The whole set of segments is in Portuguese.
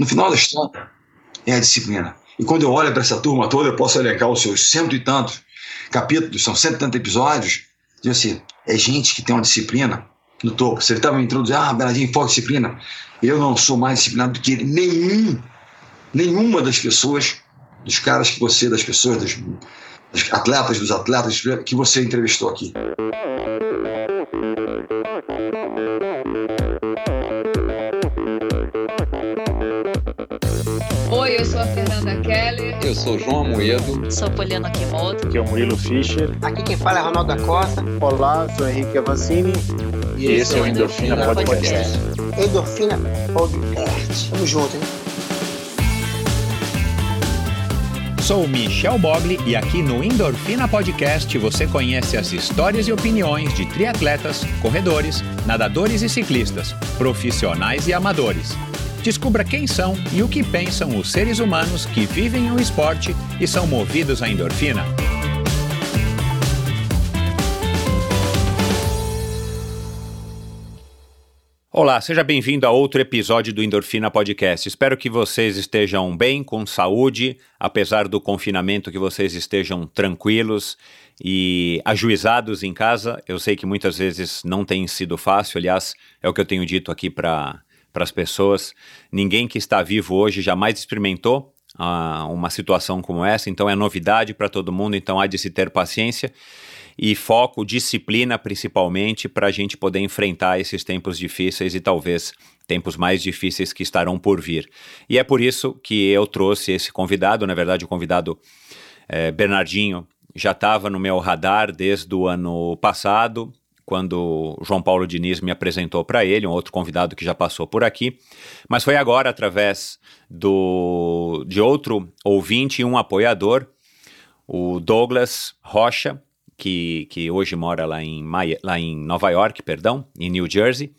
No final da história, é a disciplina. E quando eu olho para essa turma toda, eu posso elencar os seus 100 e tantos capítulos, são 100 e tantos episódios, e assim, é gente que tem uma disciplina no topo. Você estava me introduzindo, Bernardinho, foco disciplina. Eu não sou mais disciplinado do que ele. Nenhuma das pessoas, dos caras que você, das pessoas, dos atletas, que você entrevistou aqui. Oi, eu sou a Fernanda Keller. Eu sou o João Amoedo. Sou Poliana Kimoto. Aqui é o Murilo Fischer. Aqui quem fala é Ronaldo da Costa. Olá, sou Henrique Avancini. E esse é o Endorfina Podcast. Endorfina Podcast. Tamo junto, hein? Sou Michel Bogli e aqui no Endorfina Podcast você conhece as histórias e opiniões de triatletas, corredores, nadadores e ciclistas, profissionais e amadores. Descubra quem são e o que pensam os seres humanos que vivem o esporte e são movidos à endorfina. Olá, seja bem-vindo a outro episódio do Endorfina Podcast. Espero que vocês estejam bem, com saúde, apesar do confinamento, que vocês estejam tranquilos e ajuizados em casa. Eu sei que muitas vezes não tem sido fácil, aliás, é o que eu tenho dito aqui para as pessoas. Ninguém que está vivo hoje jamais experimentou uma situação como essa, então é novidade para todo mundo, então há de se ter paciência e foco, disciplina principalmente, para a gente poder enfrentar esses tempos difíceis e talvez tempos mais difíceis que estarão por vir. E é por isso que eu trouxe esse convidado, na verdade o convidado Bernardinho já estava no meu radar desde o ano passado, quando o João Paulo Diniz me apresentou para ele, um outro convidado que já passou por aqui, mas foi agora através de outro ouvinte e um apoiador, o Douglas Rocha, que hoje mora lá em Nova York, em New Jersey,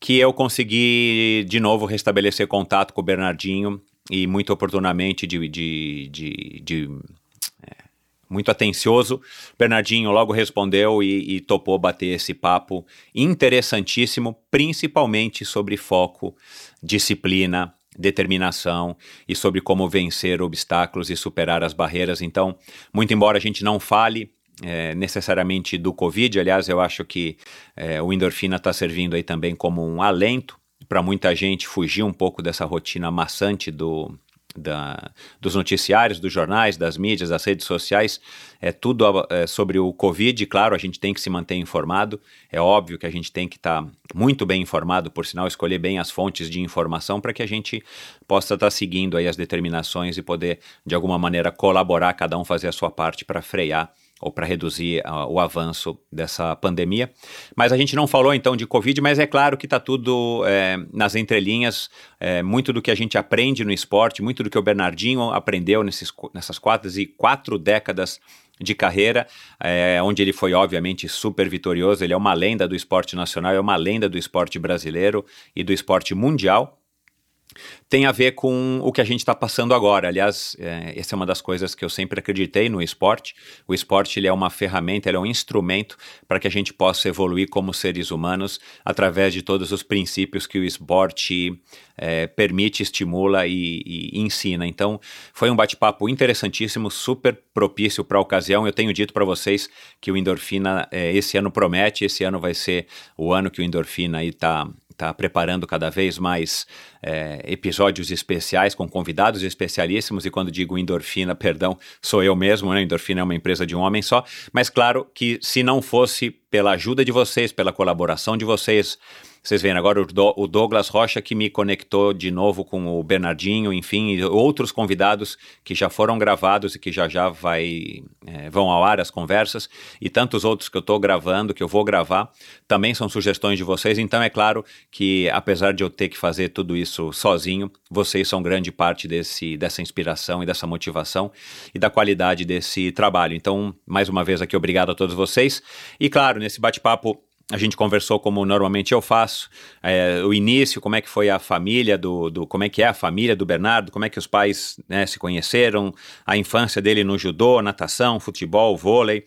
que eu consegui de novo restabelecer contato com o Bernardinho e muito oportunamente muito atencioso, Bernardinho logo respondeu e topou bater esse papo interessantíssimo, principalmente sobre foco, disciplina, determinação e sobre como vencer obstáculos e superar as barreiras. Então, muito embora a gente não fale necessariamente do Covid, aliás, eu acho que o Endorfina está servindo aí também como um alento para muita gente fugir um pouco dessa rotina maçante dos noticiários, dos jornais, das mídias, das redes sociais, é tudo sobre o Covid. Claro, a gente tem que se manter informado, é óbvio que a gente tem que estar muito bem informado, por sinal, escolher bem as fontes de informação para que a gente possa estar seguindo aí as determinações e poder, de alguma maneira, colaborar, cada um fazer a sua parte para frear ou para reduzir o avanço dessa pandemia. Mas a gente não falou então de Covid, mas é claro que está tudo nas entrelinhas, muito do que a gente aprende no esporte, muito do que o Bernardinho aprendeu nessas 4 décadas de carreira, onde ele foi obviamente super vitorioso, ele é uma lenda do esporte nacional, é uma lenda do esporte brasileiro e do esporte mundial. Tem a ver com o que a gente está passando agora. Aliás, essa é uma das coisas que eu sempre acreditei no esporte. O esporte, ele é uma ferramenta, ele é um instrumento para que a gente possa evoluir como seres humanos através de todos os princípios que o esporte permite, estimula e ensina. Então, foi um bate-papo interessantíssimo, super propício para a ocasião. Eu tenho dito para vocês que o Endorfina esse ano promete, esse ano vai ser o ano que o Endorfina está preparando cada vez mais episódios especiais com convidados especialíssimos, e quando digo Endorfina, sou eu mesmo, né? Endorfina é uma empresa de um homem só, mas claro que se não fosse pela ajuda de vocês, pela colaboração de vocês, vocês veem agora o Douglas Rocha que me conectou de novo com o Bernardinho, enfim, e outros convidados que já foram gravados e que já vão ao ar as conversas, e tantos outros que eu estou gravando, que eu vou gravar, também são sugestões de vocês. Então é claro que, apesar de eu ter que fazer tudo isso sozinho, vocês são grande parte dessa inspiração e dessa motivação e da qualidade desse trabalho. Então, mais uma vez aqui, obrigado a todos vocês. E claro, nesse bate-papo a gente conversou como normalmente eu faço, o início, como é que foi a família como é que é a família do Bernardo, como é que os pais, né, se conheceram, a infância dele no judô, natação, futebol, vôlei,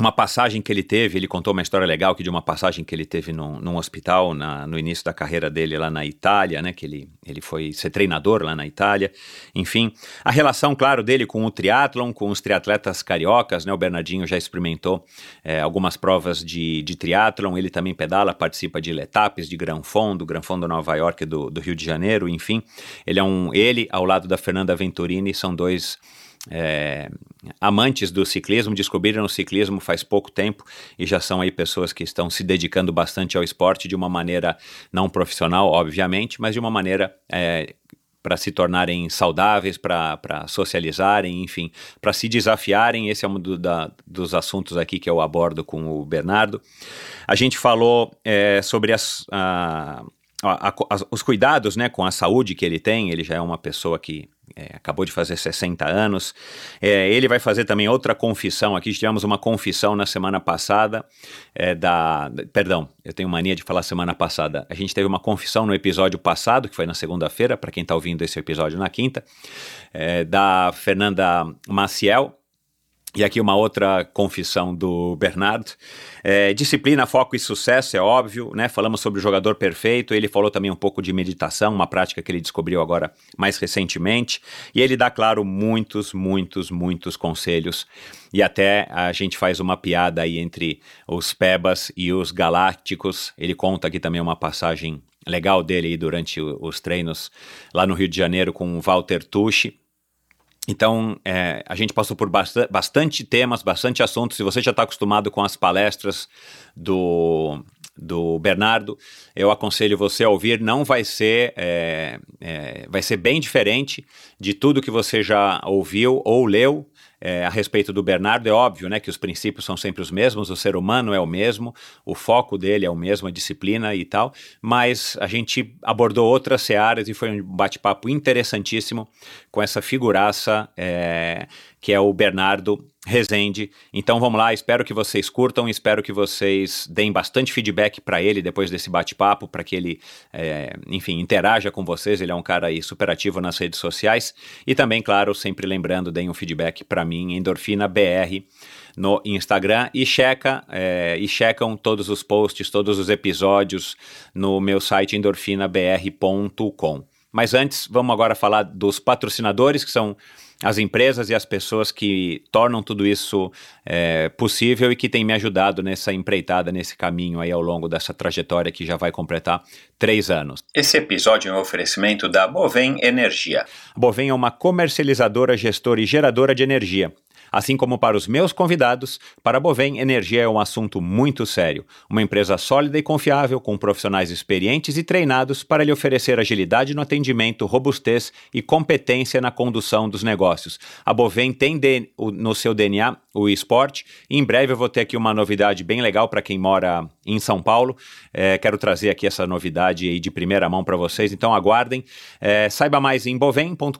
Uma passagem que ele teve, ele contou uma história legal que de uma passagem que ele teve num hospital no início da carreira dele lá na Itália, né, que ele foi ser treinador lá na Itália, enfim. A relação, claro, dele com o triatlon, com os triatletas cariocas, né, o Bernardinho já experimentou algumas provas de triatlon, ele também pedala, participa de Letapes, de Gran Fondo, Nova York, do Rio de Janeiro, enfim. Ele, ao lado da Fernanda Venturini, são dois... amantes do ciclismo, descobriram o ciclismo faz pouco tempo e já são aí pessoas que estão se dedicando bastante ao esporte de uma maneira não profissional, obviamente, mas de uma maneira para se tornarem saudáveis, para socializarem, enfim, para se desafiarem. Esse é um dos assuntos aqui que eu abordo com o Bernardo. A gente falou sobre os cuidados, né, com a saúde que ele tem. Ele já é uma pessoa que acabou de fazer 60 anos. Ele vai fazer também outra confissão aqui. Tivemos uma confissão na semana passada Perdão, eu tenho mania de falar semana passada. A gente teve uma confissão no episódio passado, que foi na segunda-feira, para quem está ouvindo esse episódio na quinta, da Fernanda Maciel. E aqui uma outra confissão do Bernardo. Disciplina, foco e sucesso, é óbvio, né? Falamos sobre o jogador perfeito, ele falou também um pouco de meditação, uma prática que ele descobriu agora mais recentemente, e ele dá, claro, muitos conselhos, e até a gente faz uma piada aí entre os Pebas e os Galácticos. Ele conta aqui também uma passagem legal dele aí durante os treinos lá no Rio de Janeiro com o Walter Tucci. Então, a gente passou por bastante temas, bastante assuntos. Se você já está acostumado com as palestras do Bernardo, eu aconselho você a ouvir. Não vai ser, vai ser bem diferente de tudo que você já ouviu ou leu a respeito do Bernardo. É óbvio, né, que os princípios são sempre os mesmos, o ser humano é o mesmo, o foco dele é o mesmo, a disciplina e tal, mas a gente abordou outras searas e foi um bate-papo interessantíssimo com essa figuraça que é o Bernardo Rezende. Então vamos lá, espero que vocês curtam, espero que vocês deem bastante feedback para ele depois desse bate-papo, para que ele, enfim, interaja com vocês. Ele é um cara aí super ativo nas redes sociais e também, claro, sempre lembrando, deem um feedback para mim, EndorfinaBR, no Instagram, e checam todos os posts, todos os episódios no meu site endorfinabr.com. Mas antes, vamos agora falar dos patrocinadores, que são as empresas e as pessoas que tornam tudo isso possível e que têm me ajudado nessa empreitada, nesse caminho aí ao longo dessa trajetória que já vai completar 3 anos. Esse episódio é um oferecimento da Bovem Energia. A Bovem é uma comercializadora, gestora e geradora de energia. Assim como para os meus convidados, para a Bovem, energia é um assunto muito sério. Uma empresa sólida e confiável, com profissionais experientes e treinados para lhe oferecer agilidade no atendimento, robustez e competência na condução dos negócios. A Bovem tem no seu DNA o esporte. Em breve eu vou ter aqui uma novidade bem legal para quem mora em São Paulo. Quero trazer aqui essa novidade aí de primeira mão para vocês, então aguardem. Saiba mais em bovem.com.br.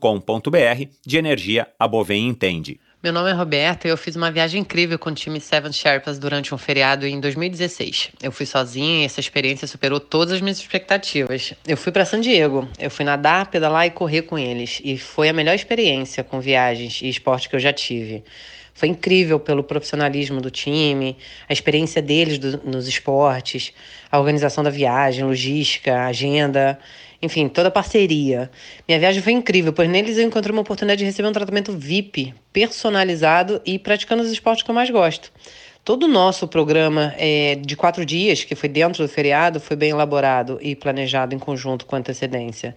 De energia, a Bovem entende. Meu nome é Roberta e eu fiz uma viagem incrível com o time Seven Sherpas durante um feriado em 2016. Eu fui sozinha e essa experiência superou todas as minhas expectativas. Eu fui para San Diego, eu fui nadar, pedalar e correr com eles. E foi a melhor experiência com viagens e esporte que eu já tive. Foi incrível pelo profissionalismo do time, a experiência deles nos esportes, a organização da viagem, logística, agenda, enfim, toda a parceria. Minha viagem foi incrível, pois neles eu encontrei uma oportunidade de receber um tratamento VIP, personalizado e praticando os esportes que eu mais gosto. Todo o nosso programa de 4 dias, que foi dentro do feriado, foi bem elaborado e planejado em conjunto com antecedência.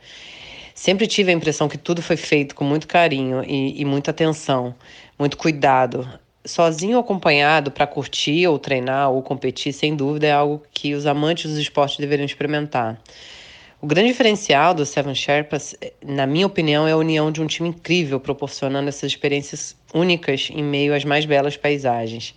Sempre tive a impressão que tudo foi feito com muito carinho e muita atenção, muito cuidado. Sozinho ou acompanhado, para curtir ou treinar ou competir, sem dúvida, é algo que os amantes dos esportes deveriam experimentar. O grande diferencial do Seven Sherpas, na minha opinião, é a união de um time incrível, proporcionando essas experiências únicas em meio às mais belas paisagens.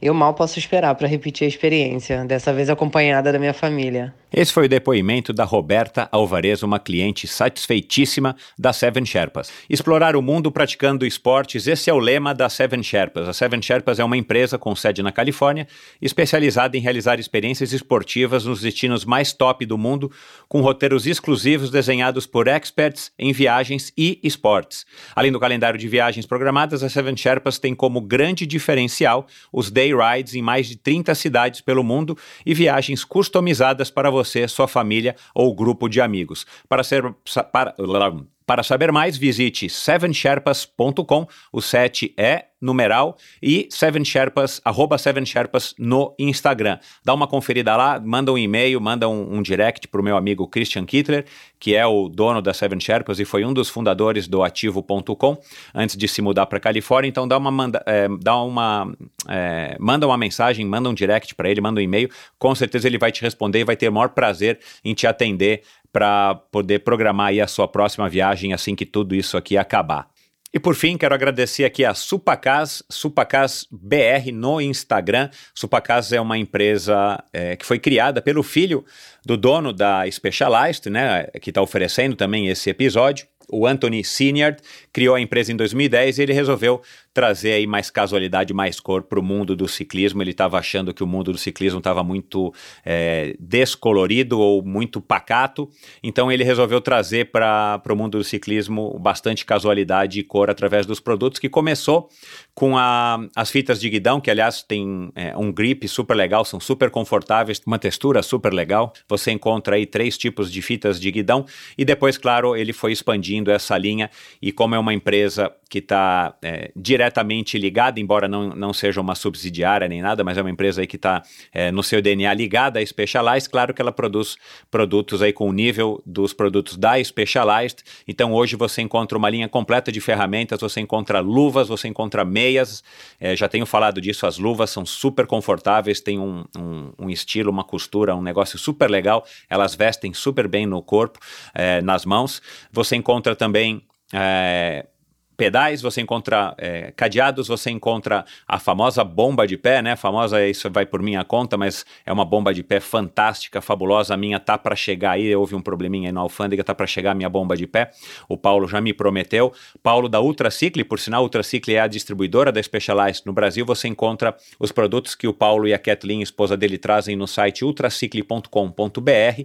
Eu mal posso esperar para repetir a experiência, dessa vez acompanhada da minha família. Esse foi o depoimento da Roberta Alvarez, uma cliente satisfeitíssima da Seven Sherpas. Explorar o mundo praticando esportes, esse é o lema da Seven Sherpas. A Seven Sherpas é uma empresa com sede na Califórnia, especializada em realizar experiências esportivas nos destinos mais top do mundo, com roteiros exclusivos desenhados por experts em viagens e esportes. Além do calendário de viagens programadas, a Seven Sherpas tem como grande diferencial os day rides em mais de 30 cidades pelo mundo e viagens customizadas para você, sua família ou grupo de amigos. Para saber mais, visite sevensherpas.com, o 7 é numeral, e sevensherpas, @sevensherpas no Instagram. Dá uma conferida lá, manda um e-mail, manda um direct para o meu amigo Christian Kittler, que é o dono da Seven Sherpas e foi um dos fundadores do Ativo.com, antes de se mudar para a Califórnia. Então manda uma mensagem, manda um direct para ele, manda um e-mail, com certeza ele vai te responder e vai ter o maior prazer em te atender para poder programar aí a sua próxima viagem assim que tudo isso aqui acabar. E por fim, quero agradecer aqui a Supacaz, Supacaz BR no Instagram. Supacaz é uma empresa que foi criada pelo filho do dono da Specialized, né, que está oferecendo também esse episódio. O Anthony Senior criou a empresa em 2010 e ele resolveu trazer aí mais casualidade, mais cor para o mundo do ciclismo. Ele estava achando que o mundo do ciclismo estava muito descolorido ou muito pacato, então ele resolveu trazer para o mundo do ciclismo bastante casualidade e cor através dos produtos, que começou com as fitas de guidão, que aliás tem um grip super legal, são super confortáveis, uma textura super legal. Você encontra aí 3 tipos de fitas de guidão e depois, claro, ele foi expandindo essa linha, e como é uma empresa que está diretamente ligada, embora não seja uma subsidiária nem nada, mas é uma empresa aí que está no seu DNA ligada à Specialized, claro que ela produz produtos aí com o nível dos produtos da Specialized. Então hoje você encontra uma linha completa de ferramentas, você encontra luvas, você encontra meias, já tenho falado disso, as luvas são super confortáveis, tem um estilo, uma costura, um negócio super legal, elas vestem super bem no corpo, nas mãos, você encontra também pedais, você encontra cadeados, você encontra a famosa bomba de pé, né? Famosa, isso vai por minha conta, mas é uma bomba de pé fantástica, fabulosa. A minha tá para chegar aí, houve um probleminha aí na alfândega, tá para chegar a minha bomba de pé. O Paulo já me prometeu. Paulo da Ultracicle, por sinal, a Ultracicle é a distribuidora da Specialized no Brasil. Você encontra os produtos que o Paulo e a Kathleen, esposa dele, trazem no site ultracicle.com.br,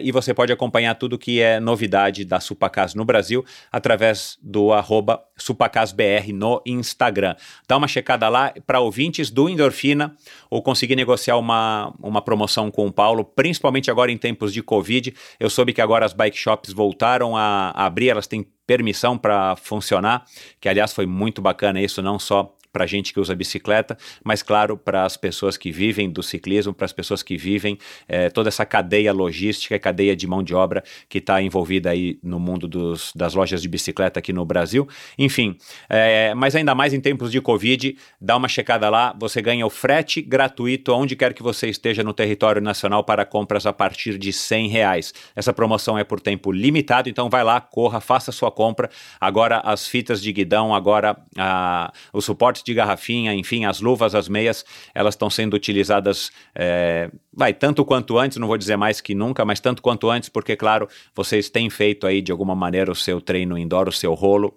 e você pode acompanhar tudo que é novidade da Supacaz no Brasil através do @SupacazBR no Instagram. Dá uma checada lá. Para ouvintes do Endorfina, eu consegui negociar uma promoção com o Paulo, principalmente agora em tempos de Covid. Eu soube que agora as bike shops voltaram a abrir, elas têm permissão para funcionar, que aliás foi muito bacana isso, não só para gente que usa bicicleta, mas claro, para as pessoas que vivem do ciclismo, para as pessoas que vivem toda essa cadeia logística, cadeia de mão de obra que está envolvida aí no mundo das lojas de bicicleta aqui no Brasil. Enfim, mas ainda mais em tempos de Covid, dá uma checada lá, você ganha o frete gratuito aonde quer que você esteja no território nacional para compras a partir de R$100. Essa promoção é por tempo limitado, então vai lá, corra, faça sua compra. Agora as fitas de guidão, agora o suporte de garrafinha, enfim, as luvas, as meias, elas estão sendo utilizadas tanto quanto antes, não vou dizer mais que nunca, mas tanto quanto antes, porque claro, vocês têm feito aí de alguma maneira o seu treino indoor, o seu rolo,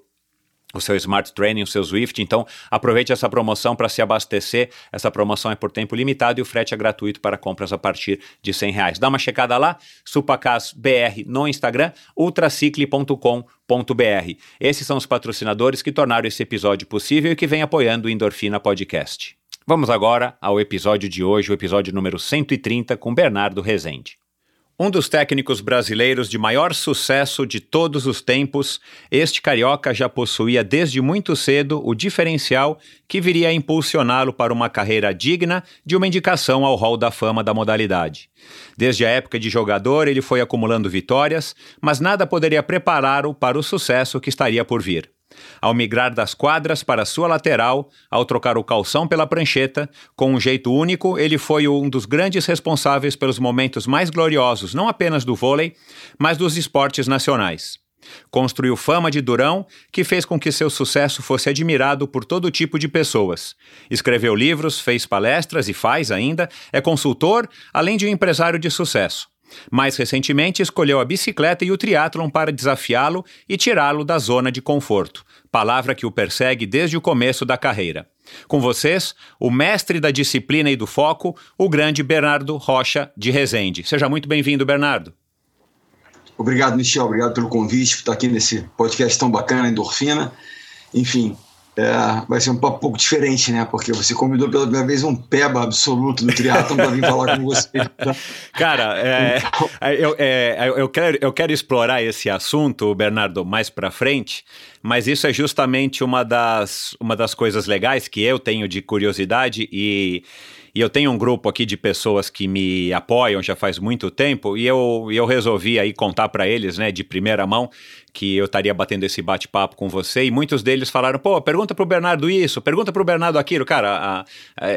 o seu Smart Training, o seu Zwift. Então aproveite essa promoção para se abastecer. Essa promoção é por tempo limitado e o frete é gratuito para compras a partir de R$100. Dá uma checada lá, SupacazBR no Instagram, ultracicle.com.br. Esses são os patrocinadores que tornaram esse episódio possível e que vem apoiando o Endorfina Podcast. Vamos agora ao episódio de hoje, o episódio número 130, com Bernardo Rezende. Um dos técnicos brasileiros de maior sucesso de todos os tempos, este carioca já possuía desde muito cedo o diferencial que viria a impulsioná-lo para uma carreira digna de uma indicação ao Hall da Fama da modalidade. Desde a época de jogador, ele foi acumulando vitórias, mas nada poderia prepará-lo para o sucesso que estaria por vir. Ao migrar das quadras para sua lateral, ao trocar o calção pela prancheta, com um jeito único, ele foi um dos grandes responsáveis pelos momentos mais gloriosos, não apenas do vôlei, mas dos esportes nacionais. Construiu fama de durão, que fez com que seu sucesso fosse admirado por todo tipo de pessoas. Escreveu livros, fez palestras e faz ainda, é consultor, além de um empresário de sucesso. Mais recentemente, escolheu a bicicleta e o triatlon para desafiá-lo e tirá-lo da zona de conforto, palavra que o persegue desde o começo da carreira. Com vocês, o mestre da disciplina e do foco, o grande Bernardo Rocha de Resende. Seja muito bem-vindo, Bernardo. Obrigado, Michel. Obrigado pelo convite, por estar aqui nesse podcast tão bacana, Endorfina. Enfim, vai ser um papo um pouco diferente, né? Porque você convidou pela primeira vez um peba absoluto no triatlon para vir falar com você. Tá? Cara, eu quero explorar esse assunto, Bernardo, mais para frente. Mas isso é justamente uma das coisas legais que eu tenho de curiosidade e eu tenho um grupo aqui de pessoas que me apoiam já faz muito tempo e eu resolvi aí contar para eles, né, de primeira mão, que eu estaria batendo esse bate-papo com você e muitos deles falaram, pô, pergunta pro Bernardo isso, pergunta pro Bernardo aquilo. Cara,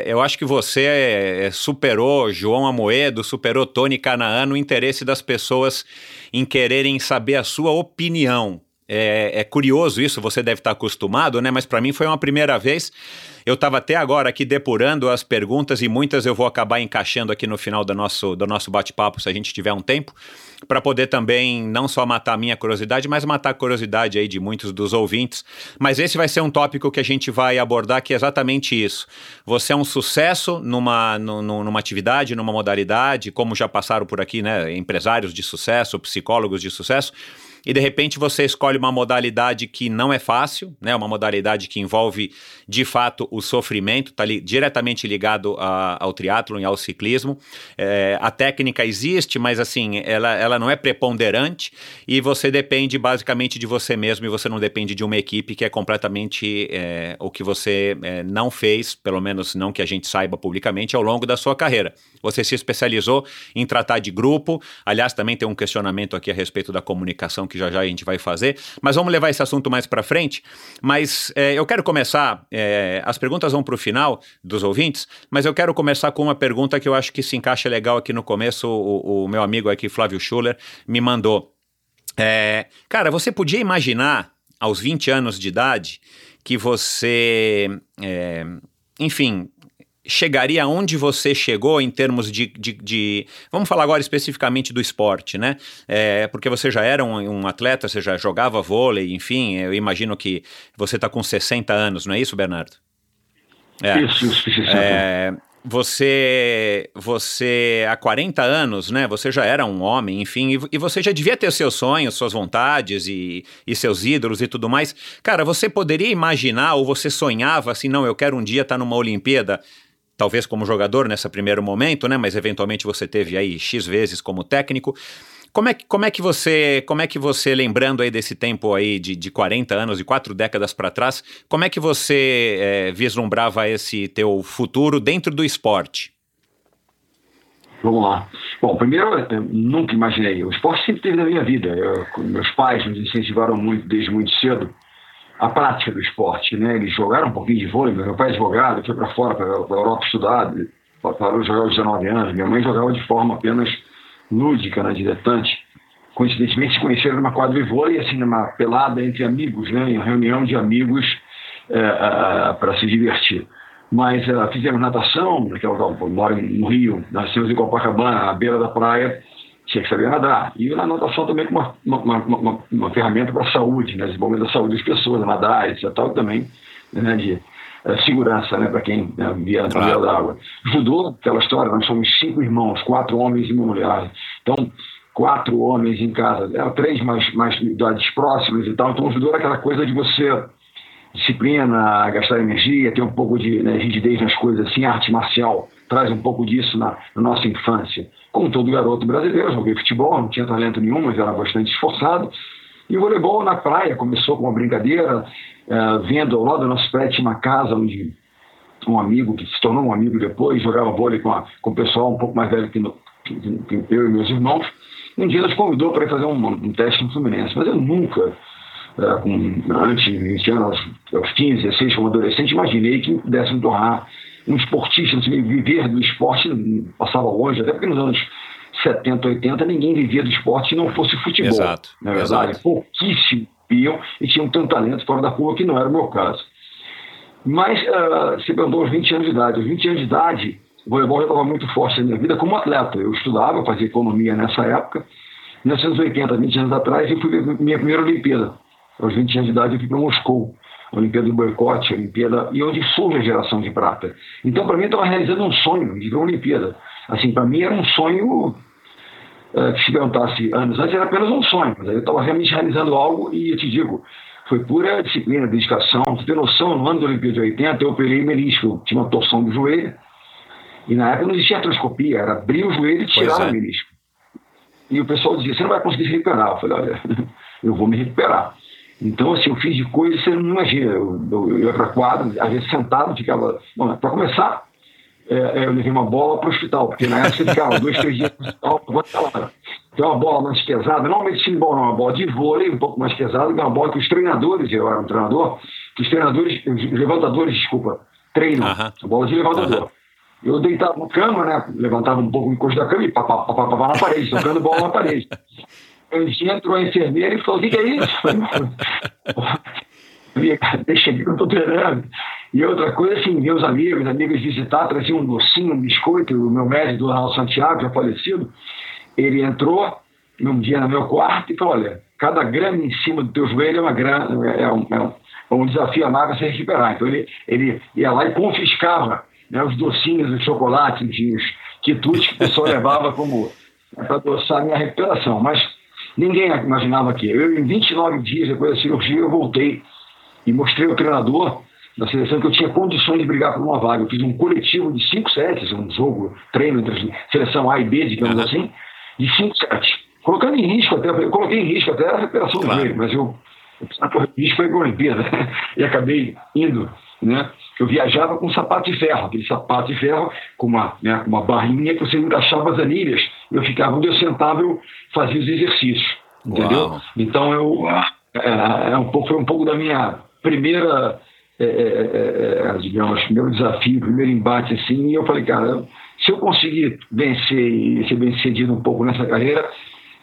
eu acho que você superou João Amoedo, superou Tony Canaan no interesse das pessoas em quererem saber a sua opinião. É curioso isso, você deve estar acostumado, né? Mas para mim foi uma primeira vez. Eu estava até agora aqui depurando as perguntas e muitas eu vou acabar encaixando aqui no final do nosso bate-papo, se a gente tiver um tempo, para poder também não só matar a minha curiosidade, mas matar a curiosidade aí de muitos dos ouvintes. Mas esse vai ser um tópico que a gente vai abordar, que é exatamente isso. Você é um sucesso numa atividade, numa modalidade, como já passaram por aqui, né? Empresários de sucesso, psicólogos de sucesso. E de repente você escolhe uma modalidade que não é fácil, né? Uma modalidade que envolve de fato o sofrimento, está diretamente ligado ao triatlon e ao ciclismo. A técnica existe, mas assim, ela não é preponderante e você depende basicamente de você mesmo e você não depende de uma equipe, que é completamente o que você não fez, pelo menos não que a gente saiba publicamente, ao longo da sua carreira. Você se especializou em tratar de grupo, aliás também tem um questionamento aqui a respeito da comunicação que já a gente vai fazer, mas vamos levar esse assunto mais para frente, mas eu quero começar, as perguntas vão para o final dos ouvintes, mas eu quero começar com uma pergunta que eu acho que se encaixa legal aqui no começo, o meu amigo aqui, Flávio Schuller, me mandou. Cara, você podia imaginar, aos 20 anos de idade, que você, enfim, chegaria onde você chegou em termos de... Vamos falar agora especificamente do esporte, né? Porque você já era um atleta, você já jogava vôlei, enfim, eu imagino que você está com 60 anos, não é isso, Bernardo? Isso. Você, há 40 anos, né, você já era um homem, enfim, e você já devia ter seus sonhos, suas vontades e seus ídolos e tudo mais. Cara, você poderia imaginar ou você sonhava assim, não, eu quero um dia estar numa Olimpíada, talvez como jogador nesse primeiro momento, né, mas eventualmente você teve aí X vezes como técnico. Como é que você, lembrando aí desse tempo aí de 40 anos, de 4 décadas para trás, como é que você vislumbrava esse teu futuro dentro do esporte? Vamos lá. Bom, primeiro, eu nunca imaginei. O esporte sempre teve na minha vida. Meus pais nos incentivaram muito, desde muito cedo, a prática do esporte, né? Eles jogaram um pouquinho de vôlei, meu pai é advogado, foi para fora, para a Europa estudar, parou de jogar aos 19 anos, minha mãe jogava de forma apenas lúdica, né, diletante. Coincidentemente se conheceram numa quadra de vôlei, assim, numa pelada entre amigos, né, em uma reunião de amigos para se divertir. Mas fizemos natação, moro no Rio, nascemos em Copacabana, à beira da praia, tinha que saber nadar. E na natação também como uma ferramenta para a saúde, né, desenvolvimento da saúde das pessoas, nadar, etc. Tal, também, né, de segurança, né, para quem via na beira da água. Judô, aquela história, nós somos 5 irmãos, 4 homens e uma mulher. Então, 4 homens em casa, eram 3 mais idades próximas e tal. Então, o judô era aquela coisa de você disciplina, gastar energia, ter um pouco de, né, rigidez nas coisas, assim, arte marcial. Traz um pouco disso na nossa infância. Como todo garoto brasileiro, joguei futebol, não tinha talento nenhum, mas era bastante esforçado. E o voleibol na praia começou com uma brincadeira, vendo ao lado do nosso prédio uma casa onde um amigo, que se tornou um amigo depois, jogava vôlei com o pessoal um pouco mais velho que eu e meus irmãos. Um dia nos convidou para ir fazer um teste no Fluminense, mas eu nunca, antes de 20 anos, aos 15, 16, como adolescente, imaginei que pudesse me tornar um esportista, viver do esporte, passava longe, até porque nos anos 70, 80, ninguém vivia do esporte se não fosse futebol. Exato. Na verdade, exato. Pouquíssimos viviam e tinham tanto talento fora da rua, que não era o meu caso. Mas você perguntou aos 20 anos de idade. Aos 20 anos de idade, O voleibol já estava muito forte na minha vida como atleta. Eu estudava, fazia economia nessa época. Em 1980, 20 anos atrás, eu fui ver minha primeira Olimpíada. Aos 20 anos de idade, eu fui para Moscou. Olimpíada de boicote, Olimpíada... E onde surge a geração de prata. Então, para mim, eu estava realizando um sonho de ver a Olimpíada. Assim, para mim, era um sonho... que se perguntasse anos antes, era apenas um sonho. Mas aí eu estava realmente realizando algo e eu te digo... Foi pura disciplina, dedicação. Você tem noção, no ano da Olimpíada de 80, eu operei menisco. Eu tinha uma torção do joelho. E na época não existia artroscopia. Era abrir o joelho e tirar o menisco. E o pessoal dizia, você não vai conseguir se recuperar. Eu falei, olha, eu vou me recuperar. Então, assim, eu fiz de coisa, você não imagina. Eu ia para quadro, às vezes sentado, ficava... Bom, para começar, eu levei uma bola para o hospital. Porque na época você ficava 2, 3 dias no hospital, então uma bola mais pesada, não uma medicina de bola, não, uma bola de vôlei, um pouco mais pesada, uma bola que os treinadores, eu era um treinador, que os treinadores, os levantadores, desculpa, treinam, a bola de levantador. Eu deitava na cama, né, levantava um pouco o encosto da cama e papapá na parede, tocando bola na parede. Eu entrou a enfermeira e falou, o que é isso? Deixa aqui que eu estou treinando. E outra coisa, assim, meus amigos, amigas visitar, traziam um docinho, um biscoito, o meu médico do Arnaldo Santiago, já falecido. Ele entrou num dia no meu quarto e falou, olha, cada grama em cima do teu joelho é uma grama, é um desafio a mais para se recuperar. Então ele ia lá e confiscava, né, os docinhos, os chocolates, os quitutes que o pessoal levava como para adoçar a minha recuperação. Mas ninguém imaginava que eu, em 29 dias depois da cirurgia, eu voltei e mostrei ao treinador da seleção que eu tinha condições de brigar por uma vaga. Eu fiz um coletivo de 5 sets, um jogo, treino entre a seleção A e B, digamos assim, de 5 sets, colocando em risco até, eu coloquei em risco até a recuperação do joelho, mas eu precisava correr risco para ir para a Olimpíada e acabei indo, né? Eu viajava com sapato de ferro, aquele sapato de ferro com uma, né, uma barrinha que você encaixava as anilhas, eu ficava onde eu sentava, eu fazia os exercícios, entendeu? Uau. Então eu foi um pouco da minha primeira digamos, meu desafio, primeiro embate assim, e eu falei, cara, se eu conseguir vencer e ser bem-sucedido um pouco nessa carreira,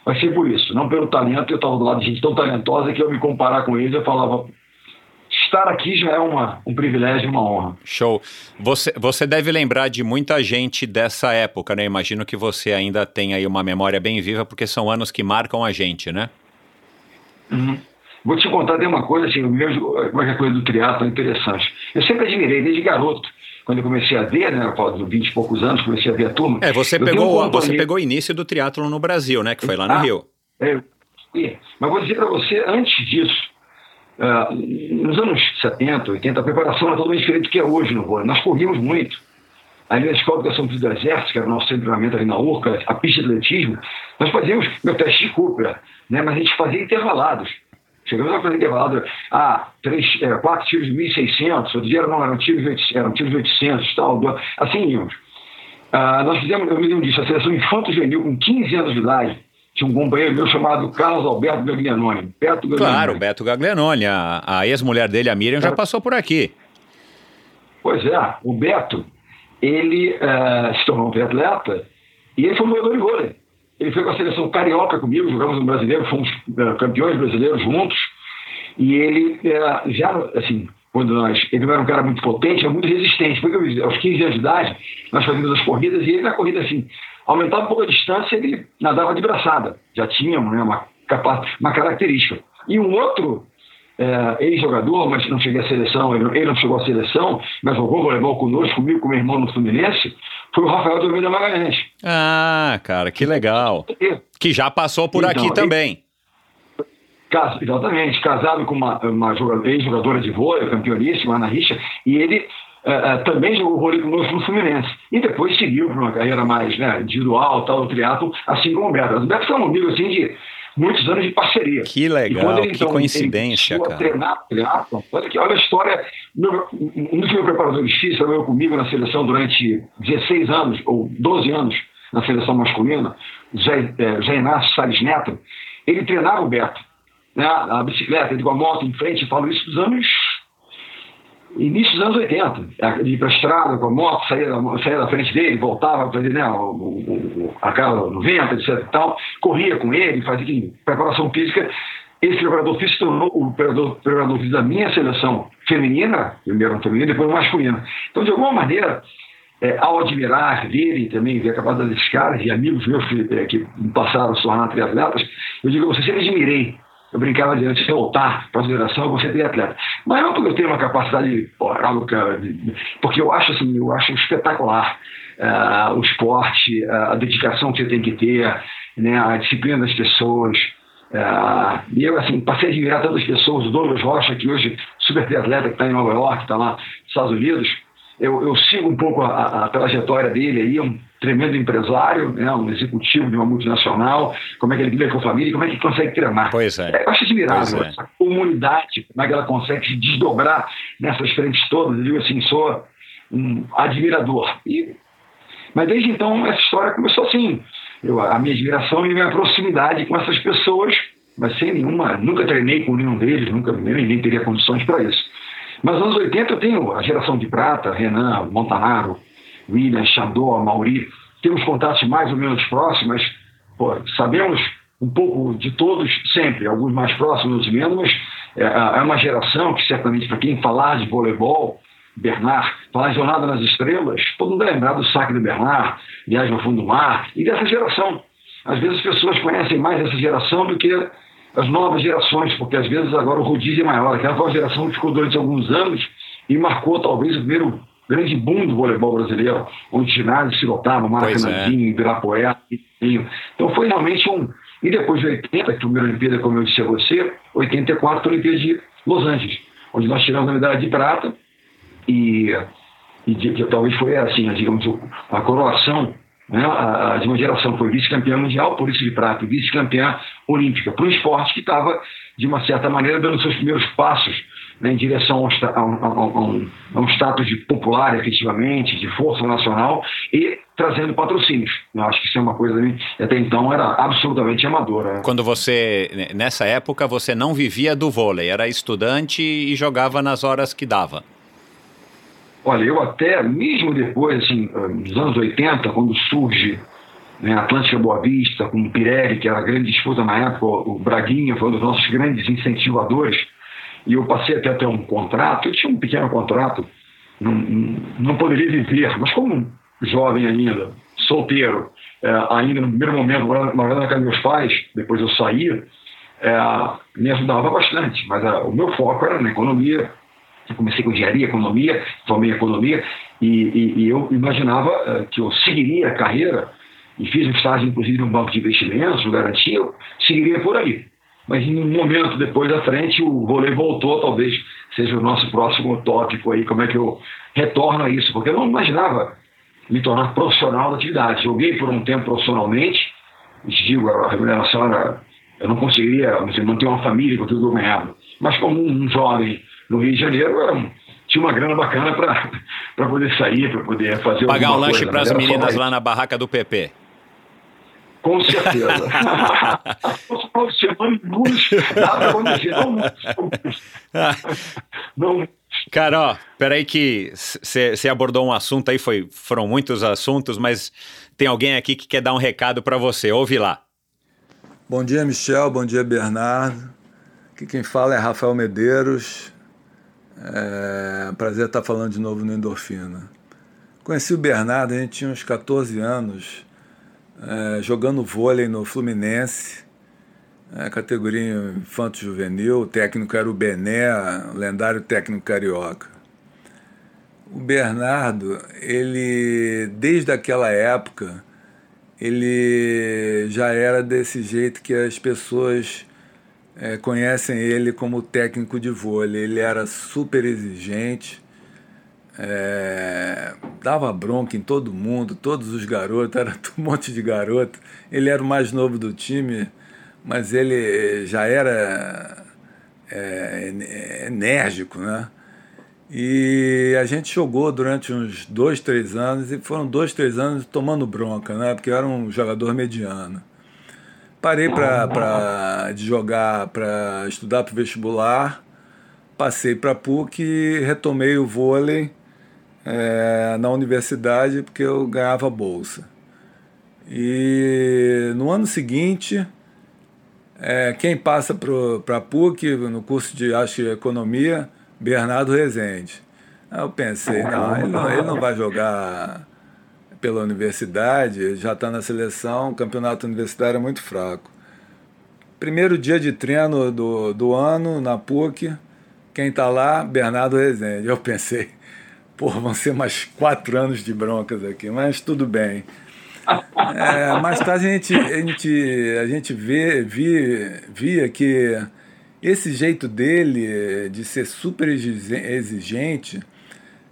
vai ser por isso, não pelo talento. Eu estava do lado de gente tão talentosa que eu me comparar com eles, eu falava, estar aqui já é um privilégio, uma honra. Show. Você deve lembrar de muita gente dessa época, né? Imagino que você ainda tenha aí uma memória bem viva, porque são anos que marcam a gente, né? Uhum. Vou te contar, tem uma coisa assim, uma coisa do triatlo interessante. Eu sempre admirei, desde garoto. Quando eu comecei a ver, né, de 20 e poucos anos, comecei a ver a turma... Você pegou o início do triatlon no Brasil, né, que foi lá no Rio. Mas vou dizer para você, antes disso, nos anos 70, 80, a preparação era totalmente diferente do que é hoje no vôlei. Nós corríamos muito. Ali na Escola de Educação do Exército, que era o nosso centro de treinamento ali na URCA, a pista de atletismo, nós fazíamos meu teste de Cooper, né, mas a gente fazia intervalados. Chegamos a fazer intervalado, 4 tiros de 1.600, outro dia não, eram tiros de 800, tal, assim íamos. Nós fizemos, eu me lembro disso, a seleção infanto-juvenil com 15 anos de idade, tinha um companheiro meu chamado Carlos Alberto Gaglianoni, Beto Gaglianoni. Claro, Beto Gaglianoni, a ex-mulher dele, a Miriam, já passou por aqui. Pois é, o Beto, ele se tornou um triatleta e ele foi um jogador de vôlei. Ele foi com a seleção carioca comigo, jogamos no brasileiro, fomos campeões brasileiros juntos. E ele já, assim, quando nós... Ele era um cara muito potente, muito resistente. Porque aos 15 anos de idade, nós fazíamos as corridas, e ele na corrida, assim, aumentava um pouco a distância, ele nadava de braçada. Já tinha, né, uma característica. E um outro ex-jogador, mas não cheguei à seleção, ele não chegou à seleção, mas jogou voleibol conosco, comigo, com meu irmão no Fluminense, foi o Rafael de Almeida Magalhães. Ah, cara, que legal. Que já passou por aqui também. Exatamente, casado com uma ex-jogadora de vôlei, campeoníssima, Ana Richa, e ele também jogou vôlei conosco no Fluminense. E depois seguiu para uma carreira mais, né, individual, tal, triatlon, assim como o Beto. Os Beto são amigos, assim, de muitos anos de parceria. Que legal, ele, então, que coincidência, cara. Treinar, olha a história. Um dos meus preparadores físicos trabalhou comigo na seleção durante 16 anos, ou 12 anos, na seleção masculina, Zé Inácio Salles Neto. Ele treinava o Beto, né, a bicicleta, com a moto em frente, falo isso dos anos... Início dos anos 80, ia para a estrada com a moto, saía da frente dele, voltava, fazia, né, a cara no vento, etc e tal, corria com ele, fazia preparação física. Esse preparador físico tornou o preparador físico da minha seleção feminina, primeiro feminina, depois masculina. Então, de alguma maneira, Ao admirar, verem também, ver a capacidade desses caras, e amigos meus que passaram a se tornar triatletas, eu digo, eu sempre admirei. Eu brincava de antes de voltar para a federação, eu vou ser triatleta. Mas não porque eu tenho uma capacidade orálica, porque eu acho assim, eu acho espetacular o esporte, a dedicação que você tem que ter, né, a disciplina das pessoas. E eu, assim, passei a admirar tantas pessoas, o Douglas Rocha, que hoje super triatleta, que está em Nova York, está lá nos Estados Unidos. Eu sigo um pouco a trajetória dele aí, é um tremendo empresário, né, um executivo de uma multinacional, como é que ele vive com a família e como é que ele consegue treinar. Pois é. Eu acho admirável essa comunidade, como é que ela consegue se desdobrar nessas frentes todas. Eu digo assim, sou um admirador. Mas desde então essa história começou assim, a minha admiração e a minha proximidade com essas pessoas, mas sem nenhuma, nunca treinei com nenhum deles, nunca nem teria condições para isso. Mas nos anos 80 eu tenho a geração de prata, Renan, Montanaro, William, Xandó, Mauri, temos contatos mais ou menos próximos, sabemos um pouco de todos sempre, alguns mais próximos, outros menos, mas é uma geração que certamente, para quem falar de voleibol, Bernard, falar de Jornada nas Estrelas, todo mundo vai lembrar do saque do Bernard, Viagem ao Fundo do Mar, e dessa geração. Às vezes as pessoas conhecem mais essa geração do que as novas gerações, porque às vezes agora o rodízio é maior. Aquela nova geração que ficou durante alguns anos e marcou talvez o primeiro grande boom do voleibol brasileiro, onde os ginásios se lotavam, Maracanãzinho, Ibirapuera, Pinho. Então foi realmente um... E depois de 80, que a primeira Olimpíada, como eu disse a você, 84, a Olimpíada de Los Angeles, onde nós tiramos a medalha de prata e que talvez foi assim, digamos, a coroação, né, de uma geração. Foi vice-campeã mundial, por isso de prata, vice-campeã olímpica, para um esporte que estava, de uma certa maneira, dando seus primeiros passos, né, em direção a um status de popular, efetivamente, de força nacional, e trazendo patrocínios. Eu acho que isso é uma coisa que até então era absolutamente amadora. Quando você, nessa época, você não vivia do vôlei, era estudante e jogava nas horas que dava. Olha, eu até, mesmo depois, assim, nos anos 80, quando surge, né, Atlântica Boa Vista, com o Pirelli, que era a grande disputa na época, o Braguinha foi um dos nossos grandes incentivadores, e eu passei até a ter um contrato, eu tinha um pequeno contrato, não poderia viver, mas como jovem ainda, solteiro, ainda no primeiro momento, morando na casa dos meus pais, depois eu saía, me ajudava bastante, mas o meu foco era na economia. Eu comecei com engenharia, economia, formei economia, e eu imaginava que eu seguiria a carreira, e fiz um estágio, inclusive, num banco de investimentos, garantia, eu seguiria por aí. Mas, num momento depois da frente, o vôlei voltou, talvez seja o nosso próximo tópico aí, como é que eu retorno a isso, porque eu não imaginava me tornar profissional da atividade. Joguei por um tempo profissionalmente, digo, a remuneração era... Eu não conseguiria manter uma família com tudo que eu ganhava. Mas como um jovem no Rio de Janeiro, tinha uma grana bacana para poder sair, para poder fazer alguma coisa. Pagar um lanche para as meninas lá na barraca do Pepe. Com certeza. Não. Cara, ó, peraí que você abordou um assunto aí, foram muitos assuntos, mas tem alguém aqui que quer dar um recado para você, ouve lá. Bom dia, Michel, bom dia, Bernardo. Aqui quem fala é Rafael Medeiros. Prazer estar falando de novo no Endorfina. Conheci o Bernardo, a gente tinha uns 14 anos, jogando vôlei no Fluminense, categoria infanto-juvenil. O técnico era o Bené, o lendário técnico carioca. O Bernardo, ele, desde aquela época... ele já era desse jeito que as pessoas conhecem ele como técnico de vôlei. Ele era super exigente, dava bronca em todo mundo, todos os garotos, era um monte de garoto. Ele era o mais novo do time, mas ele já era enérgico, né? E a gente jogou durante uns 2-3 anos, e foram 2-3 anos tomando bronca, né? Porque eu era um jogador mediano. Parei de jogar para estudar para o vestibular, passei para a PUC e retomei o vôlei na universidade, porque eu ganhava bolsa. E no ano seguinte, quem passa para a PUC, no curso de Economia, Bernardo Rezende. Aí eu pensei, ele não vai jogar pela universidade, já está na seleção, o campeonato universitário é muito fraco. Primeiro dia de treino do ano, na PUC, quem está lá? Bernardo Rezende. Eu pensei, pô, vão ser mais 4 anos de broncas aqui, mas tudo bem. Mais tarde a gente via que esse jeito dele de ser super exigente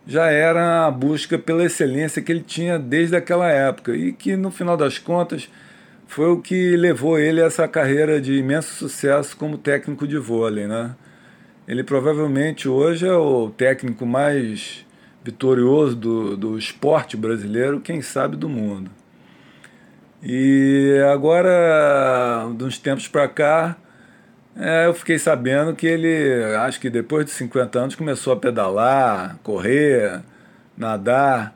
já era a busca pela excelência que ele tinha desde aquela época e que, no final das contas, foi o que levou ele a essa carreira de imenso sucesso como técnico de vôlei, né? Ele provavelmente hoje é o técnico mais vitorioso do esporte brasileiro, quem sabe do mundo. E agora, de uns tempos para cá, eu fiquei sabendo que ele, acho que depois de 50 anos, começou a pedalar, correr, nadar.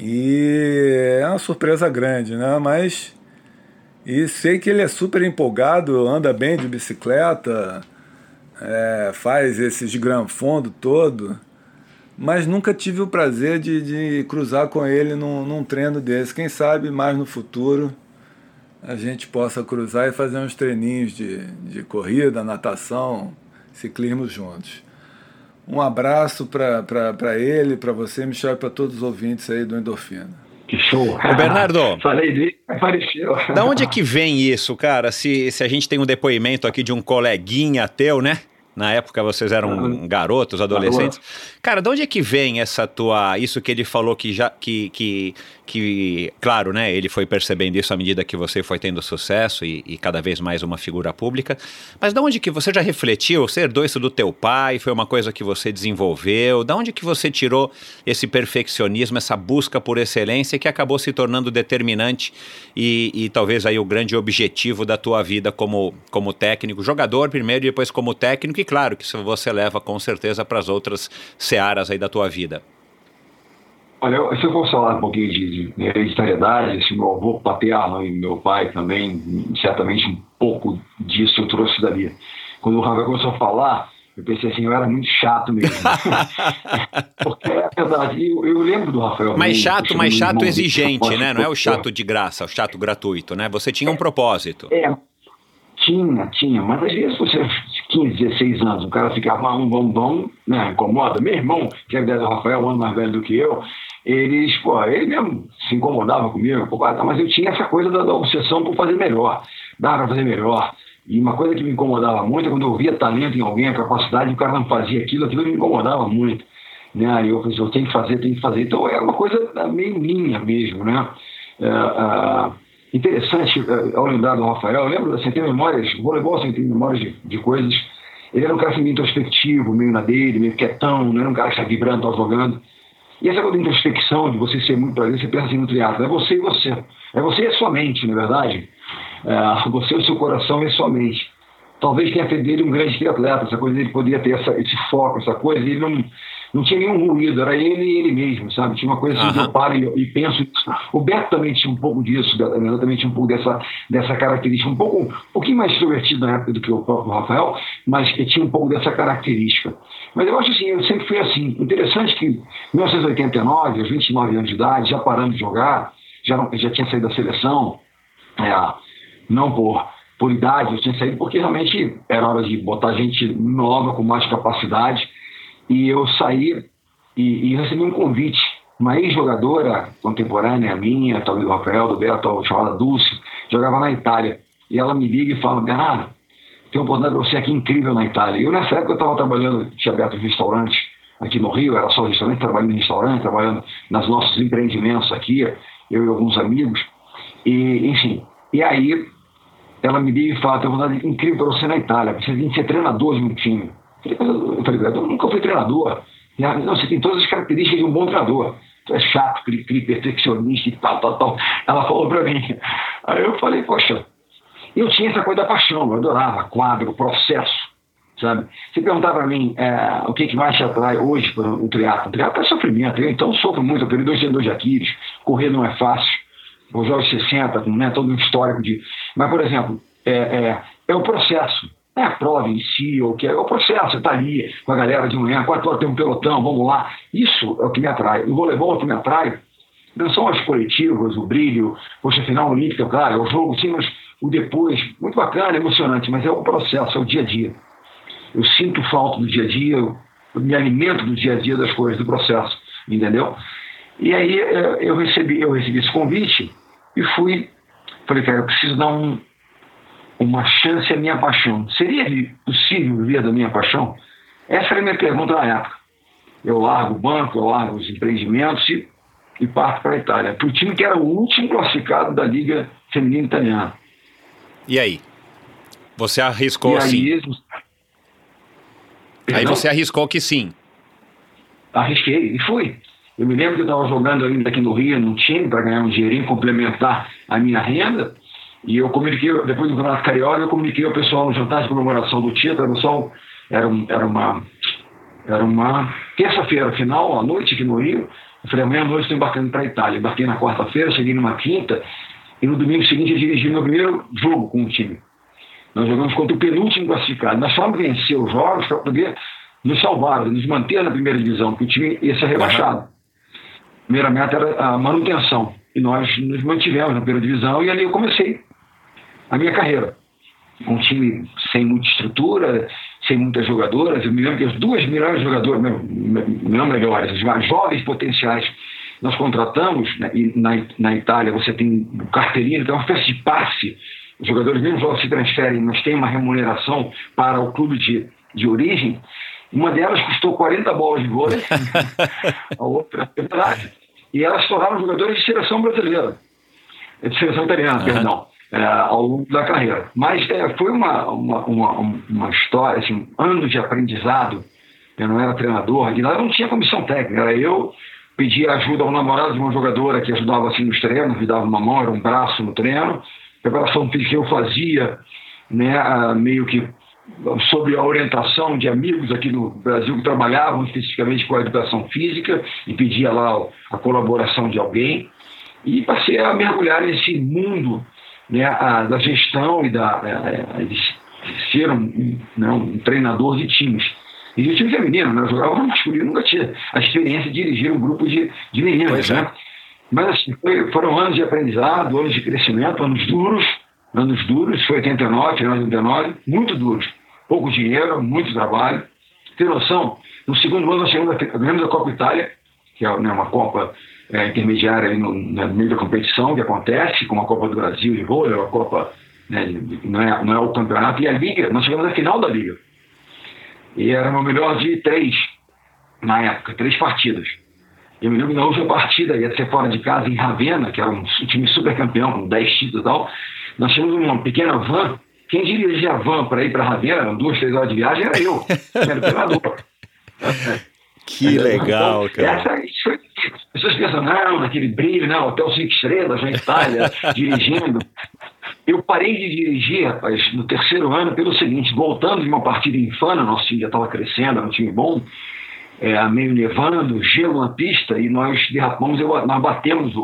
E é uma surpresa grande, né? Mas e sei que ele é super empolgado, anda bem de bicicleta, faz esses granfondo todo, mas nunca tive o prazer de cruzar com ele num treino desse. Quem sabe mais no futuro a gente possa cruzar e fazer uns treininhos de corrida, natação, ciclismo juntos. Um abraço para ele, para você, Michel, e para todos os ouvintes aí do Endorfina. Que show! Ô, Bernardo, falei disso, apareceu. Da onde é que vem isso, cara? Se a gente tem um depoimento aqui de um coleguinha teu, né? Na época vocês eram garotos, adolescentes. Cara, de onde é que vem essa tua... Isso que ele falou que já... que claro, né? Ele foi percebendo isso à medida que você foi tendo sucesso e cada vez mais uma figura pública. Mas de onde que você já refletiu? Você herdou isso do teu pai? Foi uma coisa que você desenvolveu? De onde que você tirou esse perfeccionismo, essa busca por excelência que acabou se tornando determinante e talvez aí o grande objetivo da tua vida como técnico? Jogador primeiro e depois como técnico. E claro que isso você leva com certeza para as outras searas aí da tua vida. Olha, se eu for falar um pouquinho de hereditariedade, assim, meu avô paterno e meu pai também, certamente um pouco disso eu trouxe dali. Quando o Rafael começou a falar, eu pensei assim, eu era muito chato mesmo. Porque é verdade, eu lembro do Rafael. Mais chato exigente, né? Não é o chato de graça, o chato gratuito, né? Você tinha um propósito. Tinha, mas às vezes você... 15, 16 anos, o cara ficava um bombom, né, incomoda. Meu irmão, que é o Rafael, um ano mais velho do que eu, ele mesmo se incomodava comigo, mas eu tinha essa coisa da obsessão por fazer melhor, dava para fazer melhor. E uma coisa que me incomodava muito é quando eu via talento em alguém, a capacidade, o cara não fazia aquilo me incomodava muito. Né? E eu pensei, eu tenho que fazer. Então era uma coisa meio minha mesmo, né? Interessante, ao lembrar do Rafael, eu lembro, assim, tem memórias, o voleibol assim, tem memórias de coisas. Ele era um cara assim, meio introspectivo, meio na dele, meio quietão, não era um cara que está vibrando, está jogando. E essa coisa de introspecção, de você ser muito pra ele, você pensa assim no triatlo, é você e você. É você e a sua mente, na verdade. É você, o seu coração e a sua mente. Talvez tenha feito dele um grande triatleta, essa coisa dele poderia ter esse foco, essa coisa, ele não tinha nenhum ruído, era ele e ele mesmo, sabe? Tinha uma coisa assim, eu paro e penso. O Beto também tinha um pouco disso, exatamente um pouco dessa característica, um pouquinho mais extrovertido na época do que o próprio Rafael, mas que tinha um pouco dessa característica. Mas eu acho assim, eu sempre fui assim. Interessante que em 1989, aos 29 anos de idade, já parando de jogar, já tinha saído da seleção, não por idade, eu tinha saído porque realmente era hora de botar gente nova, com mais capacidade. E eu saí e recebi um convite. Uma ex-jogadora contemporânea minha, talvez do Rafael, do Beto, chamada Dulce, jogava na Itália. E ela me liga e fala, Bernardo, tem uma oportunidade para você aqui incrível na Itália. E eu nessa época eu estava trabalhando, tinha aberto um restaurante aqui no Rio, era só restaurante, trabalhando em restaurante, trabalhando nos nossos empreendimentos aqui, eu e alguns amigos. E, enfim, e aí ela me liga e fala, tem uma oportunidade incrível para você na Itália, precisa de ser treinador de um time. Eu falei, eu nunca fui treinador. Não, você tem todas as características de um bom treinador. Tu é chato, perfeccionista e tal. Ela falou pra mim. Aí eu falei, poxa, eu tinha essa coisa da paixão, eu adorava quadro, processo, sabe? Você perguntar pra mim o que mais te atrai hoje para o triatlo. O triatlo é sofrimento, eu então sofro muito, eu perdi 2 tendões de Aquiles, correr não é fácil, vou jogar os 60, né, todo um histórico de... Mas, por exemplo, é o processo. Não é a prova em si, ou que é o processo, está ali com a galera de manhã, 4 horas tem um pelotão, vamos lá. Isso é o que me atrai. O voleibol é o que me atrai, Não são as coletivas, o brilho, poxa, final olímpica, claro, é o jogo, sim, mas o depois, muito bacana, emocionante, mas é um processo, é o dia a dia. Eu sinto falta do dia a dia, eu me alimento do dia a dia das coisas, do processo, entendeu? E aí eu recebi esse convite e fui, falei, cara, eu preciso dar uma chance à minha paixão. Seria possível viver da minha paixão? Essa era a minha pergunta na época. Eu largo o banco, eu largo os empreendimentos e parto para a Itália, para o time que era o último classificado da Liga Feminina Italiana. E aí? Você arriscou assim? Aí você arriscou que sim. Arrisquei e fui. Eu me lembro que eu estava jogando ainda aqui no Rio, num time, para ganhar um dinheirinho, complementar a minha renda. E eu comuniquei, depois do Campeonato Carioca, eu comuniquei ao pessoal no jantar de comemoração do título. Era uma terça-feira final, à noite aqui no Rio. Eu falei, amanhã à noite estou embarcando para a Itália. Embarquei na quarta-feira, cheguei numa quinta. E no domingo seguinte eu dirigi meu primeiro jogo com o time. Nós jogamos contra o penúltimo classificado. Nós só vencemos os jogos para poder nos salvar, nos manter na primeira divisão, porque o time ia ser rebaixado. A primeira meta era a manutenção. E nós nos mantivemos na primeira divisão e ali eu comecei a minha carreira. Um time sem muita estrutura, sem muitas jogadoras. Eu me lembro que as duas melhores jogadoras, não melhores, as mais jovens potenciais, nós contratamos, né, e na Itália você tem carteirinha, então é uma espécie de passe. Os jogadores mesmo jogos se transferem, mas tem uma remuneração para o clube de origem. Uma delas custou 40 bolas de vôlei, a outra, é verdade. E elas tornaram jogadores de seleção brasileira, de seleção italiana, perdão, ao longo da carreira. Mas foi uma história, assim, anos de aprendizado. Eu não era treinador, e lá eu não tinha comissão técnica, era eu. Pedia ajuda ao namorado de uma jogadora que ajudava assim nos treinos, me dava uma mão, era um braço no treino. Preparação física eu fazia, né, meio que sob a orientação de amigos aqui no Brasil que trabalhavam especificamente com a educação física e pedia lá a colaboração de alguém. E passei a mergulhar nesse mundo, né, da gestão e de ser um treinador de times. E o time feminino, né? Eu jogava no masculino, nunca tinha a experiência de dirigir um grupo de meninas, né? Mas assim, foram anos de aprendizado, anos de crescimento, anos duros, foi 89, muito duros. Pouco dinheiro, muito trabalho. Tem noção? No segundo ano nós ganhamos a Copa Itália, que é, né, uma Copa intermediária aí no meio da competição, que acontece com a Copa do Brasil de vôlei, a Copa, né, não é o campeonato, e a Liga, nós chegamos à final da Liga. E era o melhor de 3 na época, 3 partidas. Eu me lembro que na última partida ia ser fora de casa em Ravenna, que era um time super campeão, com 10 títulos e tal. Nós tínhamos uma pequena van. Quem dirigia a van para ir para Ravenna, eram 2-3 horas de viagem, era eu. Era o treinador. Que legal, então, cara. As pessoas pensam, não, naquele brilho, né? Hotel 5 estrelas na Itália, dirigindo. Eu parei de dirigir, rapaz, no terceiro ano, pelo seguinte, voltando de uma partida em Fana, nosso time já estava crescendo, era um time bom, meio nevando, gelo na pista, e nós derrapamos, nós batemos,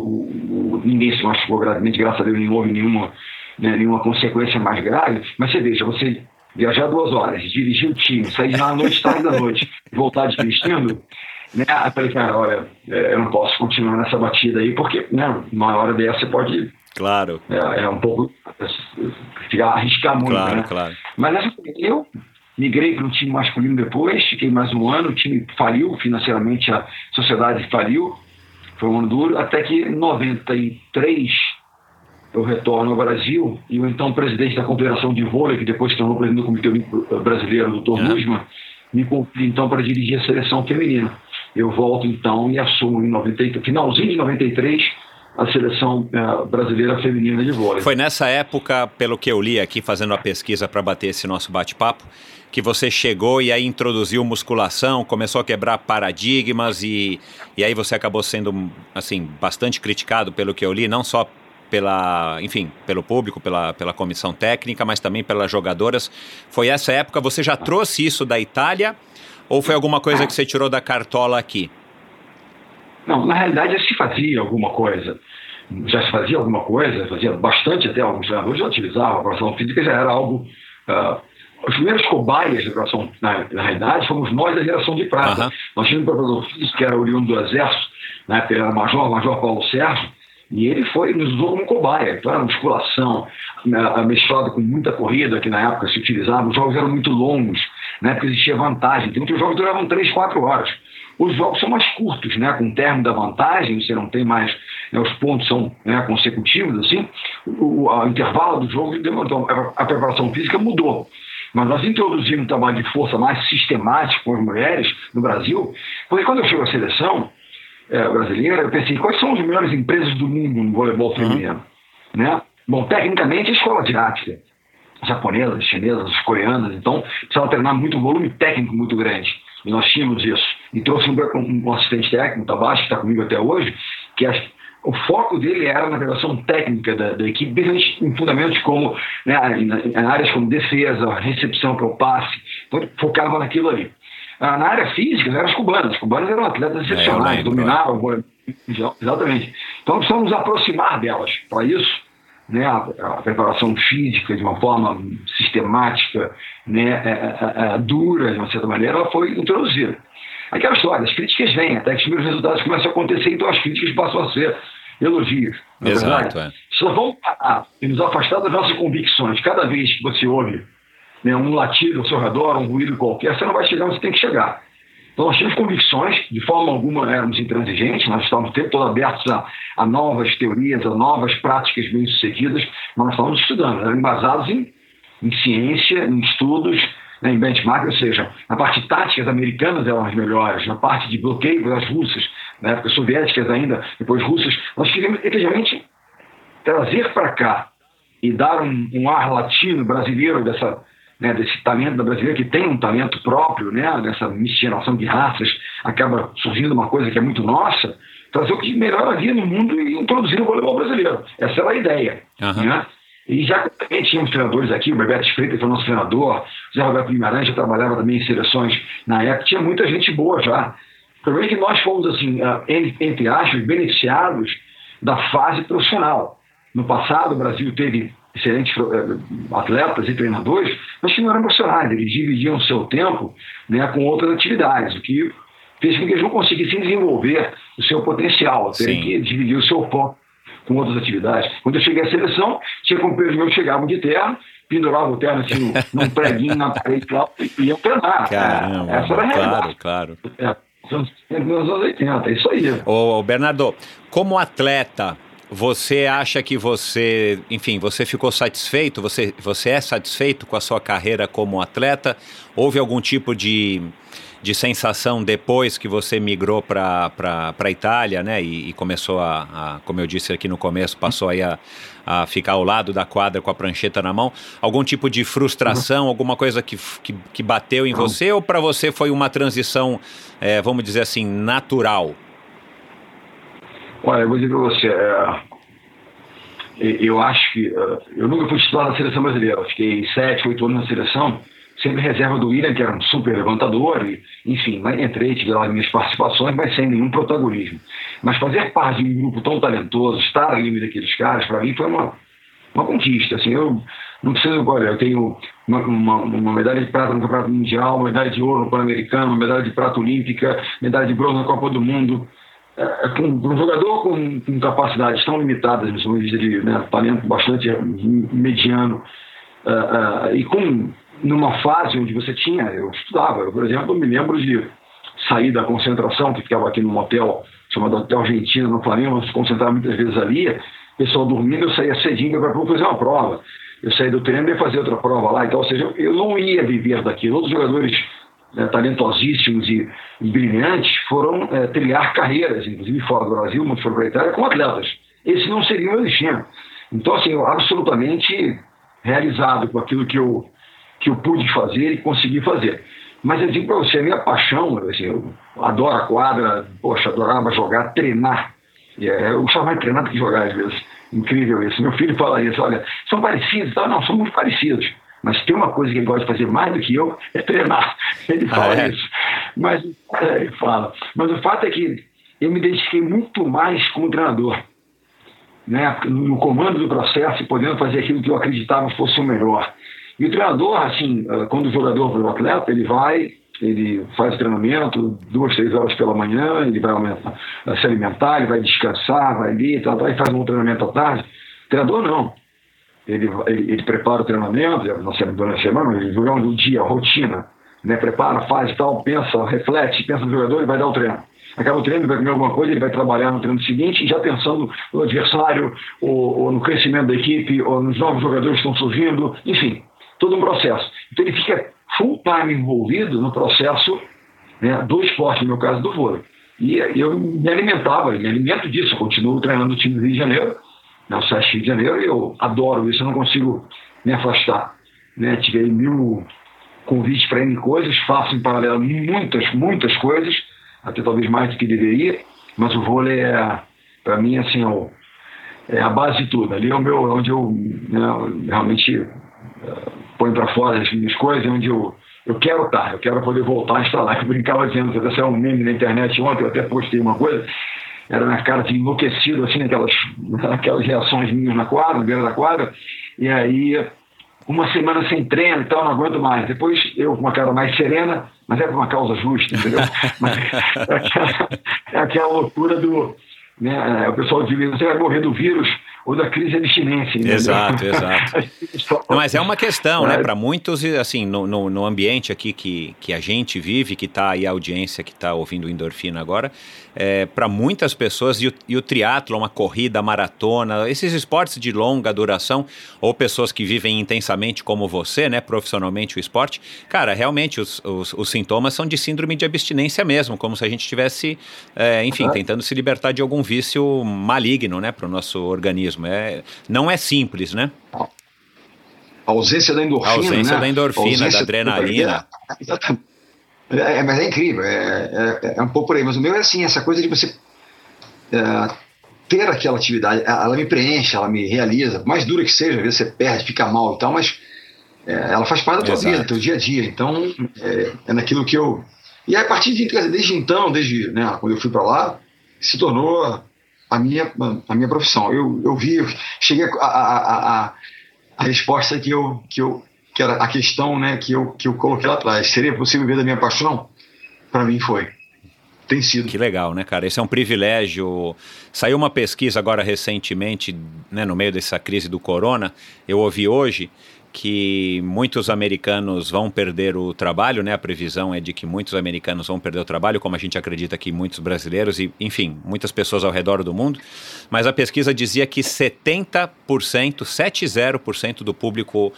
ninguém se machucou gravemente, graças a Deus não houve nenhuma consequência mais grave, mas você veja, você viajar 2 horas, dirigir o time, sair lá à noite, tarde da noite, voltar dirigindo, né? Eu falei, cara, olha, eu não posso continuar nessa batida aí, porque, né, uma hora dessa você pode... Claro. É um pouco... arriscar muito, claro, né? Claro. Mas eu migrei para um time masculino depois, fiquei mais um ano, o time faliu financeiramente, a sociedade faliu, foi um ano duro, até que em 93 eu retorno ao Brasil, e o então presidente da Confederação de Vôlei, que depois se tornou presidente do Comitê Olímpico Brasileiro, o Dr. Guzman, me convidou então para dirigir a seleção feminina. Eu volto então e assumo em finalzinho de 93 a seleção brasileira feminina de vôlei. Foi nessa época, pelo que eu li aqui, fazendo a pesquisa para bater esse nosso bate-papo, que você chegou e aí introduziu musculação, começou a quebrar paradigmas e aí você acabou sendo, assim, bastante criticado, pelo que eu li, não só pelo público, pela comissão técnica, mas também pelas jogadoras. Foi essa época, você já trouxe isso da Itália ou foi alguma coisa que você tirou da cartola aqui? Não, na realidade já se fazia alguma coisa, fazia bastante até, alguns treinadores já utilizavam a preparação física, já era algo... Os primeiros cobaias da preparação, na realidade, fomos nós da geração de prata. Nós tínhamos um preparador físico que era oriundo do Exército, né, era o Major Paulo Sérgio, e ele nos usou como cobaia. Então era musculação, mesclado com muita corrida, que na época se utilizava. Os jogos eram muito longos, né, porque existia vantagem. Então os jogos duravam 3-4 horas. Os jogos são mais curtos, né, com o término da vantagem, você não tem mais, né, os pontos são, né, consecutivos, assim. O intervalo do jogo, então, a preparação física mudou. Mas nós introduzimos um trabalho de força mais sistemático com as mulheres no Brasil, porque quando eu chego à seleção brasileira, eu pensei, quais são as melhores empresas do mundo no voleibol feminino? Né? Bom, tecnicamente, a escola de arte, japonesas, chinesas, coreanas, então precisava treinar muito, um volume técnico muito grande. E nós tínhamos isso. E trouxe um assistente técnico, Tabasco, que está comigo até hoje, que o foco dele era na relação técnica da equipe, principalmente em fundamentos como, né, em áreas como defesa, recepção para o passe. Então, focava naquilo ali. Na área física, eram as cubanas. As cubanas eram atletas excepcionais, dominavam o voleibol. Exatamente. Então, precisamos nos aproximar delas. Para isso, né, a preparação física de uma forma sistemática, né, dura, de uma certa maneira, ela foi introduzida. Aquela história, as críticas vêm, até que os primeiros resultados começam a acontecer, então as críticas passam a ser elogios. Exato, é. Só vão parar e nos afastar das nossas convicções. Cada vez que você ouve, né, um latido ao seu redor, um ruído qualquer, você não vai chegar onde você tem que chegar. Então nós tínhamos convicções, de forma alguma éramos intransigentes, nós estávamos o tempo todo abertos a novas teorias, a novas práticas bem-sucedidas, mas nós estávamos estudando, eram embasados em ciência, em estudos, né, em benchmark, ou seja, na parte tática as americanas eram as melhores, na parte de bloqueio as russas, na época soviéticas ainda, depois russas, nós queríamos efetivamente trazer para cá e dar um ar latino brasileiro dessa... né, desse talento da brasileira, que tem um talento próprio, né, dessa miscigenação de raças, acaba surgindo uma coisa que é muito nossa, trazer o que melhor havia no mundo e introduzir o voleibol brasileiro. Essa era a ideia. Uhum. Né? E já também tínhamos treinadores aqui, o Bebeto Freitas foi nosso treinador, o Zé Roberto Guimarães já trabalhava também em seleções na época, tinha muita gente boa já. O problema é que nós fomos, assim, entre aspas, beneficiados da fase profissional. No passado, o Brasil teve excelentes atletas e treinadores, mas que não eram profissionais, eles dividiam seu tempo, né, com outras atividades, o que fez com que eles não conseguissem desenvolver o seu potencial, terem que dividir o seu foco com outras atividades. Quando eu cheguei à seleção, tinha companheiros meus que chegavam de terno, penduravam o terno assim num preguinho na parede e iam treinar. Caramba, essa era a realidade. Claro, claro. Nos anos 80, é isso aí. Ô, Bernardo, como atleta, você acha que você ficou satisfeito? Você é satisfeito com a sua carreira como atleta? Houve algum tipo de sensação depois que você migrou para a Itália, né? E começou a, como eu disse aqui no começo, passou aí a ficar ao lado da quadra com a prancheta na mão. Algum tipo de frustração, alguma coisa que bateu em você? Ou para você foi uma transição, vamos dizer assim, natural? Olha, eu vou dizer para você, eu acho que... eu nunca fui titular na seleção brasileira. Eu fiquei 7-8 anos na seleção, sempre reserva do William, que era um super levantador, e, enfim, entrei, tive lá as minhas participações, mas sem nenhum protagonismo. Mas fazer parte de um grupo tão talentoso, estar ali no meio daqueles caras, para mim foi uma conquista. Assim, eu não preciso... Olha, eu tenho uma medalha de prata no Campeonato Mundial, uma medalha de ouro no Pan-Americano, uma medalha de prata olímpica, medalha de bronze na Copa do Mundo... um jogador com capacidades tão limitadas, de, né, talento bastante mediano, e numa fase onde você tinha, eu estudava, eu, por exemplo, me lembro de sair da concentração, que ficava aqui num hotel chamado Hotel Argentina, no Flamengo, se concentrava muitas vezes ali, o pessoal dormindo, eu saía cedinho para fazer uma prova, eu saía do treino e fazia outra prova lá, então, ou seja, eu não ia viver daquilo. Outros jogadores talentosíssimos e brilhantes foram trilhar carreiras, inclusive fora do Brasil, muitos foram para a Itália, como atletas. Esse não seria o meu destino. Então, assim, eu absolutamente realizado com aquilo que eu pude fazer e consegui fazer. Mas eu digo para você, a minha paixão, assim, eu adoro a quadra, poxa, adorava jogar, treinar. Eu gostava mais de treinar do que jogar, às vezes. Incrível isso. Meu filho fala isso, olha, são parecidos e tal. Não, são muito parecidos. Mas tem uma coisa que ele gosta de fazer mais do que eu, é treinar. Ele fala isso. Mas ele fala. Mas o fato é que eu me identifiquei muito mais como treinador, né? No comando do processo e podendo fazer aquilo que eu acreditava fosse o melhor. E o treinador, assim, quando o jogador, o atleta, ele vai ele faz treinamento 2, 3 horas pela manhã, ele vai se alimentar, ele vai descansar, vai ali, vai fazer um treinamento à tarde. O treinador não. Ele prepara o treinamento durante a semana, ele joga um dia, rotina, né? Prepara, faz e tal, pensa, reflete, pensa no jogador e vai dar o treino. Acaba o treino, vai comer alguma coisa, ele vai trabalhar no treino seguinte, já pensando no adversário, ou no crescimento da equipe, ou nos novos jogadores que estão surgindo, enfim, todo um processo. Então ele fica full time envolvido no processo, né, do esporte, no meu caso do vôlei. E eu me alimento disso, continuo treinando o time do Rio de Janeiro, na SESC Rio de Janeiro, e eu adoro isso, eu não consigo me afastar, né? Tive 1000 convites para N coisas, faço em paralelo muitas coisas, até talvez mais do que deveria, mas o vôlei é, para mim, assim, é a base de tudo. Ali é o meu, onde eu, né, realmente ponho para fora as minhas coisas, onde eu quero estar, eu quero poder voltar a estar lá. Eu brincava dizendo, até saiu um meme na internet ontem, eu até postei uma coisa, era na cara de enlouquecido, assim, naquelas reações minhas na quadra, na beira da quadra, e aí uma semana sem treino e tal, não aguento mais. Depois eu com uma cara mais serena, mas é por uma causa justa, entendeu? Mas é aquela loucura do, né, o pessoal diz, você vai morrer do vírus ou da crise abstinência, né? Exato. Não, mas é uma questão, né, para muitos, assim, no ambiente aqui que a gente vive, que está aí a audiência que está ouvindo o Endorfina agora, para muitas pessoas, e o triatlon, uma corrida, a maratona, esses esportes de longa duração, ou pessoas que vivem intensamente como você, né, profissionalmente o esporte, cara, realmente os sintomas são de síndrome de abstinência mesmo, como se a gente estivesse, tentando se libertar de algum vício maligno, né, para o nosso organismo. Não é simples, né? A ausência da endorfina, da adrenalina. Exatamente. Mas é incrível, é um pouco por aí. Mas o meu é assim, essa coisa de você ter aquela atividade, ela me preenche, ela me realiza, mais dura que seja, às vezes você perde, fica mal e tal, mas ela faz parte da tua vida, do teu dia a dia. Então, é naquilo que eu... E a partir de... Desde né, quando eu fui para lá, se tornou... A minha profissão. Eu cheguei a resposta que era a questão, né, que eu coloquei lá atrás. Seria possível viver da minha paixão? Para mim foi. Tem sido. Que legal, né, cara? Esse é um privilégio. Saiu uma pesquisa agora recentemente, né, no meio dessa crise do corona, eu ouvi hoje que muitos americanos vão perder o trabalho, né? A previsão é de que muitos americanos vão perder o trabalho, como a gente acredita que muitos brasileiros e, enfim, muitas pessoas ao redor do mundo. Mas a pesquisa dizia que 70% do público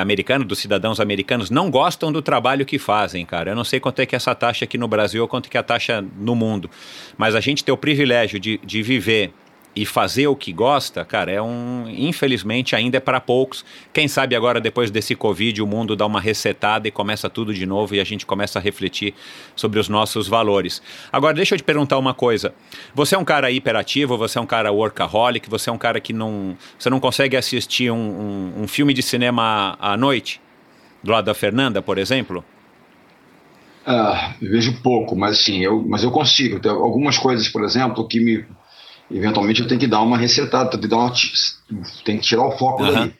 americano, dos cidadãos americanos, não gostam do trabalho que fazem, cara. Eu não sei quanto é que é essa taxa aqui no Brasil ou quanto é que é a taxa no mundo. Mas a gente tem o privilégio de viver e fazer o que gosta, cara, infelizmente ainda é para poucos. Quem sabe agora, depois desse Covid, o mundo dá uma resetada e começa tudo de novo e a gente começa a refletir sobre os nossos valores. Agora, deixa eu te perguntar uma coisa. Você é um cara hiperativo, você é um cara workaholic, você é um cara que não... Você não consegue assistir um filme de cinema à noite? Do lado da Fernanda, por exemplo? Eu vejo pouco, mas assim, eu consigo. Tem algumas coisas, por exemplo, que me... Eventualmente eu tenho que dar uma resetada, tenho que tirar o foco dali.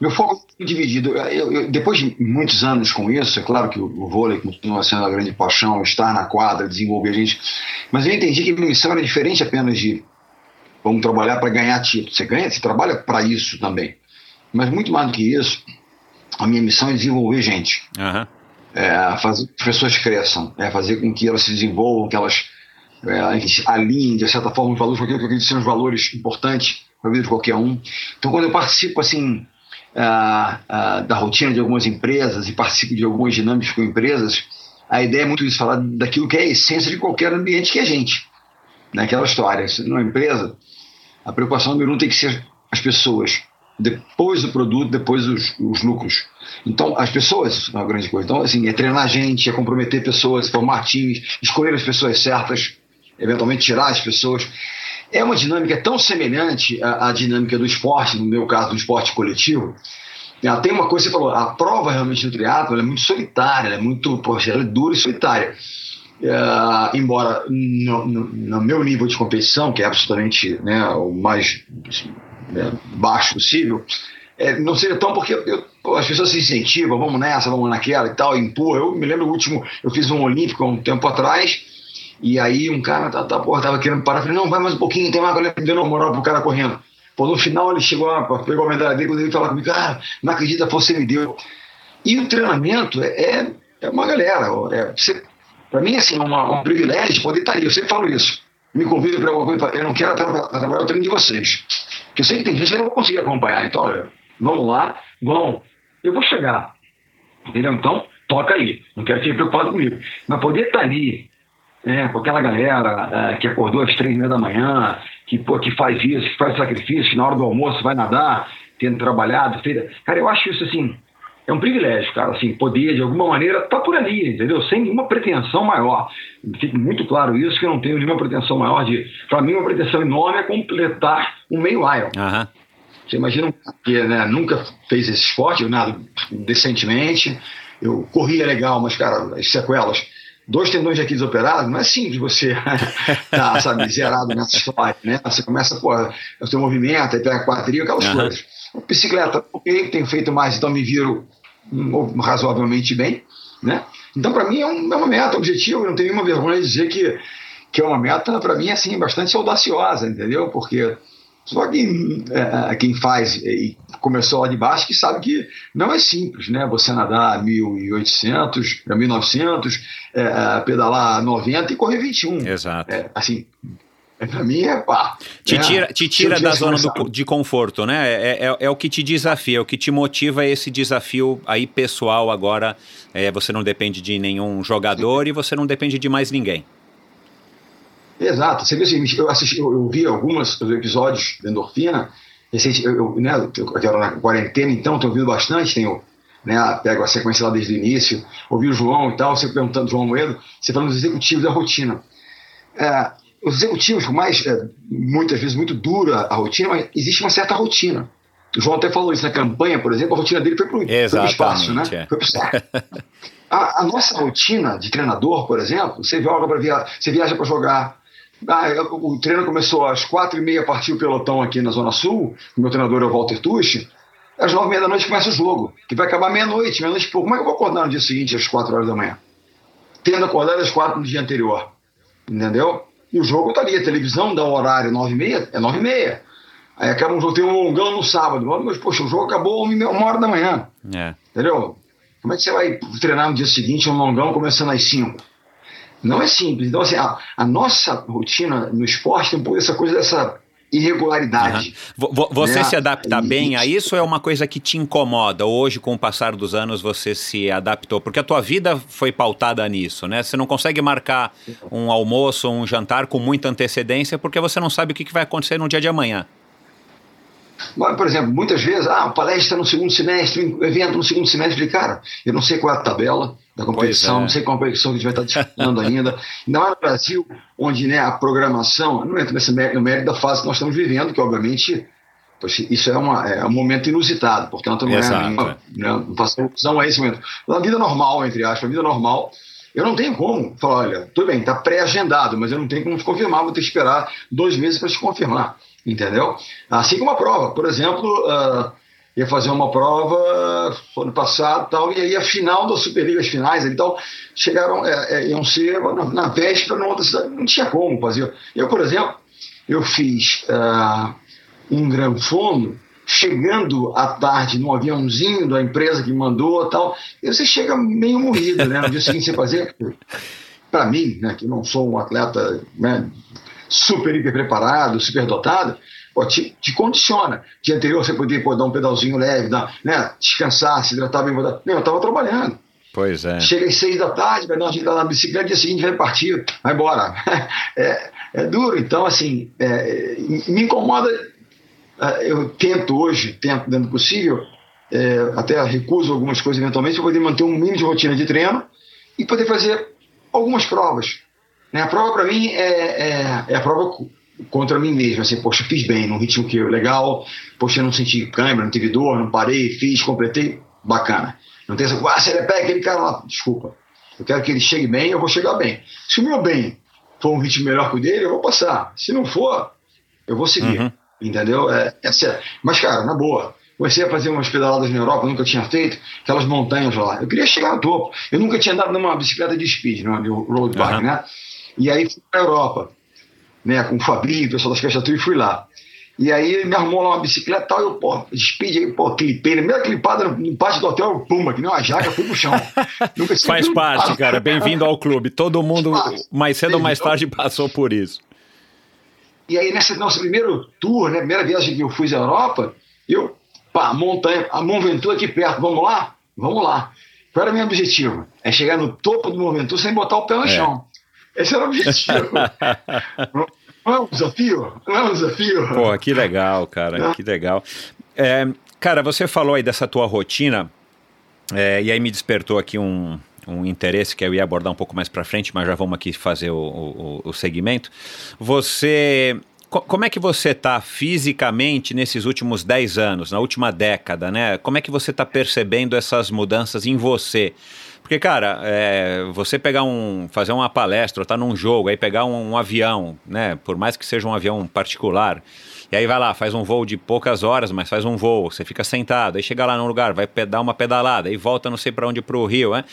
Meu foco é dividido. Eu, depois de muitos anos com isso, é claro que o vôlei continua sendo a grande paixão, estar na quadra, desenvolver a gente. Mas eu entendi que a minha missão era diferente apenas de vamos trabalhar para ganhar título. Você trabalha para isso também. Mas muito mais do que isso, a minha missão é desenvolver gente. Fazer que as pessoas cresçam, fazer com que elas se desenvolvam, que elas... alinhem, de certa forma, os valores, porque eu acredito que são os valores importantes para a vida de qualquer um. Então, quando eu participo assim, da rotina de algumas empresas e participo de algumas dinâmicas com empresas, a ideia é muito isso, falar daquilo que é a essência de qualquer ambiente, que é a gente. Naquela história, numa empresa, a preocupação número 1 tem que ser as pessoas, depois o produto, depois os lucros. Então, as pessoas é uma grande coisa. Então, assim, é treinar a gente, é comprometer pessoas, formar times, escolher as pessoas certas, eventualmente tirar as pessoas. É uma dinâmica tão semelhante à dinâmica do esporte, no meu caso, do esporte coletivo. Tem uma coisa que você falou, a prova realmente do triatlo, ela é muito solitária, ela é dura e solitária. Embora no meu nível de competição, que é absolutamente, né, o mais baixo possível, não seria tão, porque as pessoas se incentivam, vamos nessa, vamos naquela e tal, empurra. Eu me lembro o último, eu fiz um Olímpico há um tempo atrás, e aí um cara tava querendo parar, falei, não, vai mais um pouquinho, tem mais, deu uma moral pro cara correndo. Pô, no final ele chegou lá, pegou a medalha dele, quando ele falou comigo, cara, não acredita, você me deu. E o treinamento é uma galera. Para mim, assim, é um privilégio poder estar ali. Eu sempre falo isso. Me convido para alguma coisa, eu não quero trabalhar o treino de vocês. Porque eu sei que tem gente que eu não vou conseguir acompanhar. Então, olha, vamos lá, vamos. Eu vou chegar. Entendeu? Então, toca aí. Não quero ficar preocupado comigo. Mas poder estar ali, com aquela galera que acordou às 3:30 da manhã, que faz isso, que faz sacrifício, que na hora do almoço vai nadar, tendo trabalhado, feito. Cara, eu acho isso assim, é um privilégio, cara, assim, poder de alguma maneira tá por ali, entendeu? Sem nenhuma pretensão maior. Fica muito claro isso, que eu não tenho nenhuma pretensão maior de... Para mim, uma pretensão enorme é completar um meio Iron. Uhum. Você imagina que, né, nunca fez esse esporte, eu nado decentemente, eu corria legal, mas, cara, as sequelas... 2 tendões de Aquiles operados, não é simples você tá, sabe, zerado nessa história, né? Você começa, pô, o seu movimento, aí pega quadril, aquelas coisas. Bicicleta, ok, tenho feito mais, então me viro razoavelmente bem, né? Então, para mim, é uma meta, objetivo, eu não tenho nenhuma vergonha de dizer que é uma meta, para mim, assim, bastante audaciosa, entendeu? Porque só quem faz e começou lá de baixo que sabe que não é simples, né? Você nadar 1.800, 1.900, pedalar 90 e correr 21. Exato. Assim, pra mim é pá. Te tira da zona de conforto, né? É o que te desafia, é o que te motiva esse desafio aí pessoal agora. Você não depende de nenhum jogador. Sim. E você não depende de mais ninguém. Exato, você vê assim, eu vi alguns episódios de Endorfina, eu era na quarentena, então estou ouvindo bastante, pego a sequência lá desde o início, ouvi o João e tal, você perguntando, João Moedo, você falando dos executivos da rotina. Os executivos, por mais, muitas vezes, muito dura a rotina, mas existe uma certa rotina. O João até falou isso na campanha, por exemplo, a rotina dele foi para o espaço, né? Foi pro saco. A nossa rotina de treinador, por exemplo, você viaja para jogar. O treino começou às 4:30, partiu o pelotão aqui na Zona Sul, o meu treinador é o Walter Tucci, às 9:30 da noite começa o jogo, que vai acabar meia-noite e pouco. Como é que eu vou acordar no dia seguinte às 4:00 da manhã? Tendo acordado às 4:00 no dia anterior, entendeu? E o jogo tá ali, a televisão dá o horário 9:30, é 9:30. Aí acaba um jogo, tem um longão no sábado, mas poxa, o jogo acabou 1:00 da manhã, entendeu? Como é que você vai treinar no dia seguinte um longão começando às 5:00? Não é simples. Então, assim, a nossa rotina no esporte tem um pouco dessa coisa, dessa irregularidade. Uhum. Você se adapta bem a isso, ou é uma coisa que te incomoda? Hoje, com o passar dos anos, você se adaptou? Porque a tua vida foi pautada nisso, né? Você não consegue marcar um almoço, um jantar com muita antecedência, porque você não sabe o que vai acontecer no dia de amanhã. Por exemplo, muitas vezes, palestra no segundo semestre, evento no segundo semestre, cara, eu não sei qual é a tabela da competição, não sei qual é a competição que a gente vai estar disputando ainda. Ainda mais no Brasil, onde, a programação, não entra no mérito da fase que nós estamos vivendo, que obviamente isso é um momento inusitado, portanto não faço alusão a esse momento. Na vida normal, entre aspas, eu não tenho como falar, olha, tudo bem, está pré-agendado, mas eu não tenho como te confirmar, vou ter que esperar 2 meses para te confirmar. Entendeu? Assim como uma prova. Por exemplo, ia fazer uma prova ano passado, tal, e aí a final da Superliga, as finais, então, chegaram, iam ser na véspera, na outra cidade, não tinha como fazer. Eu, por exemplo, fiz um Gran Fondo, chegando à tarde num aviãozinho da empresa que mandou, tal, e você chega meio morrido, né? No dia seguinte você fazer, para mim, né, que não sou um atleta, né, super hiper preparado, super dotado, te condiciona. Dia anterior você podia dar um pedalzinho leve, descansar, se hidratar bem. Não, eu estava trabalhando. Pois é. Chega às 6 da tarde, vai dar uma girada na bicicleta, dia seguinte vai partir, vai embora. É duro, então assim, me incomoda. Eu tento hoje, dentro do possível, até recuso algumas coisas eventualmente, para poder manter um mínimo de rotina de treino e poder fazer algumas provas. A prova para mim é a prova contra mim mesmo, assim, poxa, fiz bem, num ritmo que legal, poxa, eu não senti câimbra, não tive dor, não parei, fiz, completei, bacana. Não tem essa coisa, se ele pega aquele cara lá, desculpa, eu quero que ele chegue bem, eu vou chegar bem. Se o meu bem for um ritmo melhor que o dele, eu vou passar, se não for, eu vou seguir, entendeu? Mas cara, na boa, comecei a fazer umas pedaladas na Europa, eu nunca tinha feito, aquelas montanhas lá. Eu queria chegar ao topo. Eu nunca tinha andado numa bicicleta de speed, né, de road bike, né? E aí fui para a Europa, né, com o Fabrício, o pessoal das Caixas Tui, fui lá. E aí ele me arrumou lá uma bicicleta e tal, eu, pô, speed, aí, pô, clipei. Na primeira clipada no pátio do hotel, eu, puma, que nem uma jaca, fui pro chão. Nunca faz parte, passa, cara, bem-vindo ao clube. Todo mundo, mais cedo ou mais tarde, passou por isso. E aí, nesse nosso primeiro tour, né, primeira viagem que eu fui à Europa, eu, pá, montanha, a Monventura aqui perto, vamos lá? Vamos lá. Qual era o meu objetivo? É chegar no topo do Monventura sem botar o pé no chão. Esse era o objetivo. Não é um desafio? Não é um desafio? Pô, que legal, cara, que legal. É, cara, você falou aí dessa tua rotina, e aí me despertou aqui um interesse que eu ia abordar um pouco mais pra frente, mas já vamos aqui fazer o segmento. Você, como é que você tá fisicamente nesses últimos 10 anos, na última década, né? Como é que você tá percebendo essas mudanças em você? Porque, cara, você pegar fazer uma palestra, ou tá num jogo, aí pegar um avião, né? Por mais que seja um avião particular, e aí vai lá, faz um voo de poucas horas, mas faz um voo, você fica sentado, aí chega lá num lugar, vai dar uma pedalada, aí volta não sei pra onde, pro Rio, né?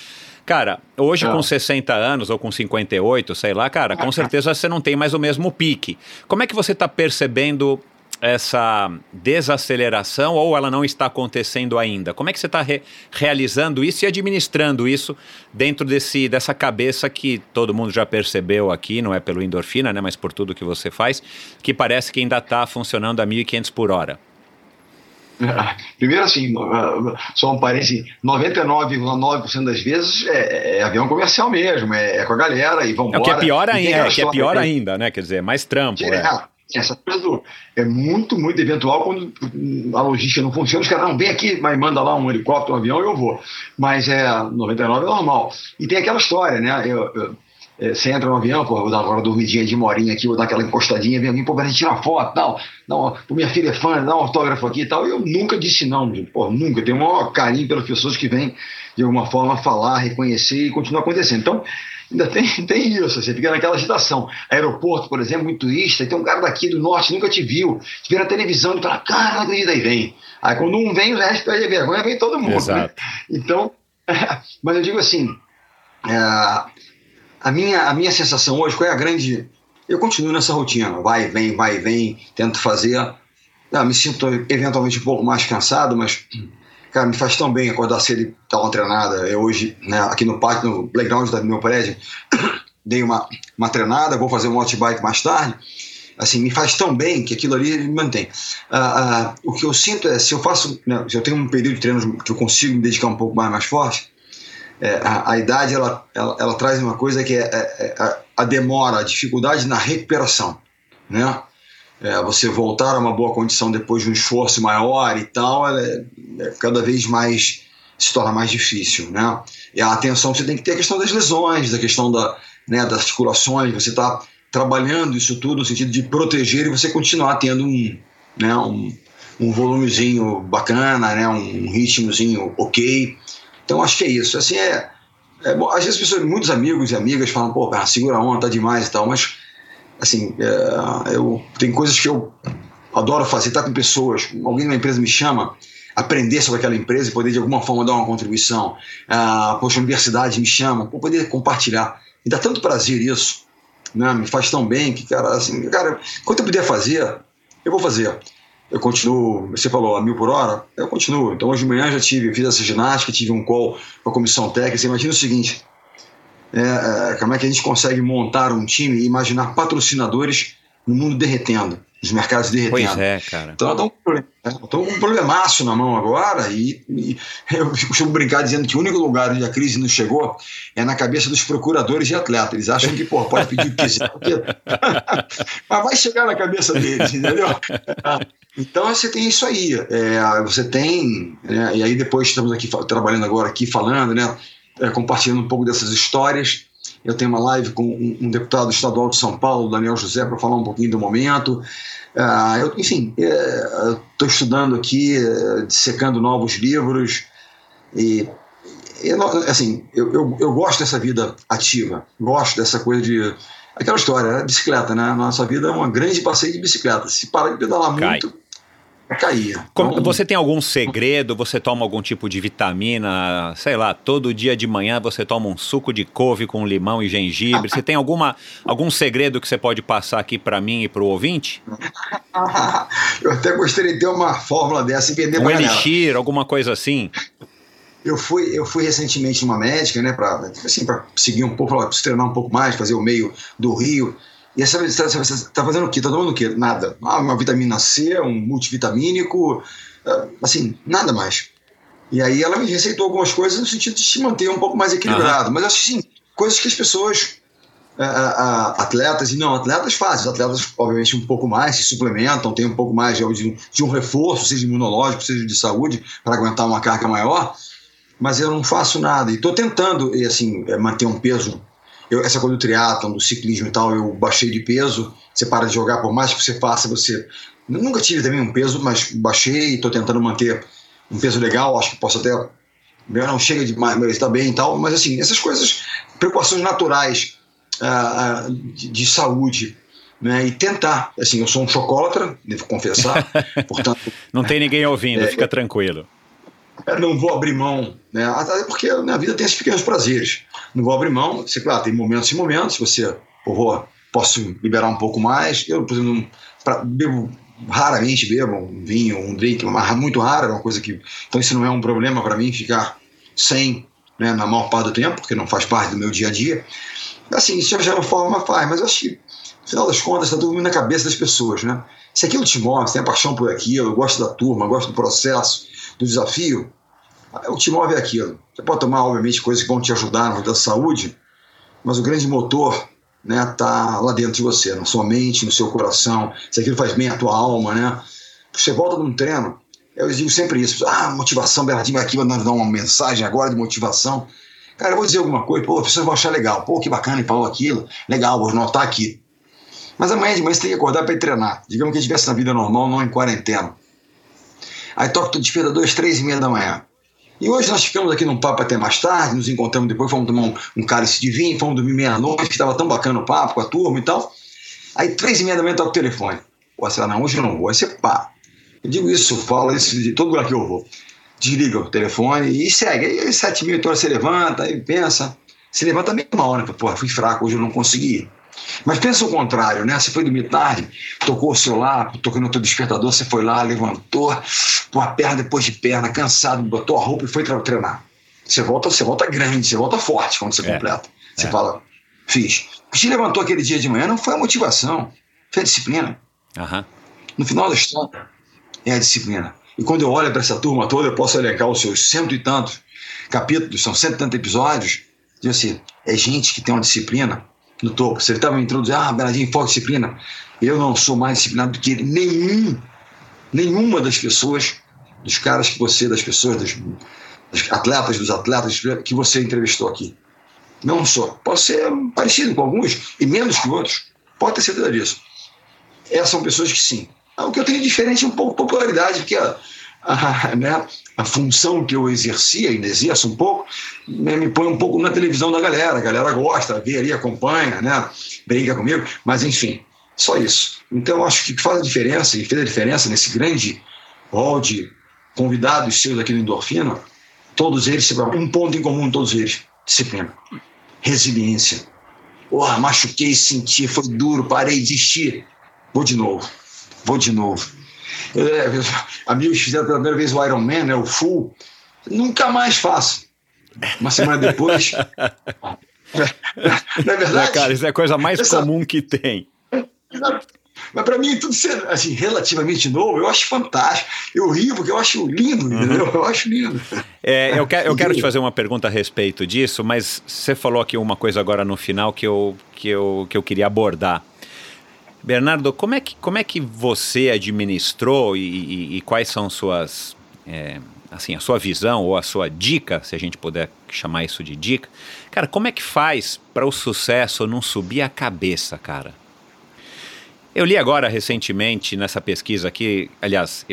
Cara, hoje com 60 anos ou com 58, sei lá, cara, com certeza você não tem mais o mesmo pique. Como é que você tá percebendo essa desaceleração, ou ela não está acontecendo ainda? Como é que você está realizando isso e administrando isso dentro dessa cabeça que todo mundo já percebeu aqui, não é pelo Endorfina, né, mas por tudo que você faz, que parece que ainda está funcionando a 1.500 por hora? Primeiro, assim, só um parênteses, 99,9% das vezes é avião comercial mesmo, é com a galera e vambora. O que é pior ainda, né, quer dizer, mais trampo. Essa coisa é muito eventual quando a logística não funciona, os caras não vêm aqui, mas manda lá um helicóptero, um avião e eu vou. Mas 99 é normal. E tem aquela história, né? Você entra no avião, pô, vou dar uma dormidinha de morinha aqui, vou dar aquela encostadinha, vem alguém, pô, pra gente tirar foto, tal, pô, minha filha é fã, dá um autógrafo aqui e tal. Eu nunca disse não, pô, nunca. Eu tenho o maior carinho pelas pessoas que vêm, de alguma forma, falar, reconhecer e continuar acontecendo. Então, ainda tem isso, você fica naquela agitação. Aeroporto, por exemplo, muito turista, tem um cara daqui do norte, nunca te viu, te vê na televisão e fala, cara, e daí vem. Aí quando um vem, o resto perde a vergonha, vem todo mundo. Exato. Né? Então, mas eu digo assim, a minha sensação hoje, qual é a grande... Eu continuo nessa rotina, vai e vem, tento fazer, me sinto eventualmente um pouco mais cansado, mas... Cara, me faz tão bem acordar cedo e dar uma treinada. Eu hoje, né, aqui no parque, no playground do meu prédio, dei uma treinada, vou fazer um outbike mais tarde. Assim, me faz tão bem que aquilo ali me mantém. O que eu sinto é, se eu faço, né, se eu tenho um período de treino que eu consigo me dedicar um pouco mais forte, a idade, ela traz uma coisa que é a demora, a dificuldade na recuperação, né? Você voltar a uma boa condição depois de um esforço maior e tal, cada vez mais se torna mais difícil, né? E a atenção que você tem que ter, a questão das lesões, da questão das articulações, você está trabalhando isso tudo no sentido de proteger e você continuar tendo um volumezinho bacana, né? Um ritmozinho ok. Então acho que é isso. Assim, bom, às vezes pessoas, muitos amigos e amigas falam, pô, cara, segura a onda, tá demais e tal, mas... Assim, tem coisas que eu adoro fazer, estar com pessoas, alguém na empresa me chama, aprender sobre aquela empresa e poder de alguma forma dar uma contribuição, a universidade me chama, poder compartilhar, me dá tanto prazer isso, né? Me faz tão bem que, cara, assim, cara, quando eu puder fazer, eu vou fazer, eu continuo, você falou, a 1.000 por hora, eu continuo, então hoje de manhã fiz essa ginástica, tive um call com a comissão técnica, você imagina o seguinte... como é que a gente consegue montar um time e imaginar patrocinadores no mundo derretendo, nos mercados derretendo. Pois é, cara. Então eu tô com um problemaço na mão agora e eu costumo brincar dizendo que o único lugar onde a crise não chegou é na cabeça dos procuradores de atleta. Eles acham que, pô, pode pedir o que quiser. Mas vai chegar na cabeça deles, entendeu? Então você tem isso aí. Você tem... E aí depois estamos aqui trabalhando agora, aqui falando, né? Compartilhando um pouco dessas histórias. Eu tenho uma live com um deputado estadual de São Paulo, Daniel José, para falar um pouquinho do momento. Estou estudando aqui, dissecando novos livros. Eu gosto dessa vida ativa, gosto dessa coisa de... Aquela história, bicicleta, né? Nossa vida é uma grande passeio de bicicleta. Se parar de pedalar muito... caía. Então, você tem algum segredo? Você toma algum tipo de vitamina? Sei lá, todo dia de manhã você toma um suco de couve com limão e gengibre. Você tem algum segredo que você pode passar aqui para mim e para o ouvinte? Eu até gostaria de ter uma fórmula dessa e vender para ela. Um elixir, alguma coisa assim? Eu fui recentemente numa médica, né, para assim, seguir um pouco, para treinar um pouco mais, fazer o meio do Rio. E essa vez você tá fazendo o quê? Tá tomando o quê? Nada. Ah, uma vitamina C, um multivitamínico, assim, nada mais. E aí ela me receitou algumas coisas no sentido de se manter um pouco mais equilibrado. Uhum. Mas assim, coisas que as pessoas, atletas e não atletas fazem. Os atletas, obviamente, um pouco mais, se suplementam, tem um pouco mais de um reforço, seja imunológico, seja de saúde, para aguentar uma carga maior. Mas eu não faço nada. E estou tentando, assim, manter um peso. Essa coisa do triatlon, do ciclismo e tal, eu baixei de peso. Você para de jogar, por mais que você faça, você... Nunca tive também um peso, mas baixei. Estou tentando manter um peso legal. Acho que posso até... Não chega demais, mas está bem e tal. Mas assim, essas coisas, preocupações naturais de saúde, né? E tentar, assim, eu sou um chocolatra, devo confessar. Portanto, não tem ninguém ouvindo, fica tranquilo. Eu não vou abrir mão, né? Até porque na vida tem esses pequenos prazeres. Não vou abrir mão, você, claro, tem momentos e momentos. Você, posso liberar um pouco mais. Eu, por exemplo, raramente bebo um vinho, um drink, muito raro, é uma coisa que... Então isso não é um problema para mim, ficar sem, né, na maior parte do tempo, porque não faz parte do meu dia a dia. Assim, isso já é uma forma, faz, mas eu acho que, no final das contas, está tudo na cabeça das pessoas, né? Se aquilo te move, se tem a paixão por aquilo, eu gosto da turma, eu gosto do processo, do desafio, o que te move é aquilo. Você pode tomar, obviamente, coisas que vão te ajudar na sua saúde, mas o grande motor, né, tá lá dentro de você, na sua mente, no seu coração, se aquilo faz bem à tua alma, né? Você volta de um treino, eu digo sempre isso, motivação, Bernardinho, aqui vai dar uma mensagem agora de motivação. Cara, eu vou dizer alguma coisa, as pessoas vão achar legal, que bacana, ele falou aquilo, legal, vou anotar aqui. Mas amanhã de manhã você tem que acordar para ir treinar. Digamos que a gente estivesse na vida normal, não em quarentena. Aí toca o despertador às 3:30 da manhã. E hoje nós ficamos aqui num papo até mais tarde, nos encontramos depois, fomos tomar um cálice de vinho, fomos dormir meia-noite, que estava tão bacana o papo com a turma e tal. Aí 3:30 da manhã toca o telefone. Sei lá, não, hoje eu não vou. Aí você pá. Eu digo isso, falo isso de todo lugar que eu vou. Desliga o telefone e segue. Aí 7:00 você levanta, aí pensa. Se levanta a mesma hora, fui fraco, hoje eu não consegui. Mas pensa o contrário, né? Você foi dormir tarde, tocou o celular, tocou no teu despertador, você foi lá, levantou, pô a perna depois de perna, cansado, botou a roupa e foi treinar. Você volta grande, você volta forte quando você completa. Você fala, fiz. Você levantou aquele dia de manhã, não foi a motivação, foi a disciplina. Uhum. No final da história, é a disciplina. E quando eu olho para essa turma toda, eu posso elencar os seus 100 e tantos capítulos, são 100 e tantos episódios, e assim, é gente que tem uma disciplina no topo. Você estava me introduzindo, Bernardinho, foco, disciplina. Eu não sou mais disciplinado do que nenhuma das pessoas, dos caras que você, das pessoas, dos atletas que você entrevistou aqui. Não sou. Posso ser parecido com alguns e menos que outros. Pode ter certeza disso. Essas são pessoas que sim. O que eu tenho de diferente é um pouco de popularidade, porque a função que eu exercia, ainda exerço um pouco, me põe um pouco na televisão da galera. A galera gosta, vê ali, acompanha, né? Briga comigo, mas enfim, só isso. Então eu acho que faz a diferença, e fez a diferença nesse grande hall de convidados seus aqui no Endorfina. Todos eles, um ponto em comum em todos eles: disciplina, resiliência. Machuquei, senti, foi duro, parei, desisti. Vou de novo. Amigos fizeram pela primeira vez o Iron Man, né, o full. Nunca mais faço. Uma semana depois. Não é verdade? Cara, isso é a coisa mais comum que tem. Mas para mim, tudo ser assim, relativamente novo, eu acho fantástico. Eu rio porque eu acho lindo, entendeu? Eu acho lindo. Eu quero te fazer uma pergunta a respeito disso, mas você falou aqui uma coisa agora no final que eu queria abordar. Bernardo, como é que você administrou e quais são suas, a sua visão ou a sua dica, se a gente puder chamar isso de dica? Cara, como é que faz para o sucesso não subir a cabeça, cara? Eu li agora recentemente nessa pesquisa aqui, aliás,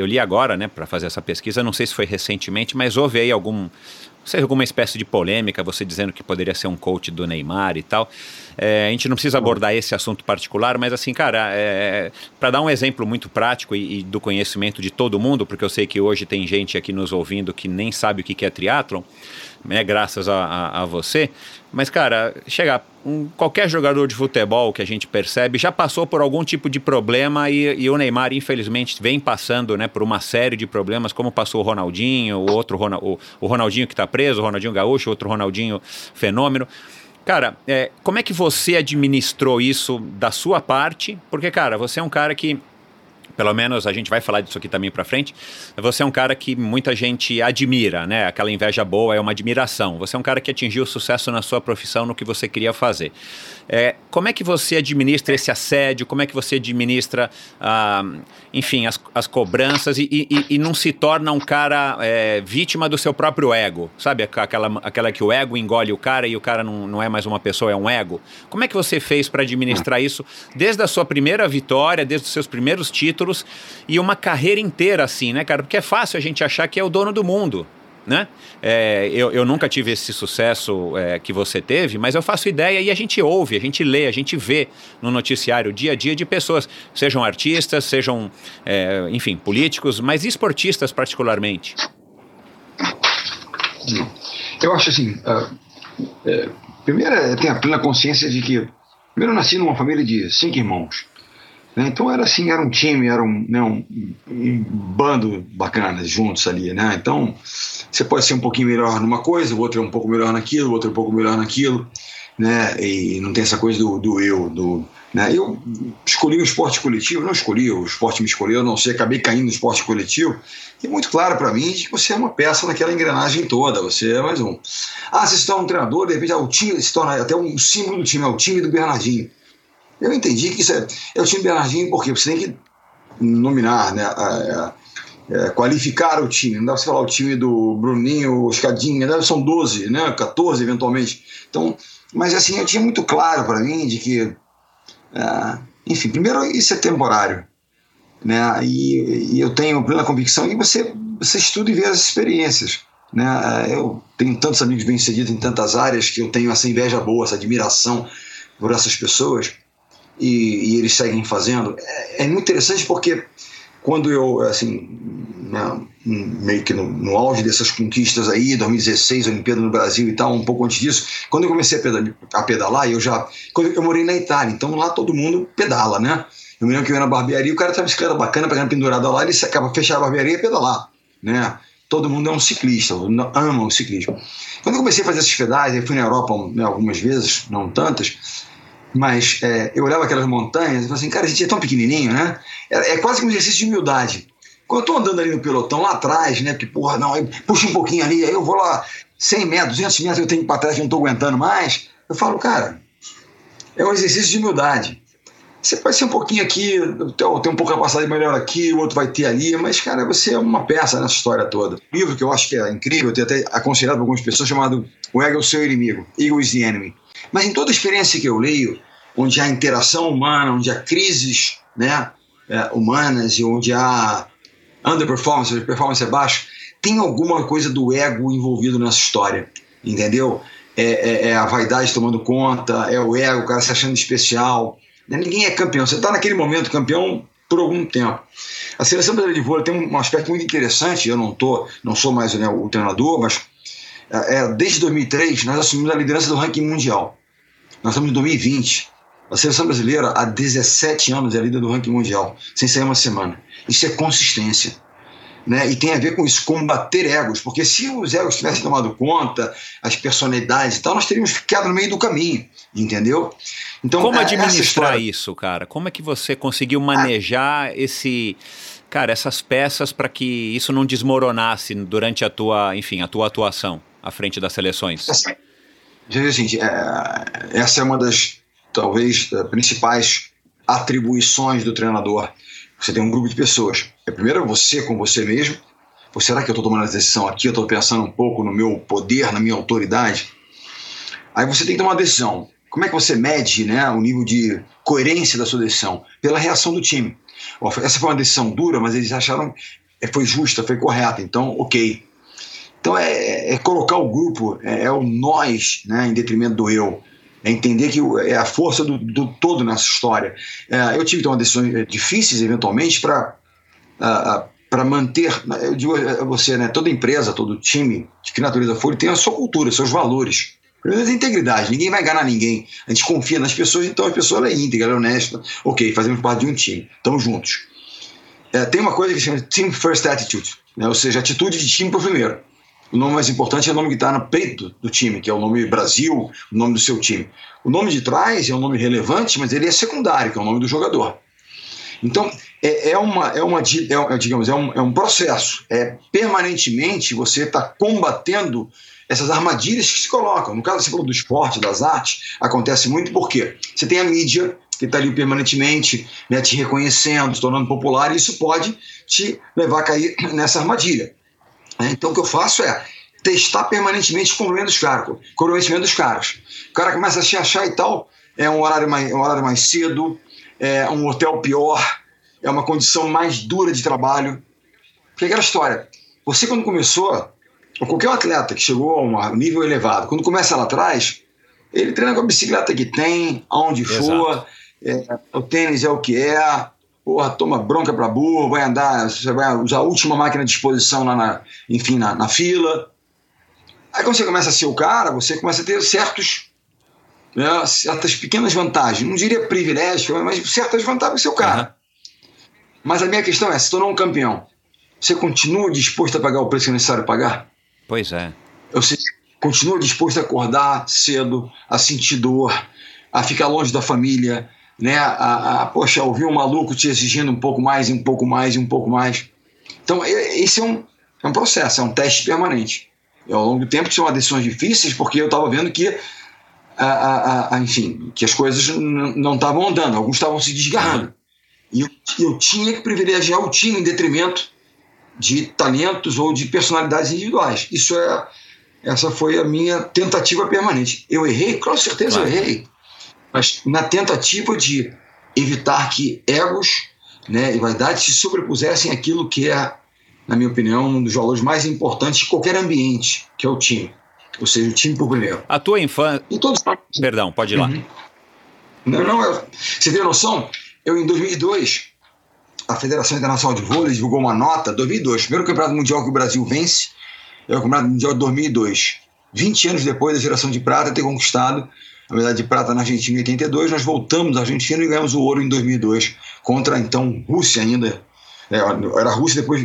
né, para fazer essa pesquisa, não sei se foi recentemente, mas houve aí seja alguma espécie de polêmica, você dizendo que poderia ser um coach do Neymar e tal. A gente não precisa abordar esse assunto particular, mas assim, cara, para dar um exemplo muito prático e do conhecimento de todo mundo, porque eu sei que hoje tem gente aqui nos ouvindo que nem sabe o que é triatlon, né, graças a você, mas cara, chegar qualquer jogador de futebol que a gente percebe já passou por algum tipo de problema e o Neymar infelizmente vem passando, né, por uma série de problemas, como passou o Ronaldinho, o Ronaldinho que está preso, o Ronaldinho Gaúcho, outro Ronaldinho fenômeno. Cara, como é que você administrou isso da sua parte? Porque, cara, você é um cara que, pelo menos a gente vai falar disso aqui também pra frente, você é um cara que muita gente admira, né? Aquela inveja boa é uma admiração. Você é um cara que atingiu sucesso na sua profissão, no que você queria fazer. Como é que você administra esse assédio? Como é que você administra, enfim, as cobranças e não se torna um cara vítima do seu próprio ego? Sabe, aquela que o ego engole o cara e o cara não é mais uma pessoa, é um ego. Como é que você fez pra administrar isso desde a sua primeira vitória, desde os seus primeiros títulos, e uma carreira inteira assim, né, cara? Porque é fácil a gente achar que é o dono do mundo, né? Eu nunca tive esse sucesso que você teve, mas eu faço ideia e a gente ouve, a gente lê, a gente vê no noticiário dia a dia de pessoas, sejam artistas, sejam, enfim, políticos, mas esportistas particularmente. Eu acho assim, primeiro eu tenho a plena consciência de que, primeiro eu nasci numa família de 5 irmãos. Então era assim, era um time, era um bando bacana juntos ali, né? Então você pode ser um pouquinho melhor numa coisa, o outro é um pouco melhor naquilo, o outro é um pouco melhor naquilo, né? E não tem essa coisa do eu, né? Eu escolhi o esporte coletivo, não escolhi, o esporte me escolheu, não sei, acabei caindo no esporte coletivo. E muito claro para mim que você é uma peça naquela engrenagem toda, você é mais um. Se você torna um treinador, de repente o time se torna até um símbolo do time, é o time do Bernardinho. Eu entendi que isso é o time Bernardinho, porque você tem que nominar, né, qualificar o time. Não dá pra você falar o time do Bruninho, Oscadinha, são 12, né, 14 eventualmente. Então, mas assim, eu tinha muito claro para mim de que, enfim, primeiro isso é temporário, né, e eu tenho plena convicção que você estuda e vê as experiências. Né, eu tenho tantos amigos bem-sucedidos em tantas áreas que eu tenho essa inveja boa, essa admiração por essas pessoas. E eles seguem fazendo. É muito interessante porque quando eu, assim, meio que no auge dessas conquistas aí, 2016, Olimpíada no Brasil e tal, um pouco antes disso, quando eu comecei a pedalar, eu morei na Itália, então lá todo mundo pedala, né? Eu me lembro que eu ia na barbearia, o cara tinha uma bicicleta bacana, pegando pendurada lá, ele acaba fechar a barbearia e pedalar, né? Todo mundo é um ciclista, ama o ciclismo. Quando eu comecei a fazer essas pedais, eu fui na Europa, né, algumas vezes, não tantas, mas eu olhava aquelas montanhas e falava assim, cara, a gente é tão pequenininho, né? É quase que um exercício de humildade. Quando eu tô andando ali no pelotão, lá atrás, né? Porque, porra, não, puxa um pouquinho ali, aí eu vou lá 100 metros, 200 metros, eu tenho que ir pra trás, que eu não tô aguentando mais. Eu falo, cara, é um exercício de humildade. Você pode ser um pouquinho aqui, tem um pouco a passada melhor aqui, o outro vai ter ali, mas, cara, você é uma peça nessa história toda. Um livro que eu acho que é incrível, eu tenho até aconselhado para algumas pessoas, chamado O Ego é o Seu Inimigo, Ego is the Enemy. Mas em toda experiência que eu leio, onde há interação humana, onde há crises, né, humanas e onde há underperformance, performance abaixo, tem alguma coisa do ego envolvido nessa história, entendeu? É a vaidade tomando conta, é o ego, o cara se achando especial. Ninguém é campeão, você está naquele momento campeão por algum tempo. A seleção brasileira de vôlei tem um aspecto muito interessante, eu não sou mais, né, o treinador, mas... desde 2003 nós assumimos a liderança do ranking mundial. Nós estamos em 2020. A seleção brasileira há 17 anos é a líder do ranking mundial, sem sair uma semana. Isso é consistência, né? E tem a ver com isso, combater egos, porque se os egos tivessem tomado conta, as personalidades e tal, nós teríamos ficado no meio do caminho, entendeu? Então, como administrar isso, cara? Como é que você conseguiu manejar essas peças para que isso não desmoronasse durante a tua atuação à frente das seleções? Essa é uma das, talvez, principais atribuições do treinador. Você tem um grupo de pessoas. Primeiro, você com você mesmo. Ou será que eu estou tomando essa decisão aqui? Eu estou pensando um pouco no meu poder, na minha autoridade? Aí você tem que tomar uma decisão. Como é que você mede, né, o nível de coerência da sua decisão? Pela reação do time. Essa foi uma decisão dura, mas eles acharam que foi justa, foi correta. Então, ok. Então é colocar o grupo, é o nós, né, em detrimento do eu. É entender que é a força do todo nessa história. Eu tive que tomar decisões difíceis, eventualmente, para manter, eu digo a você, né, toda empresa, todo time, de que natureza for, tem a sua cultura, seus valores. Primeiro é a integridade, ninguém vai enganar ninguém. A gente confia nas pessoas, então a pessoa é íntegra, ela é honesta. Ok, fazemos parte de um time, estamos juntos. Tem uma coisa que se chama Team First Attitude, né, ou seja, atitude de time para o primeiro. O nome mais importante é o nome que está no peito do time, que é o nome Brasil, o nome do seu time. O nome de trás é um nome relevante, mas ele é secundário, que é o nome do jogador. Então, é um processo. É permanentemente você está combatendo essas armadilhas que se colocam. No caso, você falou do esporte, das artes, acontece muito porque você tem a mídia que está ali permanentemente, né, te reconhecendo, te tornando popular, e isso pode te levar a cair nessa armadilha. Então o que eu faço é testar permanentemente o convênio dos caras. O cara começa a se achar e tal, é um horário mais cedo, é um hotel pior, é uma condição mais dura de trabalho. Porque aquela história, você quando começou, ou qualquer atleta que chegou a um nível elevado, quando começa lá atrás, ele treina com a bicicleta que tem, aonde for, o tênis é o que é, porra, toma bronca pra burro, vai andar, você vai usar a última máquina de exposição lá na fila. Aí quando você começa a ser o cara, você começa a ter certas pequenas vantagens. Não diria privilégio, mas certas vantagens para ser o cara. Uhum. Mas a minha questão é, se tornou um campeão, você continua disposto a pagar o preço que é necessário pagar? Pois é. Você continua disposto a acordar cedo, a sentir dor, a ficar longe da família, né, poxa, ouvir um maluco te exigindo um pouco mais. Então, esse é um processo, é um teste permanente. Eu, ao longo do tempo, tinha decisões difíceis, porque eu estava vendo que, que as coisas não estavam andando, alguns estavam se desgarrando. E eu tinha que privilegiar o time em detrimento de talentos ou de personalidades individuais. Essa foi a minha tentativa permanente. Eu errei? Com certeza claro. Eu errei. Mas na tentativa de evitar que egos, né, e vaidades se sobrepusessem àquilo que é, na minha opinião, um dos valores mais importantes de qualquer ambiente, que é o time. Ou seja, o time por primeiro. A tua infância... Perdão, pode ir lá. Uhum. Não, você tem noção? Eu, em 2002, a Federação Internacional de Vôlei divulgou uma nota, 2002, primeiro campeonato mundial que o Brasil vence, é o campeonato mundial de 2002. 20 anos depois da geração de prata ter conquistado a medalha de prata na Argentina em 82, nós voltamos à Argentina e ganhamos o ouro em 2002 contra, então, Rússia ainda. Era a Rússia, depois...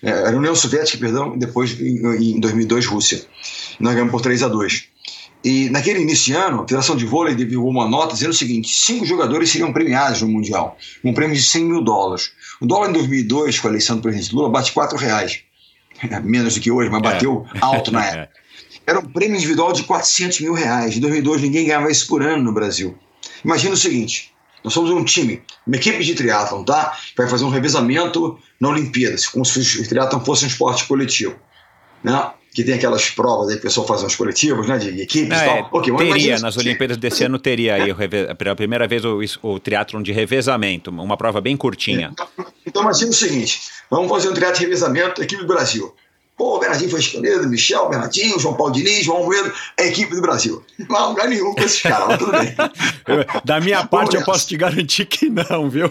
Era a União Soviética, perdão, depois, em 2002, Rússia. Nós ganhamos por 3-2. E naquele início de ano, a Federação de Vôlei divulgou uma nota dizendo o seguinte: 5 jogadores seriam premiados no Mundial, um prêmio de $100.000. O dólar em 2002, com a eleição do presidente Lula, bate $4. Menos do que hoje, mas bateu alto na época. Era um prêmio individual de $400.000. Em 2002, ninguém ganhava isso por ano no Brasil. Imagina o seguinte, nós somos um time, uma equipe de triatlon, tá? Vai fazer um revezamento na Olimpíada, como se o triatlon fosse um esporte coletivo, né? Que tem aquelas provas aí que o pessoal faz uns coletivos, né? De equipes e tal. Okay, teria, nas Olimpíadas desse ano, teria aí pela primeira vez o triatlon de revezamento, uma prova bem curtinha. Então imagina o seguinte, vamos fazer um triatlon de revezamento, equipe do Brasil. Pô, o Bernardinho foi escolhido, Michel, Bernardinho, João Paulo Diniz, João Almeida, a equipe do Brasil. Não há lugar nenhum com esses caras, mas tudo bem. Da minha parte, eu posso te garantir que não, viu?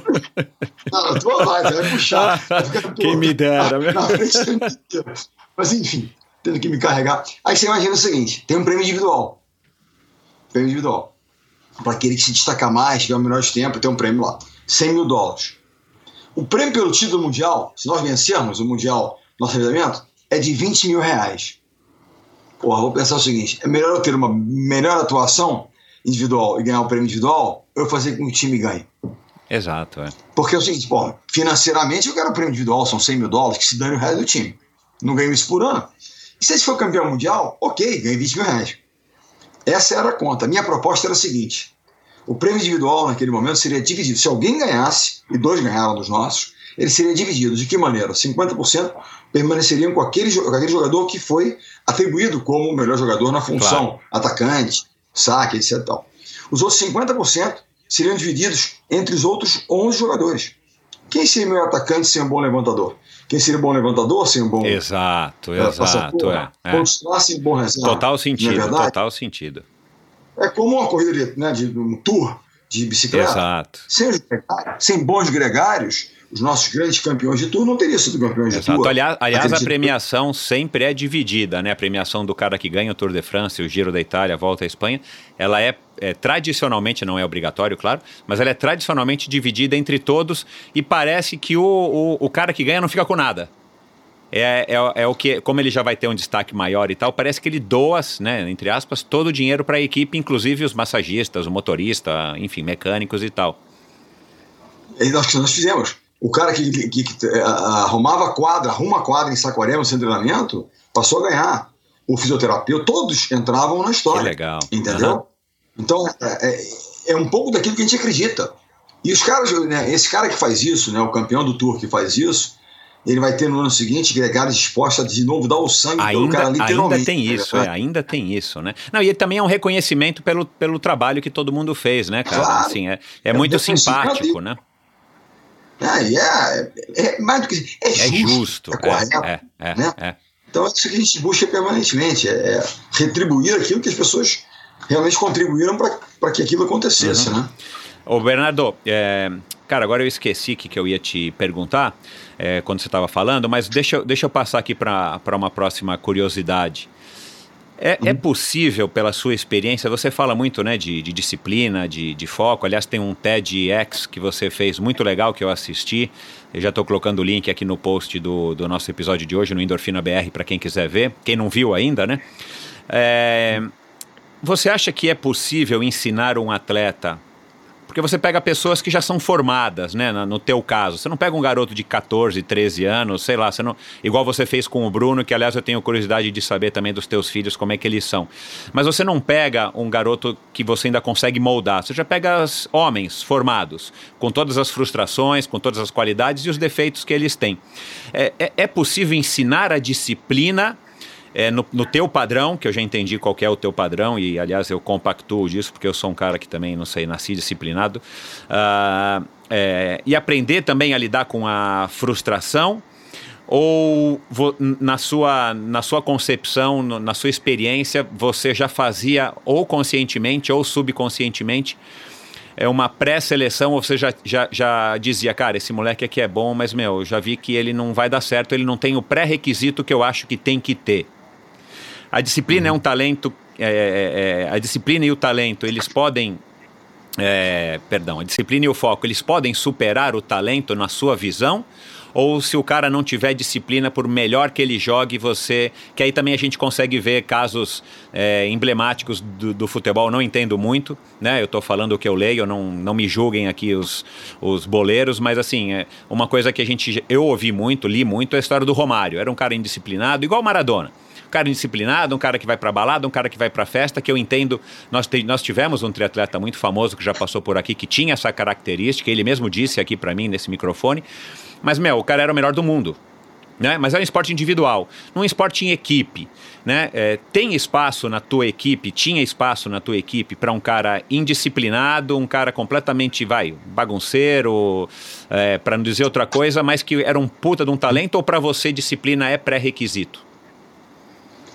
Não, tu vai puxar. Quem me dera. Mas enfim, tendo que me carregar. Aí você imagina o seguinte, tem um prêmio individual. Prêmio individual. Para aquele que se destacar mais, tiver o menor de tempo, tem um prêmio lá. $100.000. O prêmio pelo título mundial, se nós vencermos o mundial, nosso revezamento, é de $20.000. Porra, vou pensar o seguinte, é melhor eu ter uma melhor atuação individual e ganhar o prêmio individual, ou eu fazer com que o time ganhe. Exato, é. Porque é o seguinte, porra, financeiramente eu quero o prêmio individual, são $100.000, que se dane o resto do time. Não ganho isso por ano. E se esse for campeão mundial, ok, ganhei $20.000. Essa era a conta. A minha proposta era a seguinte, o prêmio individual naquele momento seria dividido. Se alguém ganhasse, e 2 ganharam dos nossos, ele seria dividido. De que maneira? 50% permaneceriam com aquele jogador que foi atribuído como o melhor jogador na função, claro, atacante, saque, etc. Os outros 50% seriam divididos entre os outros 11 jogadores. Quem seria meu atacante sem um bom levantador? Quem seria um bom levantador sem um bom... Exato. Continuar sem um bom reserva. Total sentido. É como uma corrida de um tour de bicicleta. Exato. Sem bons gregários, os nossos grandes campeões de tour não teriam sido campeões de tour. Aliás, a premiação sempre é dividida, né? A premiação do cara que ganha o Tour de France, o Giro da Itália, a Volta à Espanha, ela é tradicionalmente, não é obrigatório, claro, mas ela é tradicionalmente dividida entre todos e parece que o cara que ganha não fica com nada. É o que, como ele já vai ter um destaque maior e tal, parece que ele doa, né, entre aspas, todo o dinheiro para a equipe, inclusive os massagistas, o motorista, enfim, mecânicos e tal. É isso que nós fizemos. O cara que arruma a quadra em Saquarema, no centro de treinamento, passou a ganhar. O fisioterapeuta, todos entravam na história. Que legal. Entendeu? Uhum. Então, é um pouco daquilo que a gente acredita. E os caras, né, esse cara que faz isso, né, o campeão do Tour que faz isso, ele vai ter no ano seguinte gregários dispostos a de novo dar o sangue pelo cara, literalmente. Ainda tem isso, né? Não, e também é um reconhecimento pelo trabalho que todo mundo fez, né, cara? Claro, assim, é muito simpático, né? É mais do que... É justo, é correto, né? Então é isso que a gente busca permanentemente, é retribuir aquilo que as pessoas realmente contribuíram para que aquilo acontecesse, né? Ô, Bernardo, cara, agora eu esqueci o que eu ia te perguntar quando você estava falando, mas deixa eu passar aqui para uma próxima curiosidade. É possível, pela sua experiência, você fala muito, né, de disciplina, de foco, aliás, tem um TEDx que você fez muito legal que eu assisti, eu já estou colocando o link aqui no post do nosso episódio de hoje, no Endorfina BR, para quem quiser ver, quem não viu ainda, né? Você acha que é possível ensinar um atleta? Porque você pega pessoas que já são formadas, né, no teu caso. Você não pega um garoto de 14, 13 anos, sei lá, igual você fez com o Bruno, que aliás eu tenho curiosidade de saber também dos teus filhos como é que eles são. Mas você não pega um garoto que você ainda consegue moldar, você já pega homens formados, com todas as frustrações, com todas as qualidades e os defeitos que eles têm. É possível ensinar a disciplina... No teu padrão, que eu já entendi qual que é o teu padrão, e aliás eu compactuo disso, porque eu sou um cara que também, não sei, nasci disciplinado, e aprender também a lidar com a frustração, ou na sua concepção, na sua experiência, você já fazia ou conscientemente ou subconscientemente uma pré-seleção, ou você já dizia, cara, esse moleque aqui é bom, mas meu, eu já vi que ele não vai dar certo, ele não tem o pré-requisito que eu acho que tem que ter. A disciplina é um talento, a disciplina e o talento, eles podem, a disciplina e o foco, eles podem superar o talento na sua visão, ou se o cara não tiver disciplina, por melhor que ele jogue, que aí também a gente consegue ver casos emblemáticos do futebol, não entendo muito, né, eu tô falando o que eu leio, não me julguem aqui os boleiros, mas assim, uma coisa que eu ouvi muito, li muito, é a história do Romário, era um cara indisciplinado, igual o Maradona, um cara indisciplinado, um cara que vai pra balada, um cara que vai pra festa, que eu entendo, nós tivemos um triatleta muito famoso que já passou por aqui, que tinha essa característica, ele mesmo disse aqui pra mim, nesse microfone, mas, o cara era o melhor do mundo, né? Mas é um esporte individual, não um esporte em equipe, né? Tinha espaço na tua equipe para um cara indisciplinado, um cara completamente, bagunceiro, para não dizer outra coisa, mas que era um puta de um talento, ou para você disciplina é pré-requisito?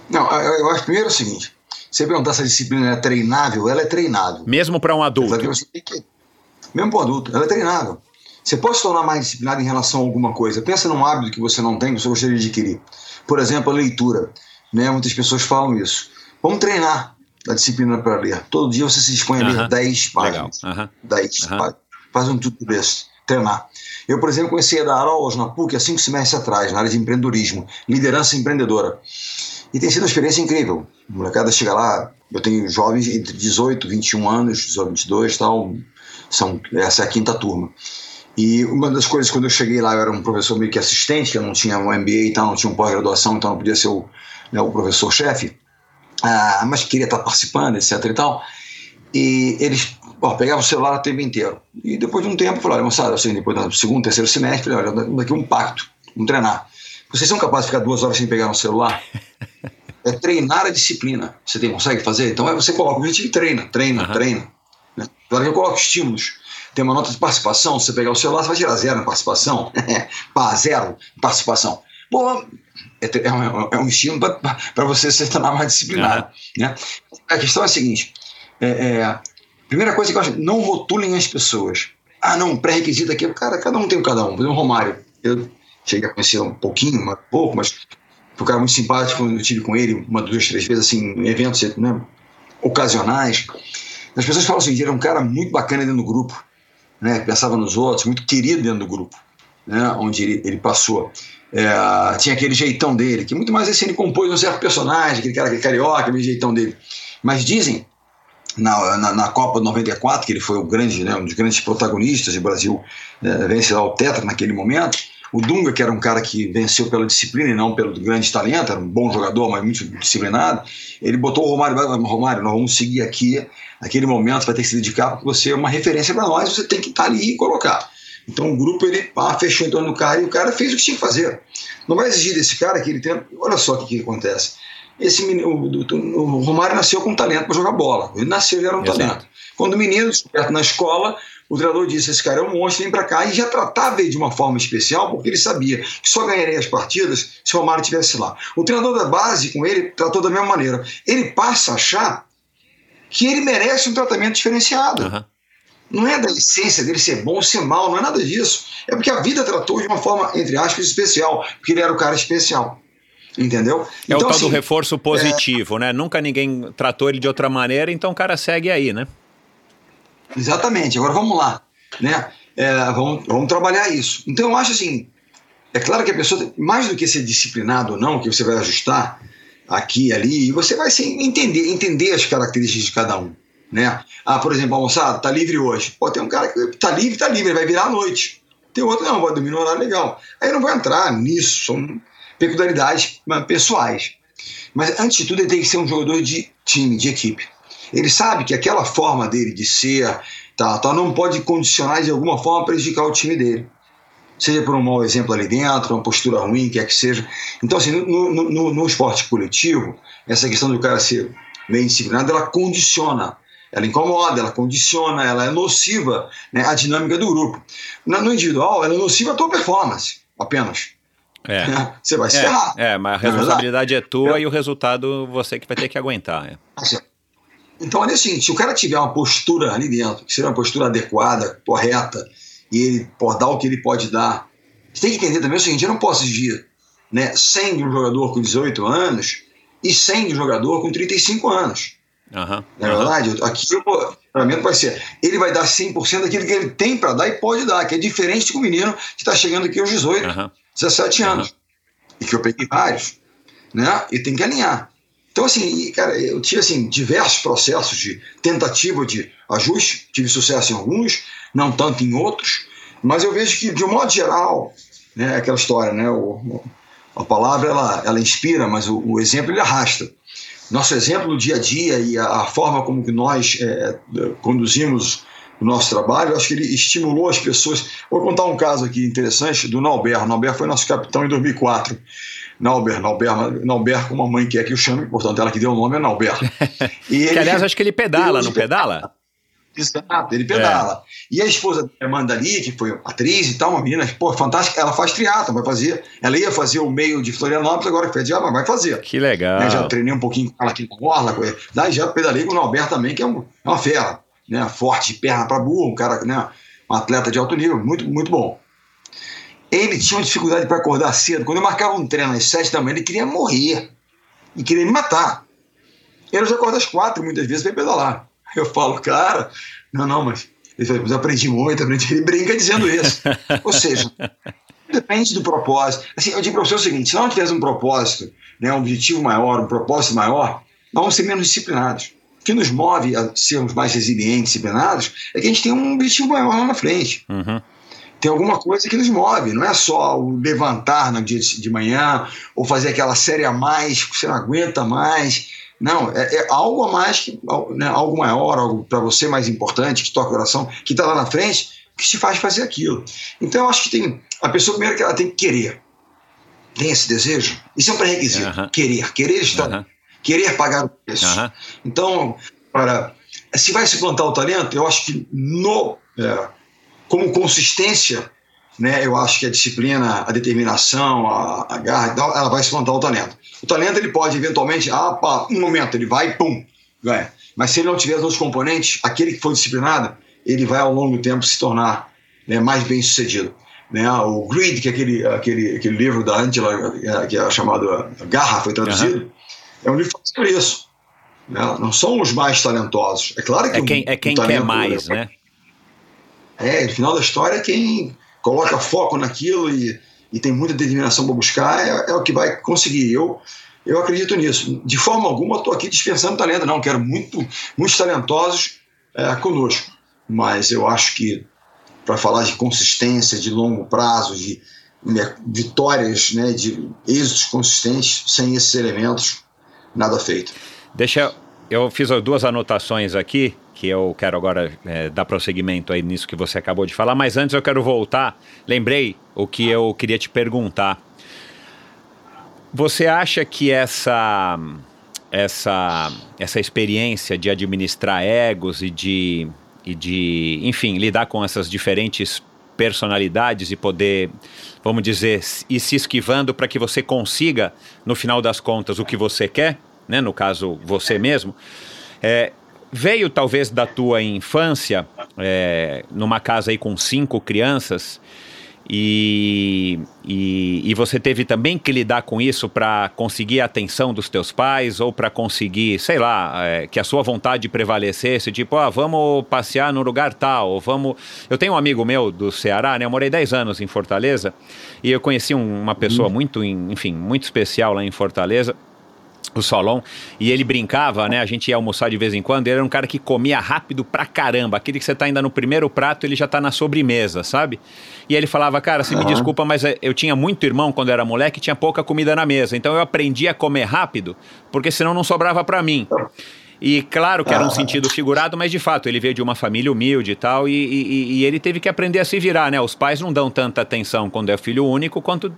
Não, eu acho primeiro o seguinte, você perguntar se a disciplina é treinável, ela é treinável. Mesmo para um adulto? Mesmo para um adulto, ela é treinável. Você pode se tornar mais disciplinado em relação a alguma coisa. Pensa num hábito que você não tem, que você gostaria de adquirir. Por exemplo, a leitura, né? Muitas pessoas falam isso. Vamos treinar a disciplina para ler. Todo dia você se dispõe a ler 10 páginas. 10 páginas. Faz um tudo desse. Treinar. Eu, por exemplo, comecei a dar aulas na PUC há 5 semestres atrás, na área de empreendedorismo, liderança empreendedora. E tem sido uma experiência incrível. A molecada chega lá, eu tenho jovens entre 18 e 21 anos, 18, 22 e tal. Essa é a 5ª turma. E uma das coisas, quando eu cheguei lá, eu era um professor meio que assistente, eu não tinha um MBA e tal, não tinha um pós-graduação, então não podia ser o professor-chefe, mas queria estar participando, etc e tal. E eles pegavam o celular o tempo inteiro. E depois de um tempo, falaram, moçada, assim, depois do 2º, 3º semestre, olha, daqui um pacto, vamos treinar. Vocês são capazes de ficar 2 horas sem pegar um celular? É treinar a disciplina. Você consegue fazer? Então você coloca o objetivo e treina, treina, treina. Claro que eu coloco estímulos. Tem uma nota de participação, você pegar o celular, você vai tirar zero na participação. Pá, zero participação. Pô, é um estímulo para você se tornar mais disciplinado. Né? A questão é a seguinte, primeira coisa que eu acho, não rotulem as pessoas. Ah, não, pré-requisito aqui, cara, cada um tem o cada um. Por exemplo, o Romário, eu cheguei a conhecer um pouco, mas o cara muito simpático, eu tive com ele uma, duas, três vezes, assim, em eventos, né, ocasionais. As pessoas falam assim, ele era um cara muito bacana dentro do grupo, né, pensava nos outros, muito querido dentro do grupo, né, onde ele passou. Tinha aquele jeitão dele, que muito mais esse ele compôs um certo personagem, aquele cara carioca, aquele jeitão dele. Mas dizem, na Copa de 94, que ele foi o grande, né, um dos grandes protagonistas, o Brasil vence lá o tetra naquele momento, o Dunga, que era um cara que venceu pela disciplina e não pelo grande talento, era um bom jogador, mas muito disciplinado, ele botou o Romário, nós vamos seguir aqui, naquele momento vai ter que se dedicar, porque você é uma referência para nós, você tem que estar ali e colocar. Então o grupo, ele fechou em torno do cara e o cara fez o que tinha que fazer. Não vai exigir desse cara que ele tenha... Olha só o que acontece. Esse menino, o Romário nasceu com talento para jogar bola. Ele nasceu, ele era um talento. Quando o menino, na escola, o treinador disse, esse cara é um monstro, vem para cá. E já tratava ele de uma forma especial, porque ele sabia que só ganharia as partidas se o Romário estivesse lá. O treinador da base, com ele, tratou da mesma maneira. Ele passa a achar que ele merece um tratamento diferenciado. Uhum. Não é da essência dele ser bom ou ser mal, não é nada disso. É porque a vida tratou de uma forma, entre aspas, especial, porque ele era o cara especial. Entendeu? É então, o tal assim, do reforço positivo, né? Nunca ninguém tratou ele de outra maneira, então o cara segue aí, né? Exatamente. Agora vamos lá, né? Vamos trabalhar isso. Então eu acho assim, é claro que a pessoa, mais do que ser disciplinado ou não, que você vai ajustar aqui e ali, e você vai assim, entender as características de cada um. Né? Ah, por exemplo, almoçado, tá livre hoje. Pô, tem um cara que tá livre, ele vai virar à noite. Tem outro, não, vai dormir no horário legal. Aí não vai entrar nisso, são peculiaridades pessoais. Mas antes de tudo, ele tem que ser um jogador de time, de equipe. Ele sabe que aquela forma dele de ser, não pode condicionar de alguma forma prejudicar o time dele. Seja por um mau exemplo ali dentro, uma postura ruim, quer que seja. Então, assim, no esporte coletivo, essa questão do cara ser bem disciplinado, ela condiciona. Ela incomoda, ela condiciona, ela é nociva, né, à dinâmica do grupo. No individual, ela é nociva à tua performance, apenas. Você vai se ferrar. Mas a responsabilidade é tua e o resultado você que vai ter que aguentar. Então, olha assim, se o cara tiver uma postura ali dentro, que seja uma postura adequada, correta, e ele dar o que ele pode dar, você tem que entender também o seguinte, eu não posso exigir, né, 100 de um jogador com 18 anos e 100 de um jogador com 35 anos. Na verdade, aquilo para mim vai ser, ele vai dar 100% daquilo que ele tem para dar e pode dar, que é diferente do menino que está chegando aqui aos 18, 17 anos, e que eu peguei vários, né? E tem que alinhar. Então assim, cara, eu tive assim diversos processos de tentativa de ajuste, tive sucesso em alguns, não tanto em outros, mas eu vejo que de um modo geral, né, aquela história, né, a palavra ela inspira, mas o exemplo ele arrasta. Nosso exemplo do dia a dia e a forma como que nós conduzimos o nosso trabalho, acho que ele estimulou as pessoas. Vou contar um caso aqui interessante do Nauber. O Nauber foi nosso capitão em 2004. Nauber, como a mãe quer que eu chame, portanto, ela que deu o nome é Nauber. E ele, que, aliás, acho que ele pedala, não pedala? Exato, ele pedala. E a esposa da Amanda ali, que foi atriz e tal, uma menina, pô, fantástica, ela faz triatlon, vai fazer. Ela ia fazer o meio de Florianópolis, agora que fez diabo, vai fazer. Que legal. Né, já treinei um pouquinho com ela aqui com Orla, daí já pedalei com o Nauber também, que é uma fera, né? Forte, de perna para burro, um cara, né? Um atleta de alto nível, muito, muito bom. Ele tinha uma dificuldade para acordar cedo. Quando eu marcava um treino às 7 da manhã, ele queria morrer e queria me matar. Eu já acordo às 4 muitas vezes para pedalar. Eu falo, cara, não, mas aprendi muito, ele brinca dizendo isso. Ou seja, depende do propósito. Assim, eu digo para você o seguinte, se nós tivéssemos um propósito, né, um objetivo maior, um propósito maior, nós vamos ser menos disciplinados. O que nos move a sermos mais resilientes, disciplinados, é que a gente tem um objetivo maior lá na frente. Tem alguma coisa que nos move, não é só o levantar no dia de manhã, ou fazer aquela série a mais, que você não aguenta mais. Não, é algo a mais, né, algo maior, algo para você mais importante, que toca o coração, que está lá na frente, que te faz fazer aquilo. Então eu acho que tem a pessoa, primeiro, que ela tem que querer. Tem esse desejo? Isso é um pré-requisito. Querer estar, querer pagar o preço. Então, se vai suplantar o talento, eu acho que como consistência, né, eu acho que a disciplina, a determinação, a garra e tal, ela vai espantar o talento. O talento, ele pode eventualmente, um momento, ele vai, pum, ganha. Mas se ele não tiver os outros componentes, aquele que for disciplinado, ele vai ao longo do tempo se tornar, né, mais bem sucedido. Né, o Greed, que é aquele livro da Angela, que é chamado Garra, foi traduzido, é um livro sobre isso. Né, não são os mais talentosos. É claro que quem quer mais, né? No final da história, quem coloca foco naquilo e tem muita determinação para buscar é o que vai conseguir. Eu acredito nisso. De forma alguma, estou aqui dispensando talento. Não, quero muitos talentosos conosco. Mas eu acho que para falar de consistência, de longo prazo, de vitórias, né, de êxitos consistentes, sem esses elementos, nada feito. Eu fiz duas anotações aqui, que eu quero agora dar prosseguimento aí nisso que você acabou de falar, mas antes eu quero voltar, lembrei o que eu queria te perguntar. Você acha que essa experiência de administrar egos e de, enfim, lidar com essas diferentes personalidades e poder, vamos dizer, ir se esquivando para que você consiga, no final das contas, o que você quer, né? No caso, você mesmo, veio talvez da tua infância, numa casa aí com 5 crianças, e você teve também que lidar com isso para conseguir a atenção dos teus pais ou para conseguir, sei lá, que a sua vontade prevalecesse, tipo, vamos passear no lugar tal, ou vamos... Eu tenho um amigo meu do Ceará, né? Eu morei 10 anos em Fortaleza e eu conheci uma pessoa muito especial lá em Fortaleza, o Solon, e ele brincava, né? A gente ia almoçar de vez em quando, ele era um cara que comia rápido pra caramba, aquele que você tá ainda no primeiro prato, ele já tá na sobremesa, sabe? E ele falava, cara, me desculpa, mas eu tinha muito irmão quando era moleque, tinha pouca comida na mesa, então eu aprendi a comer rápido, porque senão não sobrava pra mim. E claro que era um sentido figurado, mas de fato, ele veio de uma família humilde e tal, e ele teve que aprender a se virar, né? Os pais não dão tanta atenção quando é filho único, quanto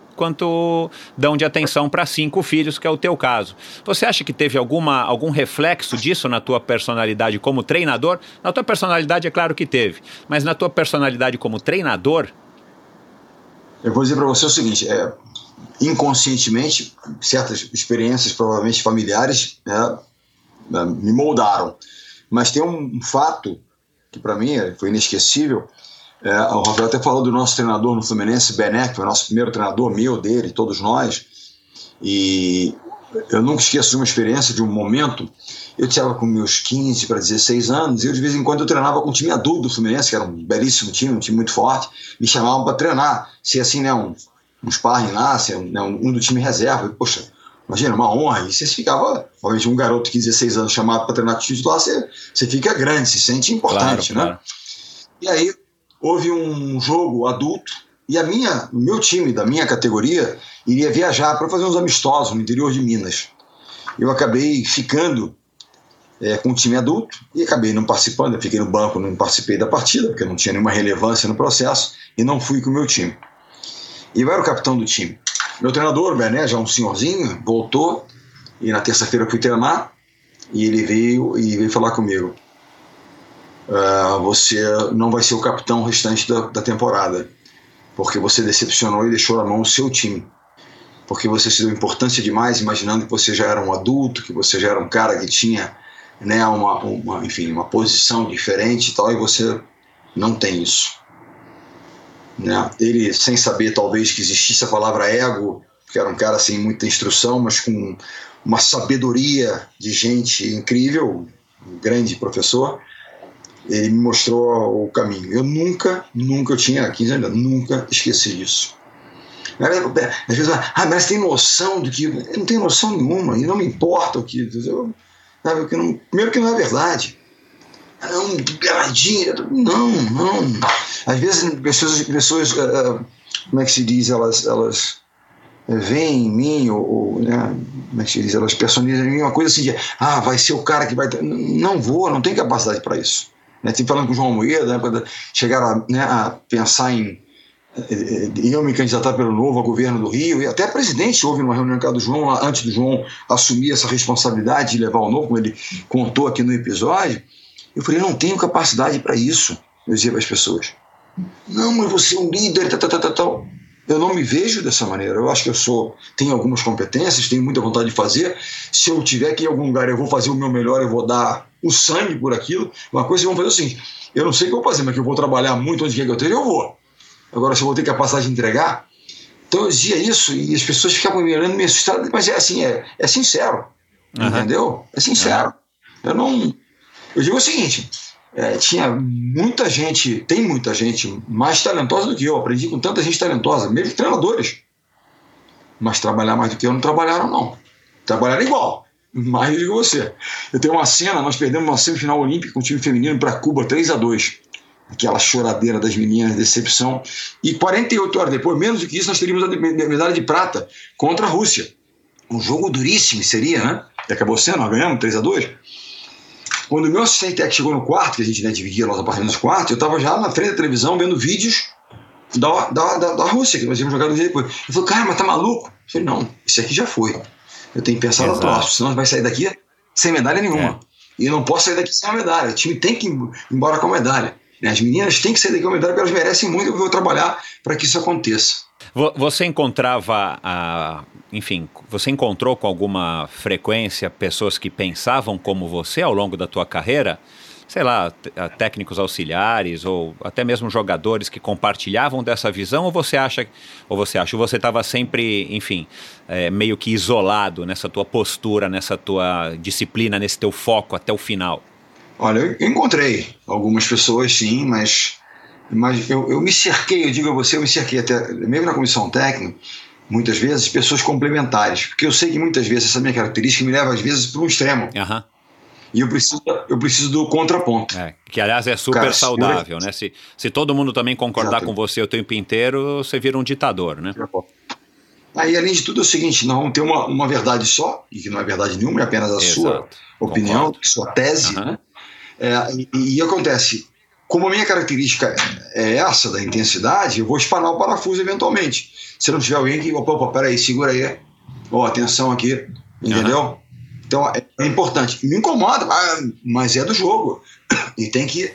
dão de atenção para 5 filhos, que é o teu caso. Você acha que teve algum reflexo disso na tua personalidade como treinador? Na tua personalidade é claro que teve, mas na tua personalidade como treinador? Eu vou dizer para você o seguinte, inconscientemente, certas experiências provavelmente familiares... me moldaram, mas tem um fato que para mim foi inesquecível. O Rafael até falou do nosso treinador no Fluminense, Bené, que foi o nosso primeiro treinador, meu, dele, todos nós, e eu nunca esqueço de uma experiência, de um momento. Eu estava com meus 15 para 16 anos e eu de vez em quando eu treinava com o time adulto do Fluminense, que era um belíssimo time, um time muito forte, me chamavam para treinar, ser assim, né, um sparring lá, ser um do time reserva, e poxa, imagina, uma honra. E você ficava, obviamente, um garoto de 16 anos chamado para treinar titular, você fica grande, se sente importante, claro, né? Claro. E aí houve um jogo adulto e o meu time da minha categoria iria viajar para fazer uns amistosos no interior de Minas. Eu acabei ficando com o time adulto e acabei não participando. Eu fiquei no banco, não participei da partida, porque não tinha nenhuma relevância no processo, e não fui com o meu time. E eu era o capitão do time. Meu treinador, Bené, já um senhorzinho, voltou, e na terça-feira eu fui treinar, e ele veio falar comigo. Você não vai ser o capitão restante da temporada, porque você decepcionou e deixou na mão o seu time. Porque você se deu importância demais, imaginando que você já era um adulto, que você já era um cara que tinha, né, uma posição diferente e tal, e você não tem isso. Né? Ele, sem saber talvez que existisse a palavra ego, que era um cara sem muita instrução, mas com uma sabedoria de gente incrível, um grande professor, ele me mostrou o caminho. Eu nunca, eu tinha 15 anos, nunca esqueci disso. Às vezes, mas tem noção do que... Eu não tenho noção nenhuma, e não me importa o que... primeiro que não é verdade. Não. Às vezes pessoas como é que se diz, elas veem em mim, ou né, como é que se diz, elas personalizam em mim uma coisa assim de, vai ser o cara que vai... Não tem capacidade para isso, né? Tipo, falando com o João Moeda, né, chegaram a pensar em eu me candidatar pelo Novo ao governo do Rio, e até presidente houve numa reunião do João, antes do João assumir essa responsabilidade de levar o Novo, como ele contou aqui no episódio. Eu falei, não tenho capacidade para isso, eu dizia para as pessoas. Não, mas você é um líder, tal. Eu não me vejo dessa maneira. Eu acho que tenho algumas competências, tenho muita vontade de fazer. Se eu tiver que ir em algum lugar, eu vou fazer o meu melhor, eu vou dar o sangue por aquilo. Uma coisa vocês vão fazer o seguinte: eu não sei o que eu vou fazer, mas que eu vou trabalhar muito onde quer que eu esteja, eu vou. Agora, se eu vou ter que a passagem entregar. Então eu dizia isso e as pessoas ficavam me olhando meio assustadas, mas é sincero. Uhum. Entendeu? É sincero. Uhum. Eu digo o seguinte. Tem muita gente mais talentosa do que eu. Aprendi com tanta gente talentosa, mesmo treinadores. Mas trabalhar mais do que eu não trabalharam, não. Trabalharam igual, mais do que você. Eu tenho uma cena, nós perdemos uma semifinal olímpica com o time feminino para Cuba 3-2. Aquela choradeira das meninas, decepção. E 48 horas depois, menos do que isso, nós teríamos a medalha de prata contra a Rússia. Um jogo duríssimo seria, né? E acabou sendo, nós ganhamos 3-2. Quando o meu assistente técnico chegou no quarto, que a gente, né, dividia nós apartamentos no quarto, eu estava já na frente da televisão vendo vídeos da Rússia, que nós íamos jogar no dia depois. Ele falou, cara, mas tá maluco? Eu falei, não, isso aqui já foi. Eu tenho que pensar no próximo, senão vai sair daqui sem medalha nenhuma. E eu não posso sair daqui sem a medalha. O time tem que ir embora com a medalha. As meninas têm que sair daqui com a medalha porque elas merecem muito, eu vou trabalhar para que isso aconteça. Você encontrou com alguma frequência pessoas que pensavam como você ao longo da tua carreira? Sei lá, técnicos auxiliares ou até mesmo jogadores que compartilhavam dessa visão? Ou você acha que você estava sempre, meio que isolado nessa tua postura, nessa tua disciplina, nesse teu foco até o final? Olha, eu encontrei algumas pessoas, sim, mas eu me cerquei, eu digo a você, eu me cerquei até, mesmo na comissão técnica, muitas vezes, pessoas complementares, porque eu sei que muitas vezes essa minha característica me leva às vezes para um extremo, uhum. E eu preciso do contraponto. Que aliás é super saudável, né? Se todo mundo também concordar com você o tempo inteiro, você vira um ditador, né? Aí, além de tudo, é o seguinte, nós vamos ter uma verdade só, e que não é verdade nenhuma, é apenas a sua opinião, sua tese, né? E acontece, como a minha característica é essa, da intensidade, eu vou espanar o parafuso eventualmente. Se não tiver alguém que, opa, peraí, segura aí, atenção aqui, entendeu? Uhum. Então é importante. Me incomoda, mas é do jogo. E tem que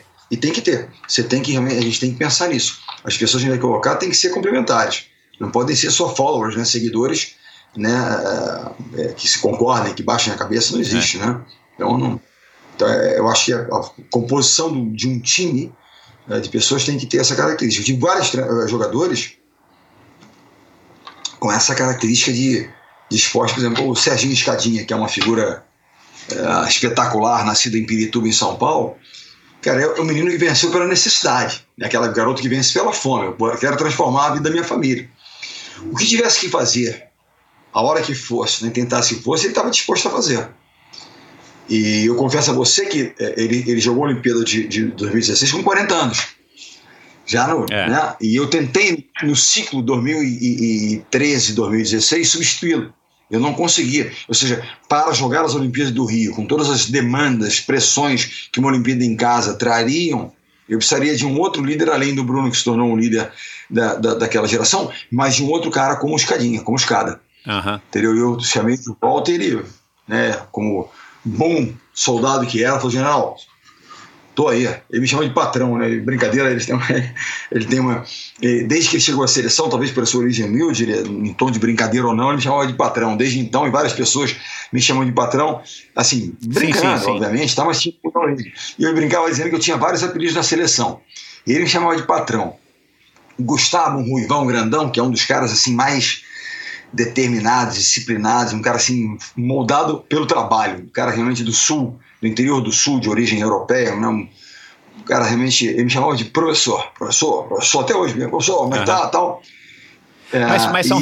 ter. A gente tem que pensar nisso. As pessoas que a gente vai colocar têm que ser complementares. Não podem ser só followers, né? Seguidores, né? Que se concordem, que baixem a cabeça, não existe, né? Então, eu acho que a composição de um time de pessoas tem que ter essa característica. Eu tive vários jogadores com essa característica de esporte. Por exemplo, o Serginho Escadinha, que é uma figura espetacular, nascido em Pirituba, em São Paulo. Cara, é um menino que venceu pela necessidade. É aquele garoto que vence pela fome. Eu quero transformar a vida da minha família. O que tivesse que fazer, a hora que fosse, né, tentasse que fosse, ele estava disposto a fazer. E eu confesso a você que ele jogou a Olimpíada de 2016 com 40 anos. Né? E eu tentei, no ciclo 2013, 2016, substituí-lo. Eu não conseguia. Ou seja, para jogar as Olimpíadas do Rio, com todas as demandas, pressões que uma Olimpíada em casa trariam, eu precisaria de um outro líder, além do Bruno, que se tornou um líder daquela geração, mas de um outro cara como Escada. Uhum. Entendeu? Eu chamei de volta e ele, né, como bom soldado que era, falou, general, tô aí. Ele me chama de patrão, né? Brincadeira, desde que ele chegou à seleção, talvez pela sua origem humilde, em tom de brincadeira ou não, ele me chamava de patrão. Desde então, e várias pessoas me chamam de patrão, assim, brincando, sim. Obviamente, tá? Mas tipo, e eu brincava dizendo que eu tinha vários apelidos na seleção. E ele me chamava de patrão. Gustavo, um ruivão grandão, que é um dos caras assim mais determinados, disciplinados, um cara assim moldado pelo trabalho, um cara realmente do sul, do interior do sul, de origem europeia, né? Um cara realmente, ele me chamava de professor até hoje, professor, mas tal. Mas são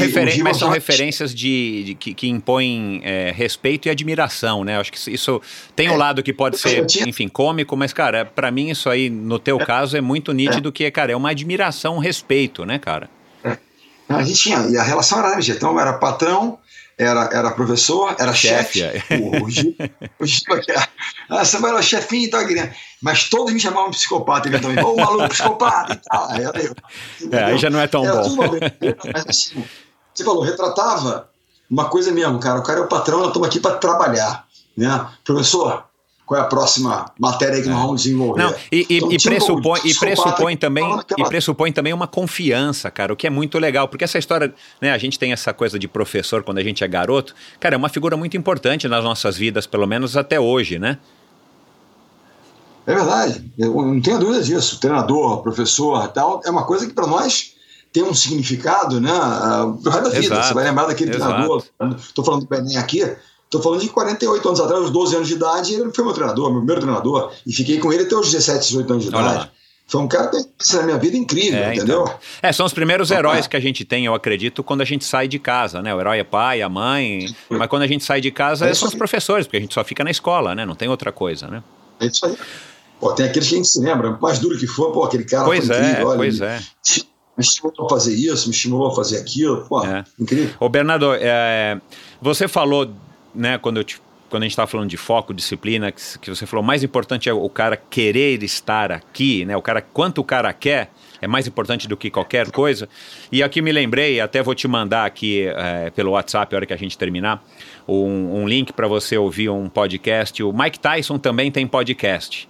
referências que impõem respeito e admiração, né? Acho que isso tem um lado que pode ser, cômico, mas, cara, pra mim isso aí, no teu caso, é muito nítido que, cara, é uma admiração, um respeito, né, cara? A gente tinha, e a relação era, então era patrão, era professor, era chefe, era chefinho e tal, mas todos me chamavam de psicopata, eventualmente, maluco, psicopata e tal, era eu. Aí já não é tão bom. Mas assim, você falou, retratava uma coisa mesmo, cara, o cara é o patrão, nós estamos aqui para trabalhar, né, professor, qual é a próxima matéria que nós vamos desenvolver. Não, então, pressupõe também uma confiança, cara, o que é muito legal, porque essa história, né, a gente tem essa coisa de professor quando a gente é garoto, cara, é uma figura muito importante nas nossas vidas, pelo menos até hoje, né? É verdade, eu não tenho dúvida disso, treinador, professor, tal, é uma coisa que para nós tem um significado, né, pro resto da vida. Exato. Você vai lembrar daquele treinador, estou falando do Benem aqui, estou falando de 48 anos atrás, aos 12 anos de idade, ele foi meu treinador, meu primeiro treinador, e fiquei com ele até os 17, 18 anos de idade. Foi um cara que fez a minha vida incrível, entendeu? Então. São os primeiros heróis que a gente tem, eu acredito, quando a gente sai de casa, né? O herói é pai, a mãe, mas quando a gente sai de casa são os professores, porque a gente só fica na escola, né? Não tem outra coisa, né? É isso aí. Pô, tem aqueles que a gente se lembra, por mais duro que for, pô, aquele cara foi incrível, olha. Me estimulou a fazer isso, me estimulou a fazer aquilo, incrível. Ô Bernardo, você falou, né, quando a gente estava falando de foco, disciplina, que você falou, o mais importante é o cara querer estar aqui, né? O cara, quanto o cara quer, é mais importante do que qualquer coisa. E aqui me lembrei, até vou te mandar aqui pelo WhatsApp, a hora que a gente terminar, um link para você ouvir um podcast. O Mike Tyson também tem podcast.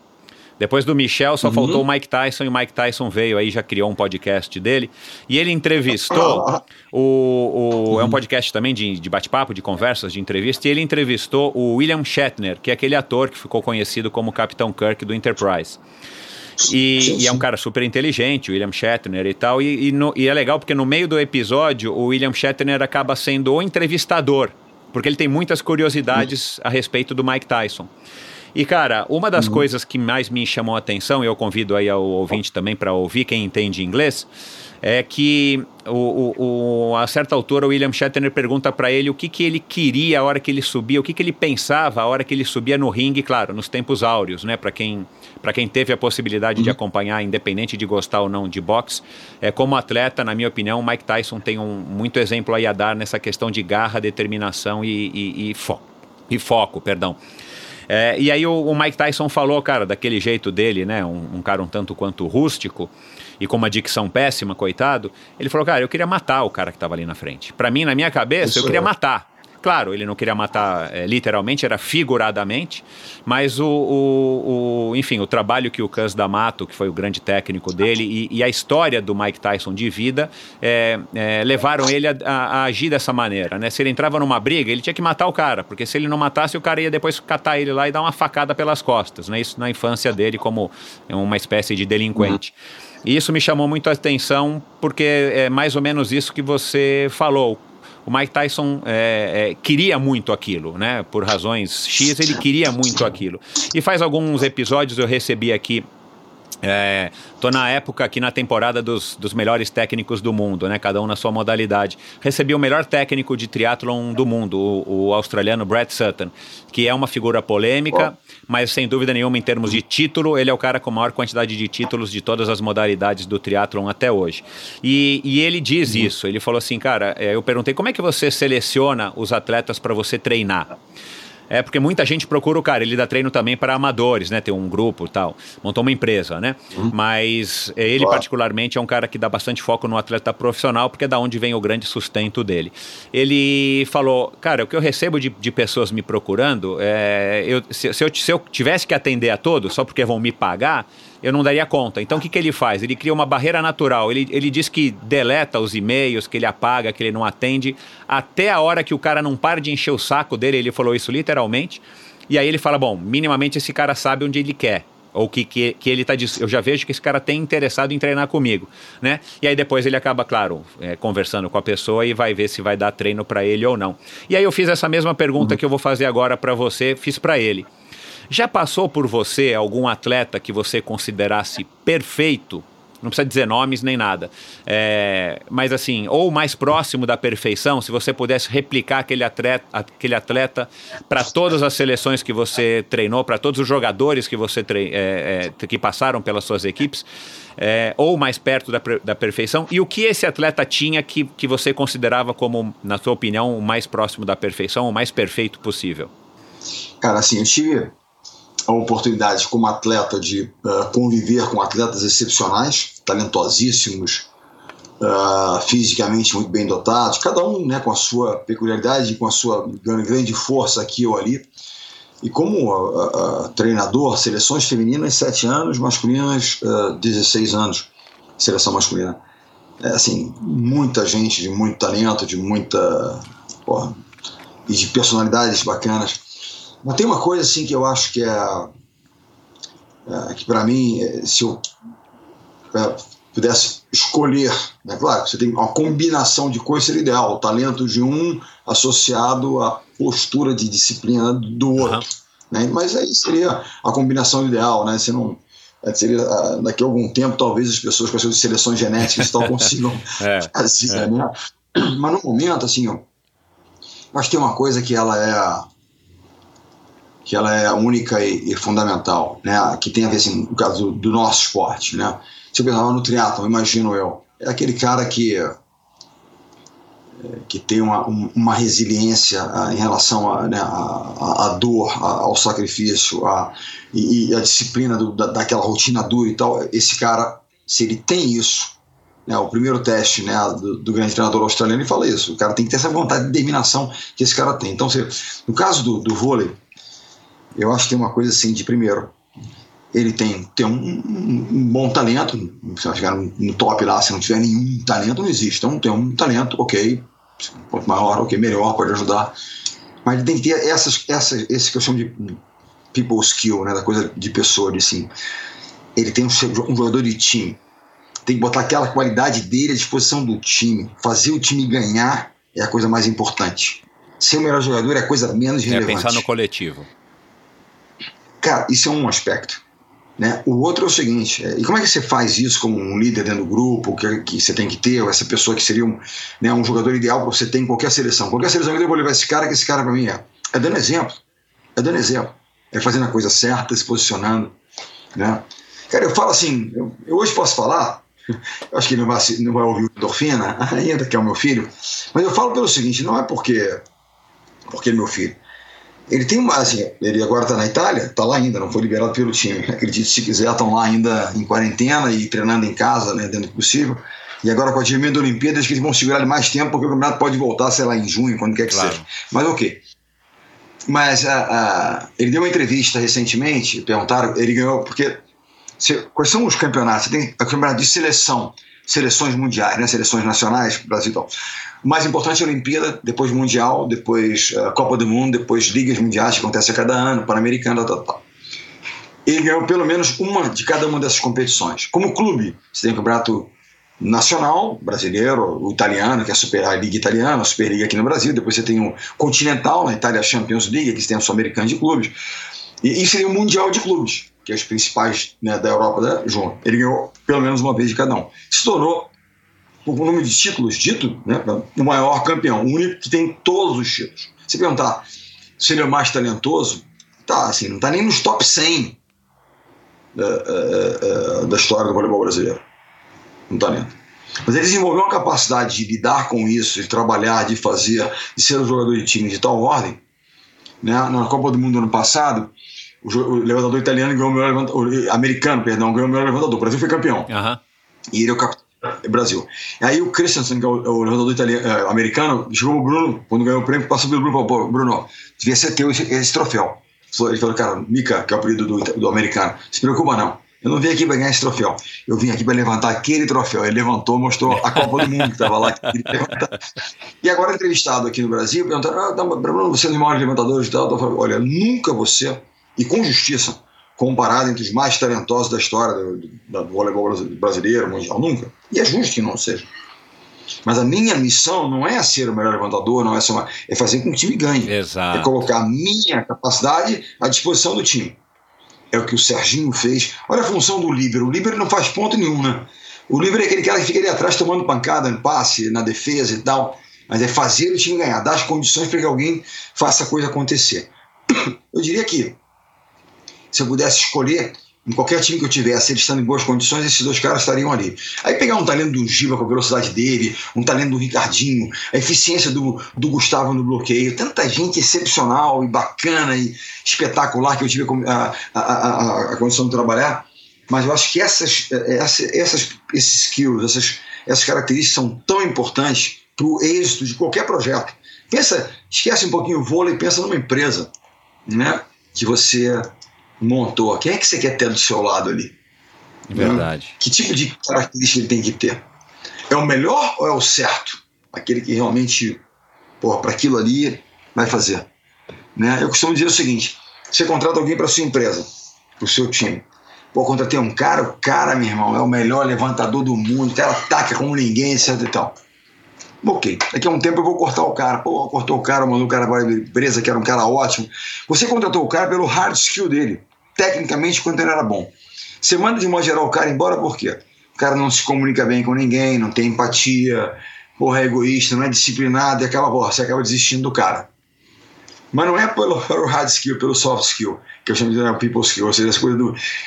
Depois do Michel, só faltou o Mike Tyson, e o Mike Tyson veio aí, já criou um podcast dele. E ele entrevistou, é um podcast também de bate-papo, de conversas, de entrevista, e ele entrevistou o William Shatner, que é aquele ator que ficou conhecido como Capitão Kirk do Enterprise. E é um cara super inteligente, o William Shatner e tal, e é legal porque no meio do episódio, o William Shatner acaba sendo o entrevistador, porque ele tem muitas curiosidades a respeito do Mike Tyson. E, cara, uma das coisas que mais me chamou a atenção, e eu convido aí ao ouvinte também para ouvir, quem entende inglês, é que a certa altura o William Shatner pergunta para ele o que ele queria a hora que ele subia, o que ele pensava a hora que ele subia no ringue, claro, nos tempos áureos, né? Para quem teve a possibilidade de acompanhar, independente de gostar ou não de boxe, como atleta, na minha opinião, o Mike Tyson tem muito exemplo aí a dar nessa questão de garra, determinação e foco. E aí o Mike Tyson falou, cara, daquele jeito dele, né, um cara um tanto quanto rústico e com uma dicção péssima, coitado, ele falou, cara, eu queria matar o cara que estava ali na frente. Pra mim, na minha cabeça, eu queria matar. Claro, ele não queria matar literalmente, era figuradamente, mas enfim, o trabalho que o Cus D'Amato, que foi o grande técnico dele, e a história do Mike Tyson de vida, levaram ele a agir dessa maneira, né? Se ele entrava numa briga, ele tinha que matar o cara, porque se ele não matasse, o cara ia depois catar ele lá e dar uma facada pelas costas, né? Isso na infância dele como uma espécie de delinquente. E isso me chamou muito a atenção, porque é mais ou menos isso que você falou. O Mike Tyson queria muito aquilo, né? Por razões X, ele queria muito aquilo. E faz alguns episódios eu recebi aqui, tô na época aqui na temporada dos melhores técnicos do mundo, né? Cada um na sua modalidade. Recebi o melhor técnico de triatlon do mundo, o australiano Brad Sutton, que é uma figura polêmica, mas sem dúvida nenhuma em termos de título, ele é o cara com a maior quantidade de títulos de todas as modalidades do triatlon até hoje. E ele diz isso, ele falou assim, cara, eu perguntei, como é que você seleciona os atletas para você treinar? Porque muita gente procura o cara, ele dá treino também para amadores, né, tem um grupo e tal, montou uma empresa, né, mas ele particularmente é um cara que dá bastante foco no atleta profissional, porque é da onde vem o grande sustento dele. Ele falou, cara, o que eu recebo de pessoas me procurando, se eu tivesse que atender a todos, só porque vão me pagar, eu não daria conta. Então o que ele faz? Ele cria uma barreira natural, ele diz que deleta os e-mails, que ele apaga, que ele não atende, até a hora que o cara não para de encher o saco dele, ele falou isso literalmente, e aí ele fala, bom, minimamente esse cara sabe onde ele quer, ou que ele está dizendo, eu já vejo que esse cara tem interessado em treinar comigo, né? E aí depois ele acaba, claro, conversando com a pessoa e vai ver se vai dar treino para ele ou não. E aí eu fiz essa mesma pergunta que eu vou fazer agora para você, fiz para ele. Já passou por você algum atleta que você considerasse perfeito? Não precisa dizer nomes nem nada. Mas assim, ou mais próximo da perfeição, se você pudesse replicar aquele atleta para todas as seleções que você treinou, para todos os jogadores que você que passaram pelas suas equipes, ou mais perto da perfeição. E o que esse atleta tinha que você considerava como, na sua opinião, o mais próximo da perfeição, o mais perfeito possível? Cara, assim, eu tive a oportunidade como atleta de conviver com atletas excepcionais, talentosíssimos, fisicamente muito bem dotados, cada um, né, com a sua peculiaridade, com a sua grande força aqui ou ali. E como treinador, seleções femininas 7 anos, masculinas 16 anos, seleção masculina. É, assim, muita gente de muito talento, de muita... Porra, e de personalidades bacanas. Mas tem uma coisa assim que eu acho que é que pra mim, se eu pudesse escolher, né? Claro que você tem uma combinação de coisas, seria ideal, o talento de um associado à postura de disciplina do outro, né? Mas aí seria a combinação ideal, né? Você não... Seria, daqui a algum tempo, talvez as pessoas com as suas seleções genéticas e tal consigam fazer, né? Mas no momento, assim, ó, acho que tem uma coisa que ela é única e fundamental, né? Que tem a ver, assim, no caso do nosso esporte, né? Se eu pensava no triatlon, imagino eu, é aquele cara que tem uma resiliência em relação à, né, a dor, ao sacrifício, e a disciplina daquela rotina dura e tal. Esse cara, se ele tem isso, né, o primeiro teste, né, do grande treinador australiano, ele fala isso, o cara tem que ter essa vontade de determinação que esse cara tem. Então, no caso do vôlei, eu acho que tem uma coisa assim de, primeiro, ele tem um bom talento. Se chegar no top lá, se não tiver nenhum talento, não existe. Então tem um talento, ok, quanto maior, ok, melhor, pode ajudar. Mas ele tem que ter esse que eu chamo de people skill, né, da coisa de pessoa, de, assim, ele tem um jogador de time, tem que botar aquela qualidade dele à disposição do time. Fazer o time ganhar é a coisa mais importante. Ser o melhor jogador é a coisa menos relevante. É pensar no coletivo. Cara, isso é um aspecto, né? O outro é o seguinte, e como é que você faz isso como um líder dentro do grupo, que você tem que ter, ou essa pessoa que seria um jogador ideal para você ter em qualquer seleção. Qualquer seleção que eu vou levar esse cara, que esse cara para mim é dando exemplo, é fazendo a coisa certa, se posicionando, né? Cara, eu falo assim, eu hoje posso falar, eu acho que ele não vai ouvir o Endorfina, ainda que é o meu filho, mas eu falo pelo seguinte, não é porque é meu filho. Ele tem uma, assim, ele agora está na Itália, está lá ainda, não foi liberado pelo time. Acredito, se quiser, estão lá ainda em quarentena e treinando em casa, né, dentro do possível. E agora com a time da Olimpíada, acho que eles vão segurar ele mais tempo, porque o campeonato pode voltar, sei lá, em junho, quando quer que seja. Mas ok. Mas ele deu uma entrevista recentemente, perguntaram, ele ganhou, porque quais são os campeonatos? Tem o campeonato de seleção, seleções mundiais, né, seleções nacionais, Brasil e tal. O mais importante é a Olimpíada, depois Mundial, depois Copa do Mundo, depois Ligas Mundiais, que acontece a cada ano, Pan-Americana, tal. Ele ganhou pelo menos uma de cada uma dessas competições. Como clube, você tem o campeonato nacional, brasileiro, o italiano, que é a Liga Italiana, a Superliga aqui no Brasil, depois você tem o continental, na Itália, a Champions League, que você tem o Sul-Americano de clubes, e isso seria o Mundial de clubes, que é os principais, né, da Europa, junto. Ele ganhou pelo menos uma vez de cada um. Se tornou, por número de títulos dito, né, o maior campeão, o único que tem todos os títulos. Se perguntar se ele é o mais talentoso, tá, assim, não está nem nos top 100 da história do voleibol brasileiro. Não está nem. Mas ele desenvolveu uma capacidade de lidar com isso, de trabalhar, de fazer, de ser um jogador de time de tal ordem, né, na Copa do Mundo ano passado. O levantador italiano ganhou o melhor levantador, americano, perdão, ganhou o melhor levantador. O Brasil foi campeão. Uhum. E ele é o capitão do Brasil. Aí o Christensen, que é o levantador italiano, americano, chegou o Bruno, quando ganhou o prêmio, passou pelo Bruno e falou: Bruno, devia ser teu esse troféu. Ele falou: cara, Mika, que é o apelido do americano, se preocupa não. Eu não vim aqui para ganhar esse troféu. Eu vim aqui para levantar aquele troféu. Ele levantou, mostrou a Copa do Mundo que estava lá. Que e agora entrevistado aqui no Brasil, perguntaram: Bruno, você é um dos maiores levantadores e tal? Eu falei: olha, nunca você... E com justiça, comparado entre os mais talentosos da história do voleibol brasileiro, mundial, nunca. E é justo que não seja. Mas a minha missão não é ser o melhor levantador, não é ser é fazer com que o time ganhe. Exato. É colocar a minha capacidade à disposição do time. É o que o Serginho fez. Olha a função do líbero. O líbero não faz ponto nenhum, né? O líbero é aquele cara que fica ali atrás tomando pancada, no passe, na defesa e tal. Mas é fazer o time ganhar, dar as condições para que alguém faça a coisa acontecer. Eu diria que, se eu pudesse escolher, em qualquer time que eu tivesse, eles estando em boas condições, esses dois caras estariam ali. Aí pegar um talento do Giba com a velocidade dele, um talento do Ricardinho, a eficiência do Gustavo no bloqueio, tanta gente excepcional e bacana e espetacular que eu tive a condição de trabalhar, mas eu acho que esses skills, essas características são tão importantes para o êxito de qualquer projeto. Esquece um pouquinho o vôlei e pensa numa empresa, né? que você montou. Quem é que você quer ter do seu lado ali? Verdade. Que tipo de característica ele tem que ter? É o melhor ou é o certo? Aquele que realmente, para aquilo ali, vai fazer. Né? Eu costumo dizer o seguinte: você contrata alguém para sua empresa, para o seu time. Contratei um cara, o cara, meu irmão, é o melhor levantador do mundo, o cara ataca como ninguém, etc e tal. Ok, daqui a um tempo eu vou cortar o cara. Cortou o cara, mandou o cara para a empresa, que era um cara ótimo. Você contratou o cara pelo hard skill dele, tecnicamente, quando ele era bom. Você manda de modo geral o cara embora, por quê? O cara não se comunica bem com ninguém, não tem empatia, é egoísta, não é disciplinado, e aquela você acaba desistindo do cara. Mas não é pelo hard skill, pelo soft skill, que eu chamo de people skill, ou seja, essa coisa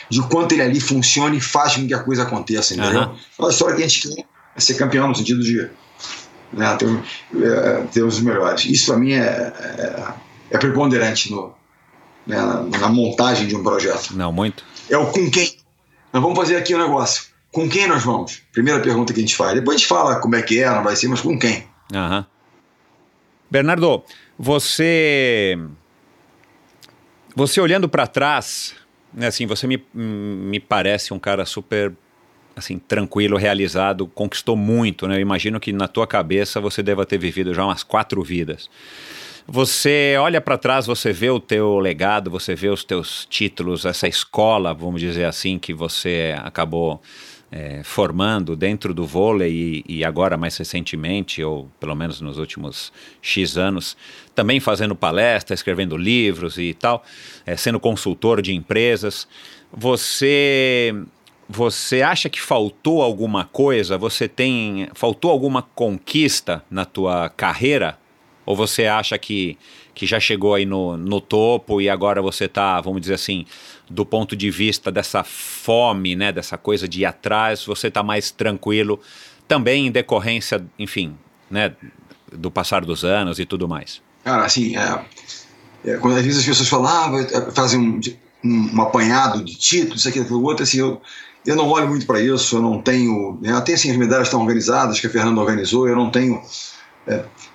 de quanto ele ali funciona e faz com que a coisa aconteça, entendeu? É uma história que a gente quer é ser campeão, no sentido de ter os melhores. Isso para mim é preponderante na montagem de um projeto. Não, muito. É o com quem. Nós vamos fazer aqui um negócio. Com quem nós vamos? Primeira pergunta que a gente faz. Depois a gente fala como é que é, não vai ser, mas com quem? Bernardo, você olhando para trás, né, assim, você me parece um cara super assim, tranquilo, realizado, conquistou muito, né? Eu imagino que na tua cabeça você deva ter vivido já umas 4 vidas. Você olha para trás, você vê o teu legado, você vê os teus títulos, essa escola, vamos dizer assim, que você acabou formando dentro do vôlei e agora mais recentemente, ou pelo menos nos últimos X anos, também fazendo palestra, escrevendo livros e tal, sendo consultor de empresas. Você acha que faltou alguma coisa? Faltou alguma conquista na tua carreira? Ou você acha que já chegou aí no topo e agora você está, vamos dizer assim, do ponto de vista dessa fome, né, dessa coisa de ir atrás, você está mais tranquilo também em decorrência, enfim, né, do passar dos anos e tudo mais? Cara, assim, quando às vezes as pessoas falam, fazem um apanhado de títulos, isso aqui, aquilo, outro, assim, eu não olho muito para isso, eu não tenho... Até assim, as medalhas estão organizadas, que a Fernanda organizou, eu não tenho...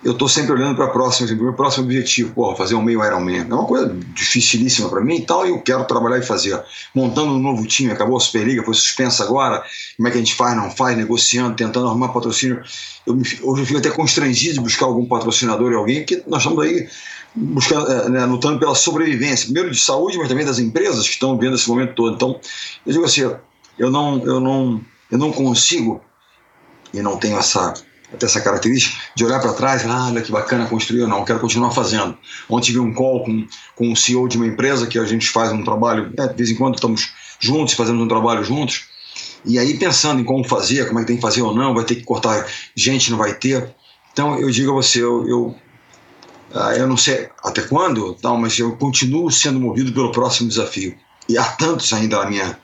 eu estou sempre olhando para o meu próximo objetivo, fazer um meio Ironman, é uma coisa dificilíssima para mim e tal, e eu quero trabalhar e fazer, montando um novo time, acabou a Superliga, foi suspensa agora, como é que a gente faz, não faz, negociando, tentando arrumar patrocínio. Hoje eu fico até constrangido de buscar algum patrocinador e alguém, porque nós estamos aí buscando, lutando pela sobrevivência, primeiro de saúde, mas também das empresas que estão vendo esse momento todo. Então, eu digo assim, eu não consigo, e não tenho essa característica de olhar para trás e falar, olha que bacana, construiu, não, quero continuar fazendo. Ontem tive um call com o CEO de uma empresa que a gente faz um trabalho, de vez em quando estamos juntos, fazemos um trabalho juntos, e aí pensando em como fazer, como é que tem que fazer ou não, vai ter que cortar gente, não vai ter. Então eu digo a você, eu não sei até quando, não, mas eu continuo sendo movido pelo próximo desafio. E há tantos ainda na minha...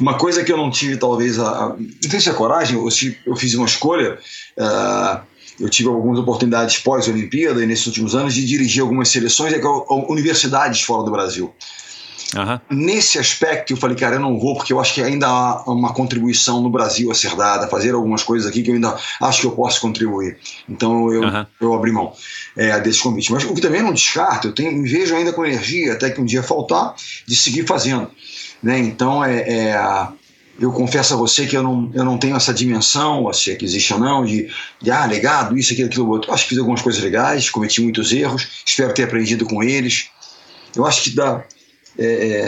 Uma coisa que eu não tive, talvez, não sei se é coragem, ou se eu fiz uma escolha, eu tive algumas oportunidades pós-Olimpíada e nesses últimos anos de dirigir algumas seleções, universidades fora do Brasil. Nesse aspecto, eu falei, cara, eu não vou, porque eu acho que ainda há uma contribuição no Brasil a ser dada, fazer algumas coisas aqui que eu ainda acho que eu posso contribuir. Então, eu abri mão desse convite. Mas o que também não descarto, me vejo ainda com energia, até que um dia faltar, de seguir fazendo. Né? Então, eu confesso a você que eu não tenho essa dimensão, se é que existe ou não, de legado, isso, aquilo, aquilo, outro. Acho que fiz algumas coisas legais, cometi muitos erros, espero ter aprendido com eles. Eu acho que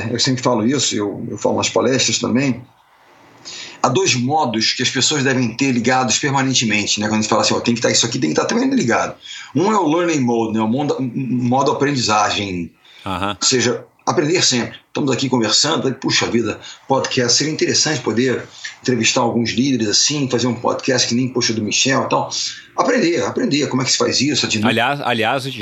eu sempre falo isso, eu falo nas palestras também, há 2 modos que as pessoas devem ter ligados permanentemente, né? Quando a gente fala assim, tem que estar isso aqui, tem que estar também ligado. Um é o learning mode, né? O modo aprendizagem, ou seja... Aprender sempre. Estamos aqui conversando, puxa vida, podcast, seria interessante poder entrevistar alguns líderes assim, fazer um podcast que nem do Michel e tal. Aprender, como é que se faz isso? Aliás,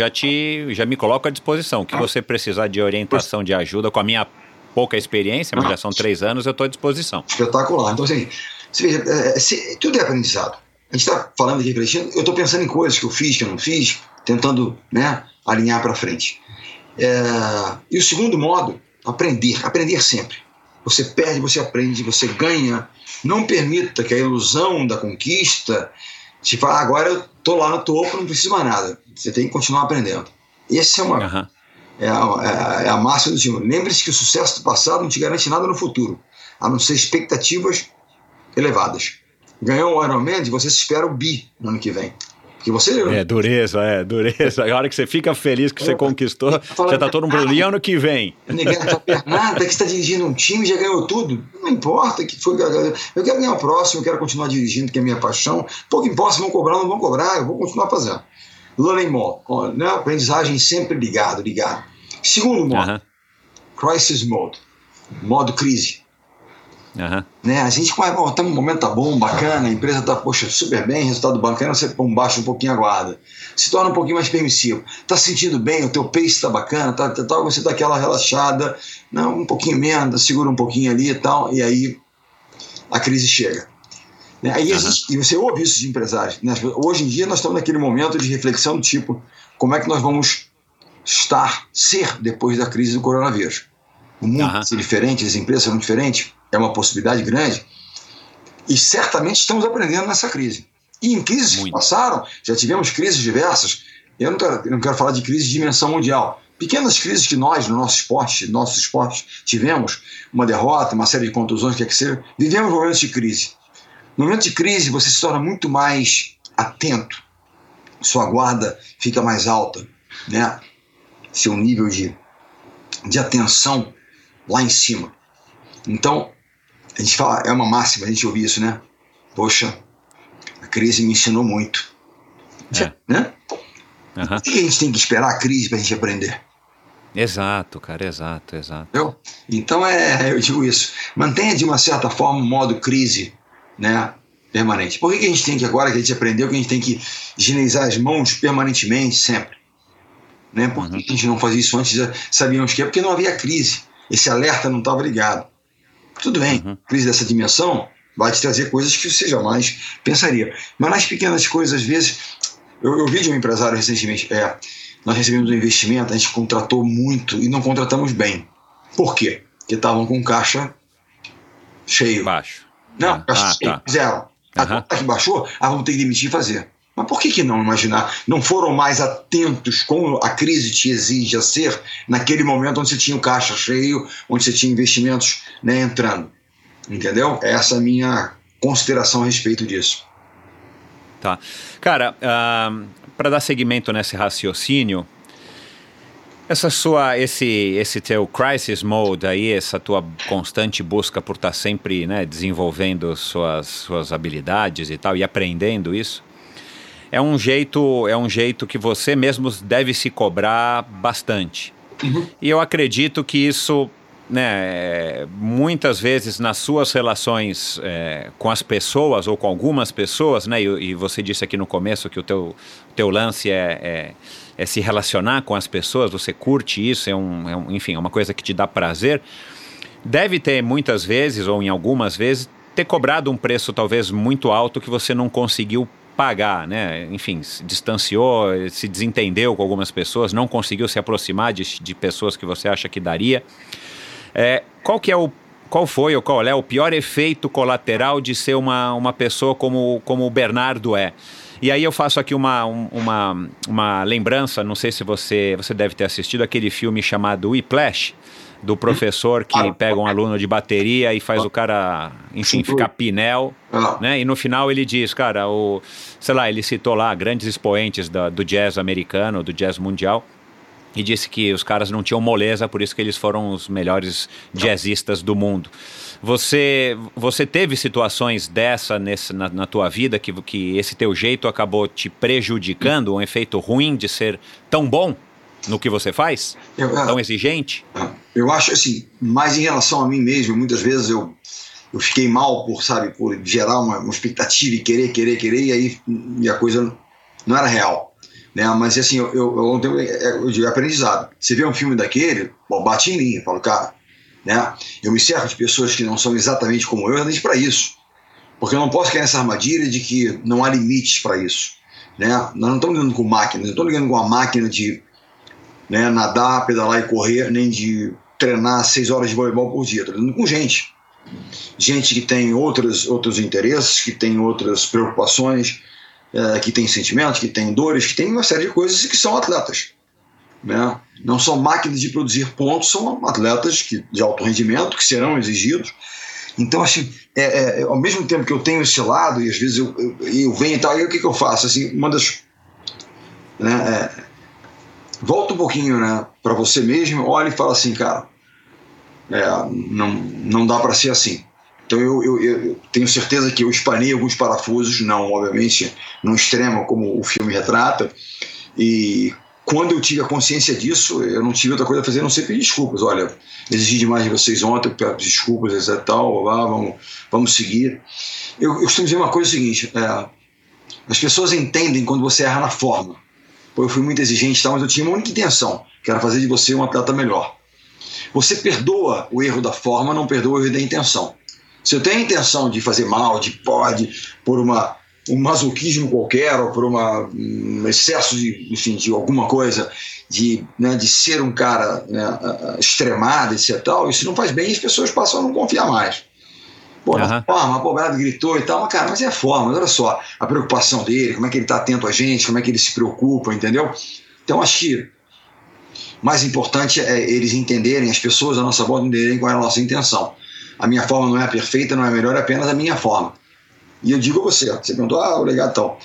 já me coloco à disposição, que você precisar de orientação, de ajuda, com a minha pouca experiência, mas já são 3 anos, eu estou à disposição. Espetacular. Então, assim, você veja, tudo é aprendizado. A gente está falando aqui, eu estou pensando em coisas que eu fiz, que eu não fiz, tentando, alinhar para frente. E o segundo modo, aprender sempre. Você perde, você aprende, você ganha. Não permita que a ilusão da conquista te fale, agora eu estou lá no topo, não preciso mais nada. Você tem que continuar aprendendo. Essa é uma é a marcha do time. Lembre-se que o sucesso do passado não te garante nada no futuro, a não ser expectativas elevadas. Ganhou o Ironman, você se espera o bi no ano que vem. Que você... É dureza. A hora que você fica feliz que você conquistou, já tá todo mundo ano que vem. Ninguém não tá nada, que você tá dirigindo um time, já ganhou tudo. Não importa que foi. Eu quero ganhar o próximo, eu quero continuar dirigindo, que é a minha paixão. Pouco importa se vão cobrar ou não vão cobrar, eu vou continuar fazendo. Learning more, né? Aprendizagem sempre ligado. Segundo modo, crisis mode, modo crise. Né? A gente tá, o momento tá bom, bacana, a empresa tá, poxa, super bem, resultado bacana, você baixa um pouquinho a guarda, se torna um pouquinho mais permissivo, tá se sentindo bem, o teu pace tá bacana, tá, você dá aquela relaxada, não, um pouquinho menos, segura um pouquinho ali e tal, e aí a crise chega, né? Aí e você ouve isso de empresários, né? Hoje em dia nós estamos naquele momento de reflexão do tipo, como é que nós vamos ser depois da crise do coronavírus? O mundo vai ser diferente, as empresas serão diferentes. É uma possibilidade grande. E certamente estamos aprendendo nessa crise. E em crises que passaram, já tivemos crises diversas. Eu não quero falar de crise de dimensão mundial. Pequenas crises que nós, no nosso esporte, tivemos, uma derrota, uma série de contusões, quer que seja, vivemos momentos de crise. No momento de crise, você se torna muito mais atento. Sua guarda fica mais alta, né? Seu nível de atenção lá em cima. Então, a gente fala, é uma máxima, a gente ouve isso, né? Poxa, a crise me ensinou muito. Né? Por que a gente tem que esperar a crise para a gente aprender? Exato, cara, exato. Entendeu? Então, eu digo isso. Mantenha, de uma certa forma, um modo crise, né, permanente. Por que a gente tem que, agora que a gente aprendeu, que a gente tem que higienizar as mãos permanentemente, sempre? Né? Por que a gente não fazia isso antes? Sabíamos que é porque não havia crise. Esse alerta não estava ligado. Tudo bem, crise dessa dimensão vai te trazer coisas que você jamais pensaria. Mas nas pequenas coisas, às vezes... Eu vi de um empresário recentemente, nós recebemos um investimento, a gente contratou muito e não contratamos bem. Por quê? Porque estavam com caixa cheio. Baixo. Não, caixa cheio, tá. Zero. A conta que baixou, vamos ter que demitir e fazer. Mas por que não imaginar? Não foram mais atentos como a crise te exige a ser naquele momento onde você tinha o caixa cheio, onde você tinha investimentos, né, entrando. Entendeu? Essa é a minha consideração a respeito disso. Tá. Cara, para dar seguimento nesse raciocínio, esse teu crisis mode aí, essa tua constante busca por estar sempre, né, desenvolvendo suas habilidades e tal, e aprendendo isso, é um jeito que você mesmo deve se cobrar bastante. E eu acredito que isso, né, muitas vezes nas suas relações com as pessoas ou com algumas pessoas, né, e você disse aqui no começo que o teu lance é se relacionar com as pessoas, você curte isso, enfim, é uma coisa que te dá prazer, deve ter muitas vezes, ou em algumas vezes, ter cobrado um preço talvez muito alto que você não conseguiu pagar, né? Enfim, se distanciou, se desentendeu com algumas pessoas, não conseguiu se aproximar de pessoas que você acha que daria. Qual é o pior efeito colateral de ser uma pessoa como o Bernardo é? E aí eu faço aqui uma lembrança, não sei se você deve ter assistido aquele filme chamado Whiplash, do professor que pega um aluno de bateria e faz o cara, enfim, ficar pinel, né? E no final ele diz, cara, ele citou lá grandes expoentes do jazz americano, do jazz mundial, e disse que os caras não tinham moleza, por isso que eles foram os melhores jazzistas do mundo. Você teve situações dessa na tua vida que esse teu jeito acabou te prejudicando, um efeito ruim de ser tão bom no que você faz? Tão exigente? Eu acho assim, mas em relação a mim mesmo, muitas vezes eu fiquei mal por gerar uma expectativa e querer, e a coisa não era real, né? Mas assim, eu aprendizado. Você vê um filme daquele, bate em mim, eu falo, cara, né? Eu me cerco de pessoas que não são exatamente como eu, nem para isso, porque eu não posso cair nessa armadilha de que não há limites para isso, né? Nós não estamos lidando com máquinas, não estamos lidando com uma máquina de, né, nadar, pedalar e correr, nem de treinar 6 horas de voleibol por dia. Estou lidando com gente que tem outros interesses, que tem outras preocupações, que tem sentimentos, que tem dores, que tem uma série de coisas, que são atletas, né? não são máquinas de produzir pontos, são atletas de alto rendimento que serão exigidos. Então, assim, ao mesmo tempo que eu tenho esse lado, e às vezes eu venho e tal, e o que eu faço? Assim, uma das... Né, volta um pouquinho, né, para você mesmo, olha e fala assim, cara, não dá para ser assim. Então eu tenho certeza que eu espanei alguns parafusos, não, obviamente, num extremo, como o filme retrata, e quando eu tive a consciência disso, eu não tive outra coisa a fazer, não sei pedir desculpas. Olha, exigi demais de vocês ontem, peço desculpas, etc, tal, vamos seguir. Eu costumo dizer uma coisa, o seguinte, as pessoas entendem quando você erra na forma. Pô, eu fui muito exigente, mas eu tinha uma única intenção, que era fazer de você um atleta melhor. Você perdoa o erro da forma, não perdoa o erro da intenção. Se eu tenho a intenção de fazer mal, por um masoquismo qualquer, ou por um excesso de alguma coisa, de ser um cara, né, extremado, etc, tal, isso não faz bem e as pessoas passam a não confiar mais. Pô, na forma, o Brado gritou e tal, mas, cara, é forma, mas olha só, a preocupação dele, como é que ele está atento a gente, como é que ele se preocupa, entendeu? Então, acho que o mais importante é eles entenderem, as pessoas à nossa volta entenderem qual é a nossa intenção. A minha forma não é a perfeita, não é a melhor, é apenas a minha forma. E eu digo a você perguntou, legal, então,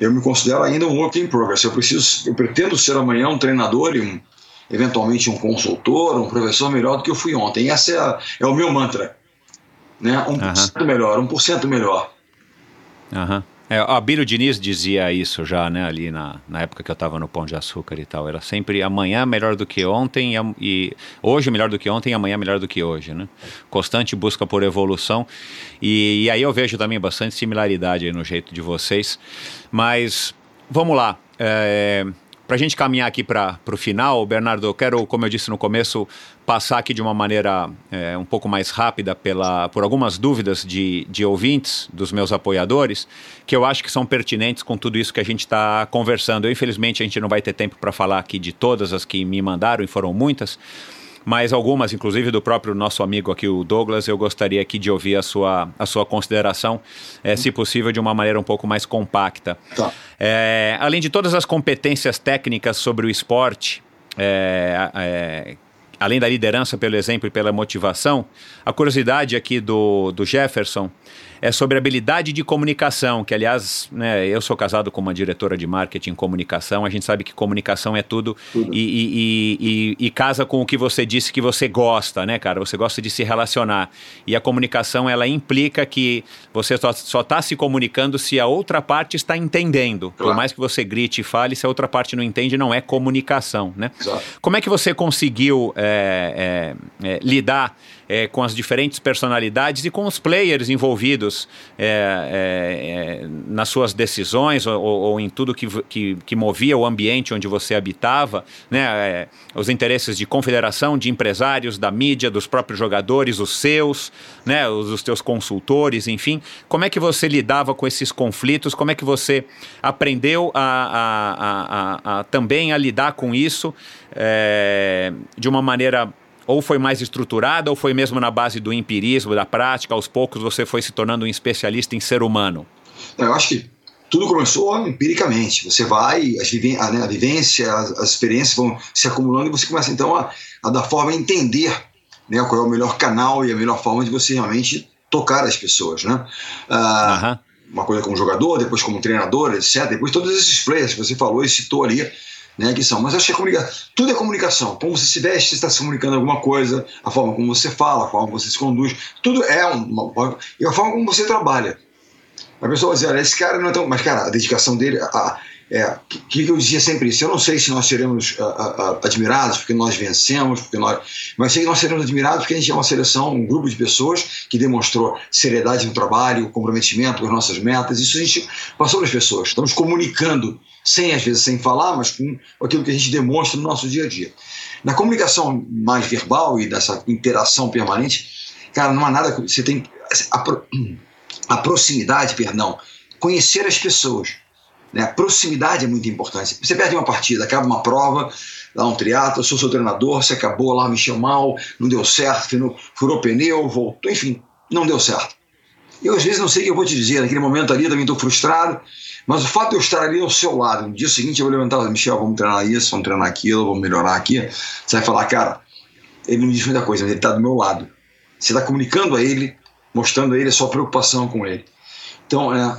eu me considero ainda um work in progress, eu pretendo ser amanhã um treinador e eventualmente um consultor, um professor melhor do que eu fui ontem, e esse é o meu mantra. Né? 1% melhor, 1% melhor. Abílio Diniz dizia isso já, né, ali na época que eu estava no Pão de Açúcar e tal. Era sempre amanhã melhor do que ontem e hoje melhor do que ontem e amanhã melhor do que hoje, né? Constante busca por evolução. E aí eu vejo também bastante similaridade aí no jeito de vocês. Mas vamos lá. Para a gente caminhar aqui para o final, Bernardo, eu quero, como eu disse no começo, passar aqui de uma maneira um pouco mais rápida por algumas dúvidas de ouvintes, dos meus apoiadores, que eu acho que são pertinentes com tudo isso que a gente está conversando. Eu, infelizmente, a gente não vai ter tempo para falar aqui de todas as que me mandaram, e foram muitas, mas algumas, inclusive do próprio nosso amigo aqui, o Douglas, eu gostaria aqui de ouvir a sua consideração, se possível, de uma maneira um pouco mais compacta. Tá. Além de todas as competências técnicas sobre o esporte, além da liderança pelo exemplo e pela motivação, a curiosidade aqui do Jefferson é sobre a habilidade de comunicação, que, aliás, né, eu sou casado com uma diretora de marketing e comunicação, a gente sabe que comunicação é tudo. E casa com o que você disse que você gosta, né, cara? Você gosta de se relacionar. E a comunicação, ela implica que você só está se comunicando se a outra parte está entendendo. Claro. Por mais que você grite e fale, se a outra parte não entende, não é comunicação, né? Exato. Como é que você conseguiu... lidar com as diferentes personalidades e com os players envolvidos nas suas decisões ou em tudo que movia o ambiente onde você habitava, né? Os interesses de confederação, de empresários, da mídia, dos próprios jogadores, os seus, né? Os teus consultores, enfim. Como é que você lidava com esses conflitos? Como é que você aprendeu também a lidar com isso de uma maneira... Ou foi mais estruturada, ou foi mesmo na base do empirismo, da prática, aos poucos você foi se tornando um especialista em ser humano? Eu acho que tudo começou empiricamente. Você vai, a vivência, as experiências vão se acumulando e você começa então a dar forma a entender, né, qual é o melhor canal e a melhor forma de você realmente tocar as pessoas, né? Uma coisa como jogador, depois como treinador, etc. Depois todos esses players que você falou e citou ali, né, que são, mas acho que tudo é comunicação. Como você se veste, você está se comunicando alguma coisa, a forma como você fala, a forma como você se conduz, tudo é e a forma como você trabalha. A pessoa vai dizer, olha, esse cara não é tão... Mas, cara, a dedicação dele... que eu dizia sempre isso? Eu não sei se nós seremos admirados porque nós vencemos, mas sei que nós seremos admirados porque a gente é uma seleção, um grupo de pessoas que demonstrou seriedade no trabalho, comprometimento com as nossas metas. Isso a gente passou para as pessoas. Estamos comunicando, às vezes sem falar, mas com aquilo que a gente demonstra no nosso dia a dia. Na comunicação mais verbal e dessa interação permanente, cara, não há nada que você tem... A proximidade, conhecer as pessoas. Né? A proximidade é muito importante. Você perde uma partida, acaba uma prova, dá um triatlo, eu sou seu treinador, você acabou lá, mexeu mal, não deu certo, furou pneu, voltou, enfim, não deu certo. Eu às vezes não sei o que eu vou te dizer, naquele momento ali eu também estou frustrado, Mas o fato de eu estar ali ao seu lado, no dia seguinte eu vou levantar e falar, Michel, vamos treinar isso, vamos treinar aquilo, vamos melhorar aqui. Você vai falar, cara, ele não me diz muita coisa, mas ele está do meu lado. Você está comunicando a ele, mostrando a ele a sua preocupação com ele.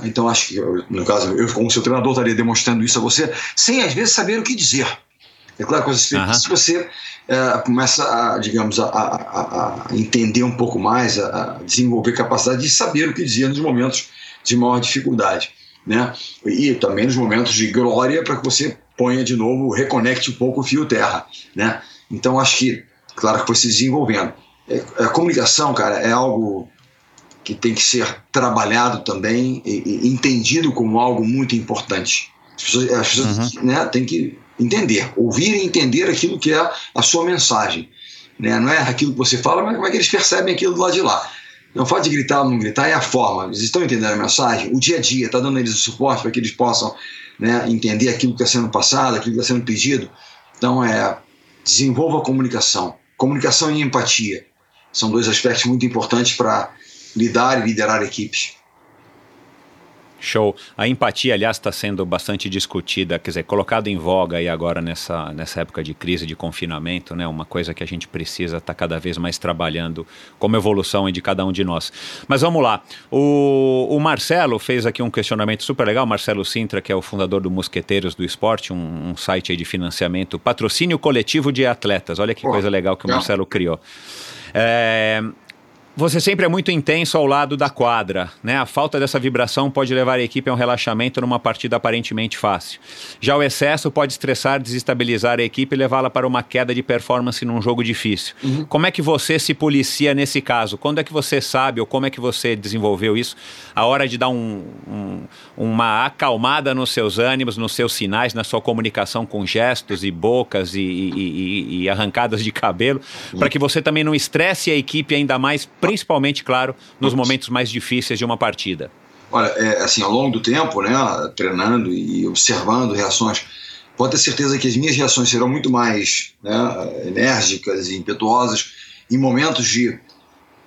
Então acho que, no caso, eu como seu treinador estaria demonstrando isso a você, sem às vezes saber o que dizer. É claro que se você começa a, digamos, a entender um pouco mais, a desenvolver capacidade de saber o que dizer nos momentos de maior dificuldade, né? E também nos momentos de glória, para que você ponha de novo, reconecte um pouco o fio terra, né? Então acho que, claro que foi se desenvolvendo. A comunicação, cara, é algo que tem que ser trabalhado também e entendido como algo muito importante. As pessoas né, têm que entender, ouvir e entender aquilo que é a sua mensagem, né? Não é aquilo que você fala, mas como é que eles percebem aquilo do lado de lá. Não fala de gritar ou não gritar, é a forma. Eles estão entendendo a mensagem, o dia a dia, está dando eles o suporte para que eles possam, né, entender aquilo que está sendo passado, aquilo que está sendo pedido. Então, desenvolva a comunicação. Comunicação e empatia são dois aspectos muito importantes para lidar e liderar equipes. Show. A empatia, aliás, está sendo bastante discutida, quer dizer, colocada em voga aí agora nessa época de crise, de confinamento, né? Uma coisa que a gente precisa estar cada vez mais trabalhando como evolução de cada um de nós. Mas vamos lá. O Marcelo fez aqui um questionamento super legal. Marcelo Sintra, que é o fundador do Mosqueteiros do Esporte, um site aí de financiamento, patrocínio coletivo de atletas. Olha que coisa legal que o Marcelo criou. Você sempre é muito intenso ao lado da quadra, né? A falta dessa vibração pode levar a equipe a um relaxamento numa partida aparentemente fácil. Já o excesso pode estressar, desestabilizar a equipe e levá-la para uma queda de performance num jogo difícil. Como é que você se policia nesse caso? Quando é que você sabe, ou como é que você desenvolveu isso? A hora de dar uma acalmada nos seus ânimos, nos seus sinais, na sua comunicação com gestos e bocas e arrancadas de cabelo, para que você também não estresse a equipe ainda mais, principalmente, claro, nos momentos mais difíceis de uma partida. Olha, assim, ao longo do tempo, né, treinando e observando reações, pode ter certeza que as minhas reações serão muito mais, né, enérgicas e impetuosas em momentos de,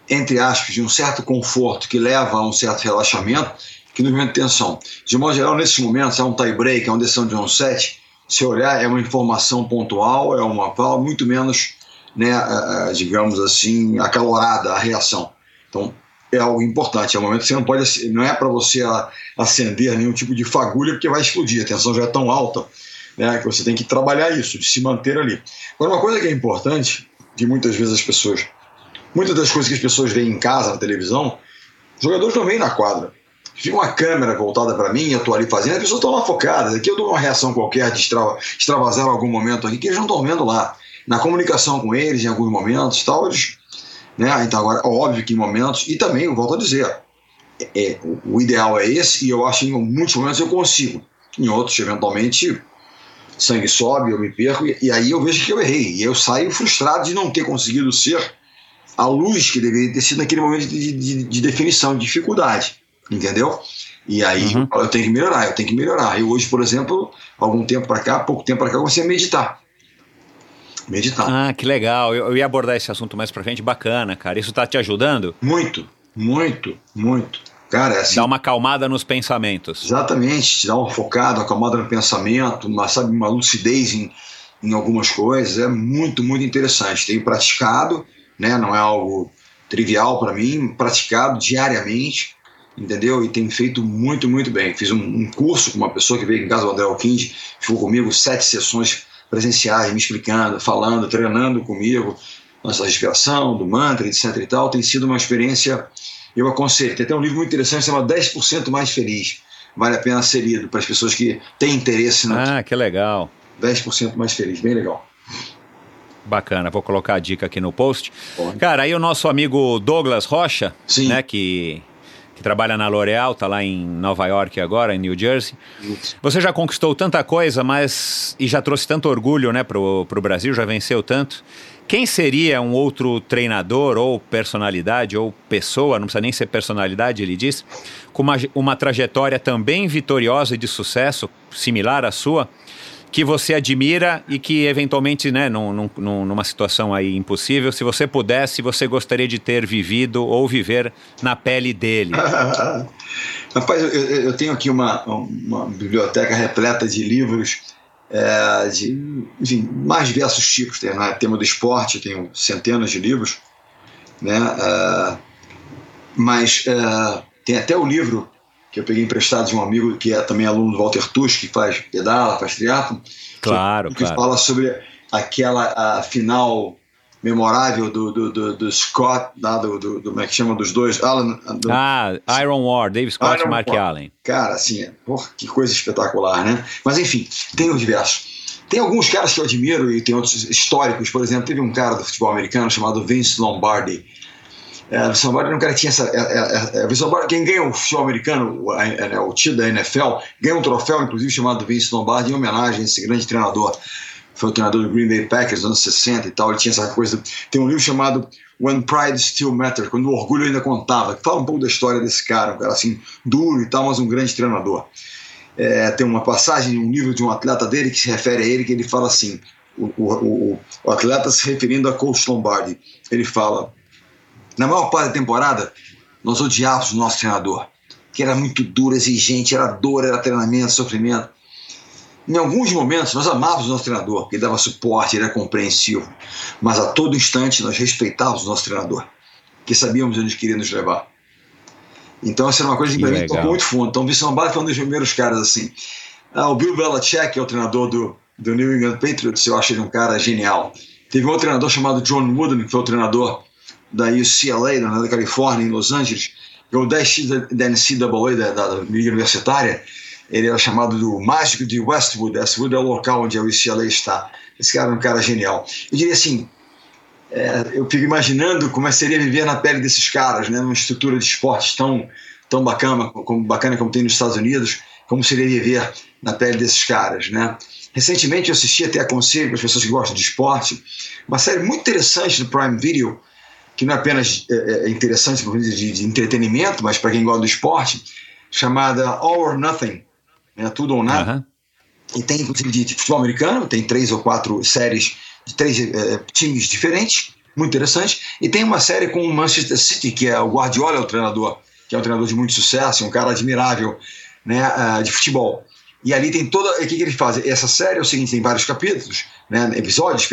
entre aspas, de um certo conforto que leva a um certo relaxamento, que no momento de tensão. De modo geral, nesses momentos, é um tie-break, é uma decisão de 1-7, se olhar, é uma informação pontual, é uma fala, muito menos, né, digamos assim, acalorada a reação. Então é algo importante, é um momento que você não pode, não é para você acender nenhum tipo de fagulha, porque vai explodir, a tensão já é tão alta, né, que você tem que trabalhar isso, de se manter ali. Agora, uma coisa que é importante, que muitas vezes as pessoas, muitas das coisas que as pessoas veem em casa, na televisão, os jogadores não veem na quadra. Fica uma câmera voltada para mim, eu estou ali fazendo, as pessoas estão lá focadas, aqui eu dou uma reação qualquer de extravasar algum momento ali, que eles não estão vendo lá. Na comunicação com eles, em alguns momentos, tal, eles, né? Então, agora, óbvio que em momentos, e também, eu volto a dizer, o ideal é esse, e eu acho que em muitos momentos eu consigo. Em outros, eventualmente, sangue sobe, eu me perco, e aí eu vejo que eu errei, e eu saio frustrado de não ter conseguido ser a luz que deveria ter sido naquele momento de definição, de dificuldade, entendeu? E aí eu tenho que melhorar, eu tenho que melhorar. Eu hoje, por exemplo, pouco tempo para cá, eu comecei a meditar. Ah, que legal. Eu ia abordar esse assunto mais pra frente. Bacana, cara. Isso tá te ajudando? Muito, muito, muito. Cara, é assim... Dá uma acalmada nos pensamentos. Exatamente. Te dá uma focada, uma acalmada no pensamento, uma lucidez em algumas coisas. É muito, muito interessante. Tenho praticado, né? Não é algo trivial pra mim. Praticado diariamente, entendeu? E tenho feito muito, muito bem. Fiz um curso com uma pessoa que veio em casa, o André Alquinde. Ficou comigo 7 sessões presenciais, me explicando, falando, treinando comigo, nossa respiração, do mantra, etc e tal. Tem sido uma experiência, eu aconselho, tem até um livro muito interessante, chama 10% Mais Feliz, vale a pena ser lido para as pessoas que têm interesse. Que legal. 10% Mais Feliz, bem legal. Bacana, vou colocar a dica aqui no post. Cara, aí o nosso amigo Douglas Rocha, né, que trabalha na L'Oréal, está lá em Nova York agora, em New Jersey. Você já conquistou tanta coisa, e já trouxe tanto orgulho, né, pro Brasil, já venceu tanto. Quem seria um outro treinador ou personalidade ou pessoa, não precisa nem ser personalidade, ele diz, com uma trajetória também vitoriosa e de sucesso, similar à sua, que você admira e que eventualmente, né, numa situação aí impossível, se você pudesse, você gostaria de ter vivido ou viver na pele dele? Rapaz, eu tenho aqui uma biblioteca repleta de livros de mais diversos tipos. Tem no tema do esporte, eu tenho centenas de livros, né? Mas tem até o livro que eu peguei emprestado de um amigo que é também aluno do Walter Tusch, que faz pedala, faz triatlo. Claro, que fala sobre aquela final memorável do Scott, como é que chama dos dois? Iron War, Dave Scott e Mark Allen. Cara, assim, que coisa espetacular, né? Mas enfim, tem o diverso. Tem alguns caras que eu admiro e tem outros históricos. Por exemplo, teve um cara do futebol americano chamado Vince Lombardi. Vince Lombardi era um cara que tinha essa... Vince Lombardi, quem ganha o futebol americano, o título da NFL, ganha um troféu, inclusive, chamado Vince Lombardi, em homenagem a esse grande treinador. Foi o treinador do Green Bay Packers nos anos 60 e tal, ele tinha essa coisa... Tem um livro chamado When Pride Still Mattered, Quando o Orgulho Ainda Contava, que fala um pouco da história desse cara, um cara assim, duro e tal, mas um grande treinador. Tem uma passagem, um livro de um atleta dele que se refere a ele, que ele fala assim, o atleta se referindo a Coach Lombardi, ele fala, na maior parte da temporada, nós odiávamos o nosso treinador, que era muito duro, exigente, era dor, era treinamento, sofrimento. Em alguns momentos, nós amávamos o nosso treinador, porque ele dava suporte, ele era compreensivo. Mas a todo instante, nós respeitávamos o nosso treinador, que sabíamos onde queria nos levar. Então, essa era uma coisa que para mim tocou muito fundo. Então, o Vince Lombardi foi um dos primeiros caras assim. O Bill Belichick, que é o treinador do New England Patriots, eu acho ele um cara genial. Teve um outro treinador chamado John Wooden, que foi o treinador da UCLA, da Califórnia, em Los Angeles. Ganhou 10x da NCAA, da mídia universitária. Ele era chamado do mágico de Westwood. Westwood é o local onde a UCLA está. Esse cara é um cara genial. Eu diria assim, eu fico imaginando como seria viver na pele desses caras, né? Numa estrutura de esportes tão bacana como tem nos Estados Unidos, como seria viver na pele desses caras, né? Recentemente eu assisti, até aconselho para as pessoas que gostam de esporte, uma série muito interessante do Prime Video, que não é apenas interessante por causa de entretenimento, mas para quem gosta do esporte, chamada All or Nothing. Tudo ou nada. E tem, inclusive, de futebol americano, tem 3 ou 4 séries de 3 times diferentes, muito interessante. E tem uma série com o Manchester City, que é o Guardiola, o treinador, que é um treinador de muito sucesso, um cara admirável, né, de futebol. E ali tem toda... O que eles fazem? Essa série é o seguinte, tem vários capítulos, né, episódios,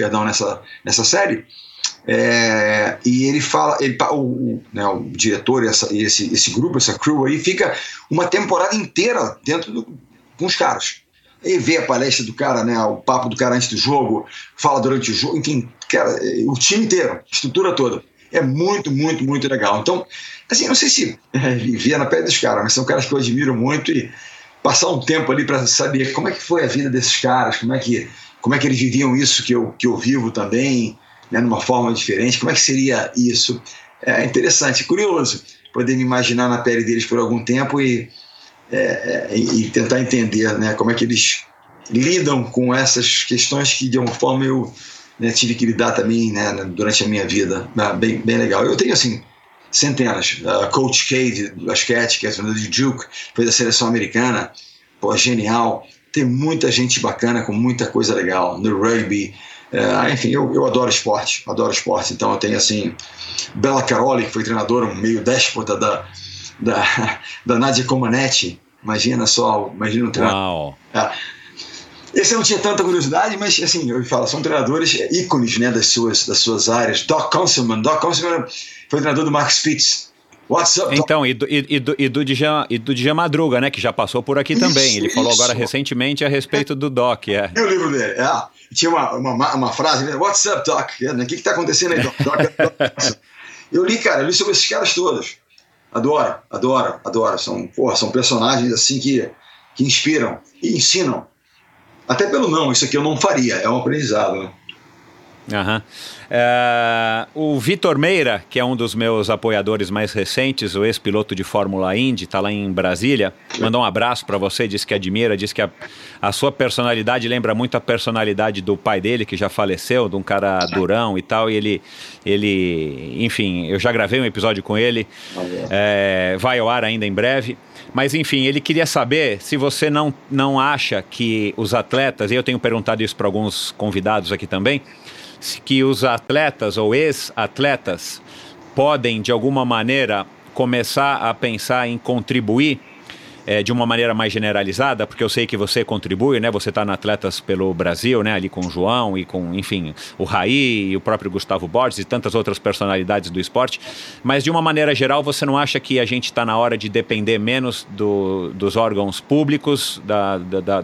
nessa série. E ele fala, o diretor e esse grupo, essa crew aí, fica uma temporada inteira dentro com os caras. Ele vê a palestra do cara, né, o papo do cara antes do jogo, fala durante o jogo, enfim, cara, o time inteiro, a estrutura toda. É muito, muito, muito legal. Então, assim, não sei se vivia na pele dos caras, mas são caras que eu admiro muito e passar um tempo ali para saber como é que foi a vida desses caras, como é que eles viviam isso que eu vivo também, né, numa forma diferente, como é que seria isso? É interessante, curioso, poder me imaginar na pele deles por algum tempo e tentar entender, né, como é que eles lidam com essas questões que de alguma forma eu, né, tive que lidar também, né, durante a minha vida. Bem, bem legal. Eu tenho assim centenas. Coach K de basquete, que é treinador de Duke, fez a seleção americana, genial. Tem muita gente bacana com muita coisa legal no rugby. Enfim, eu adoro esporte, então eu tenho assim Bela Caroli, que foi treinadora, um meio déspota da Nadia Comaneci, imagina um treinador. Esse eu não tinha tanta curiosidade, mas assim, eu falo, são treinadores ícones, né, das suas áreas. Doc Councilman foi treinador do Max Spitz. What's up, então, e do Djan Madruga, né, que já passou por aqui também. Ele falou agora recentemente a respeito do Doc. É o livro dele, tinha uma frase, né? What's up, Doc? O que tá acontecendo aí, Doc? Eu li sobre esses caras todos. Adoro. São personagens assim que inspiram e ensinam. Até pelo não, isso aqui eu não faria, é um aprendizado, né? O Vitor Meira, que é um dos meus apoiadores mais recentes, o ex-piloto de Fórmula Indy, está lá em Brasília, mandou um abraço para você, disse que admira, disse que a sua personalidade lembra muito a personalidade do pai dele, que já faleceu, de um cara durão e tal, e ele enfim, eu já gravei um episódio com ele, vai ao ar ainda em breve. Mas, enfim, ele queria saber se você não acha que os atletas, e eu tenho perguntado isso para alguns convidados aqui também, que os atletas ou ex-atletas podem, de alguma maneira, começar a pensar em contribuir de uma maneira mais generalizada, porque eu sei que você contribui, né? Você está na Atletas pelo Brasil, né? Ali com o João e com, enfim, o Raí e o próprio Gustavo Borges e tantas outras personalidades do esporte, mas de uma maneira geral, você não acha que a gente está na hora de depender menos dos órgãos públicos,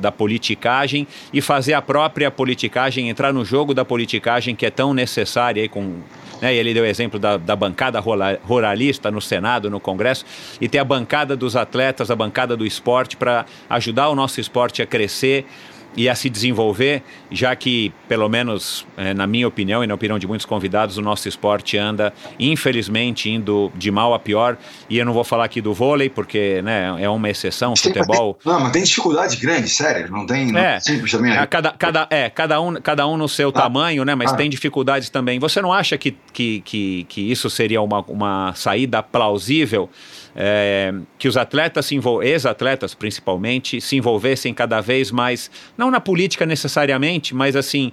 da politicagem, e fazer a própria politicagem, entrar no jogo da politicagem que é tão necessária aí com... Né? E ele deu o exemplo da bancada ruralista no Senado, no Congresso, e ter a bancada dos atletas, a bancada do esporte, para ajudar o nosso esporte a crescer e a se desenvolver, já que, pelo menos na minha opinião e na opinião de muitos convidados, o nosso esporte anda, infelizmente, indo de mal a pior. E eu não vou falar aqui do vôlei, porque, né, é uma exceção, futebol... Mas tem dificuldade grande, sério, não tem... Não é, simples também. Cada um no seu tamanho, né, mas tem dificuldades também. Você não acha que isso seria uma saída plausível? Que os atletas, ex-atletas principalmente, se envolvessem cada vez mais, não na política necessariamente, mas assim,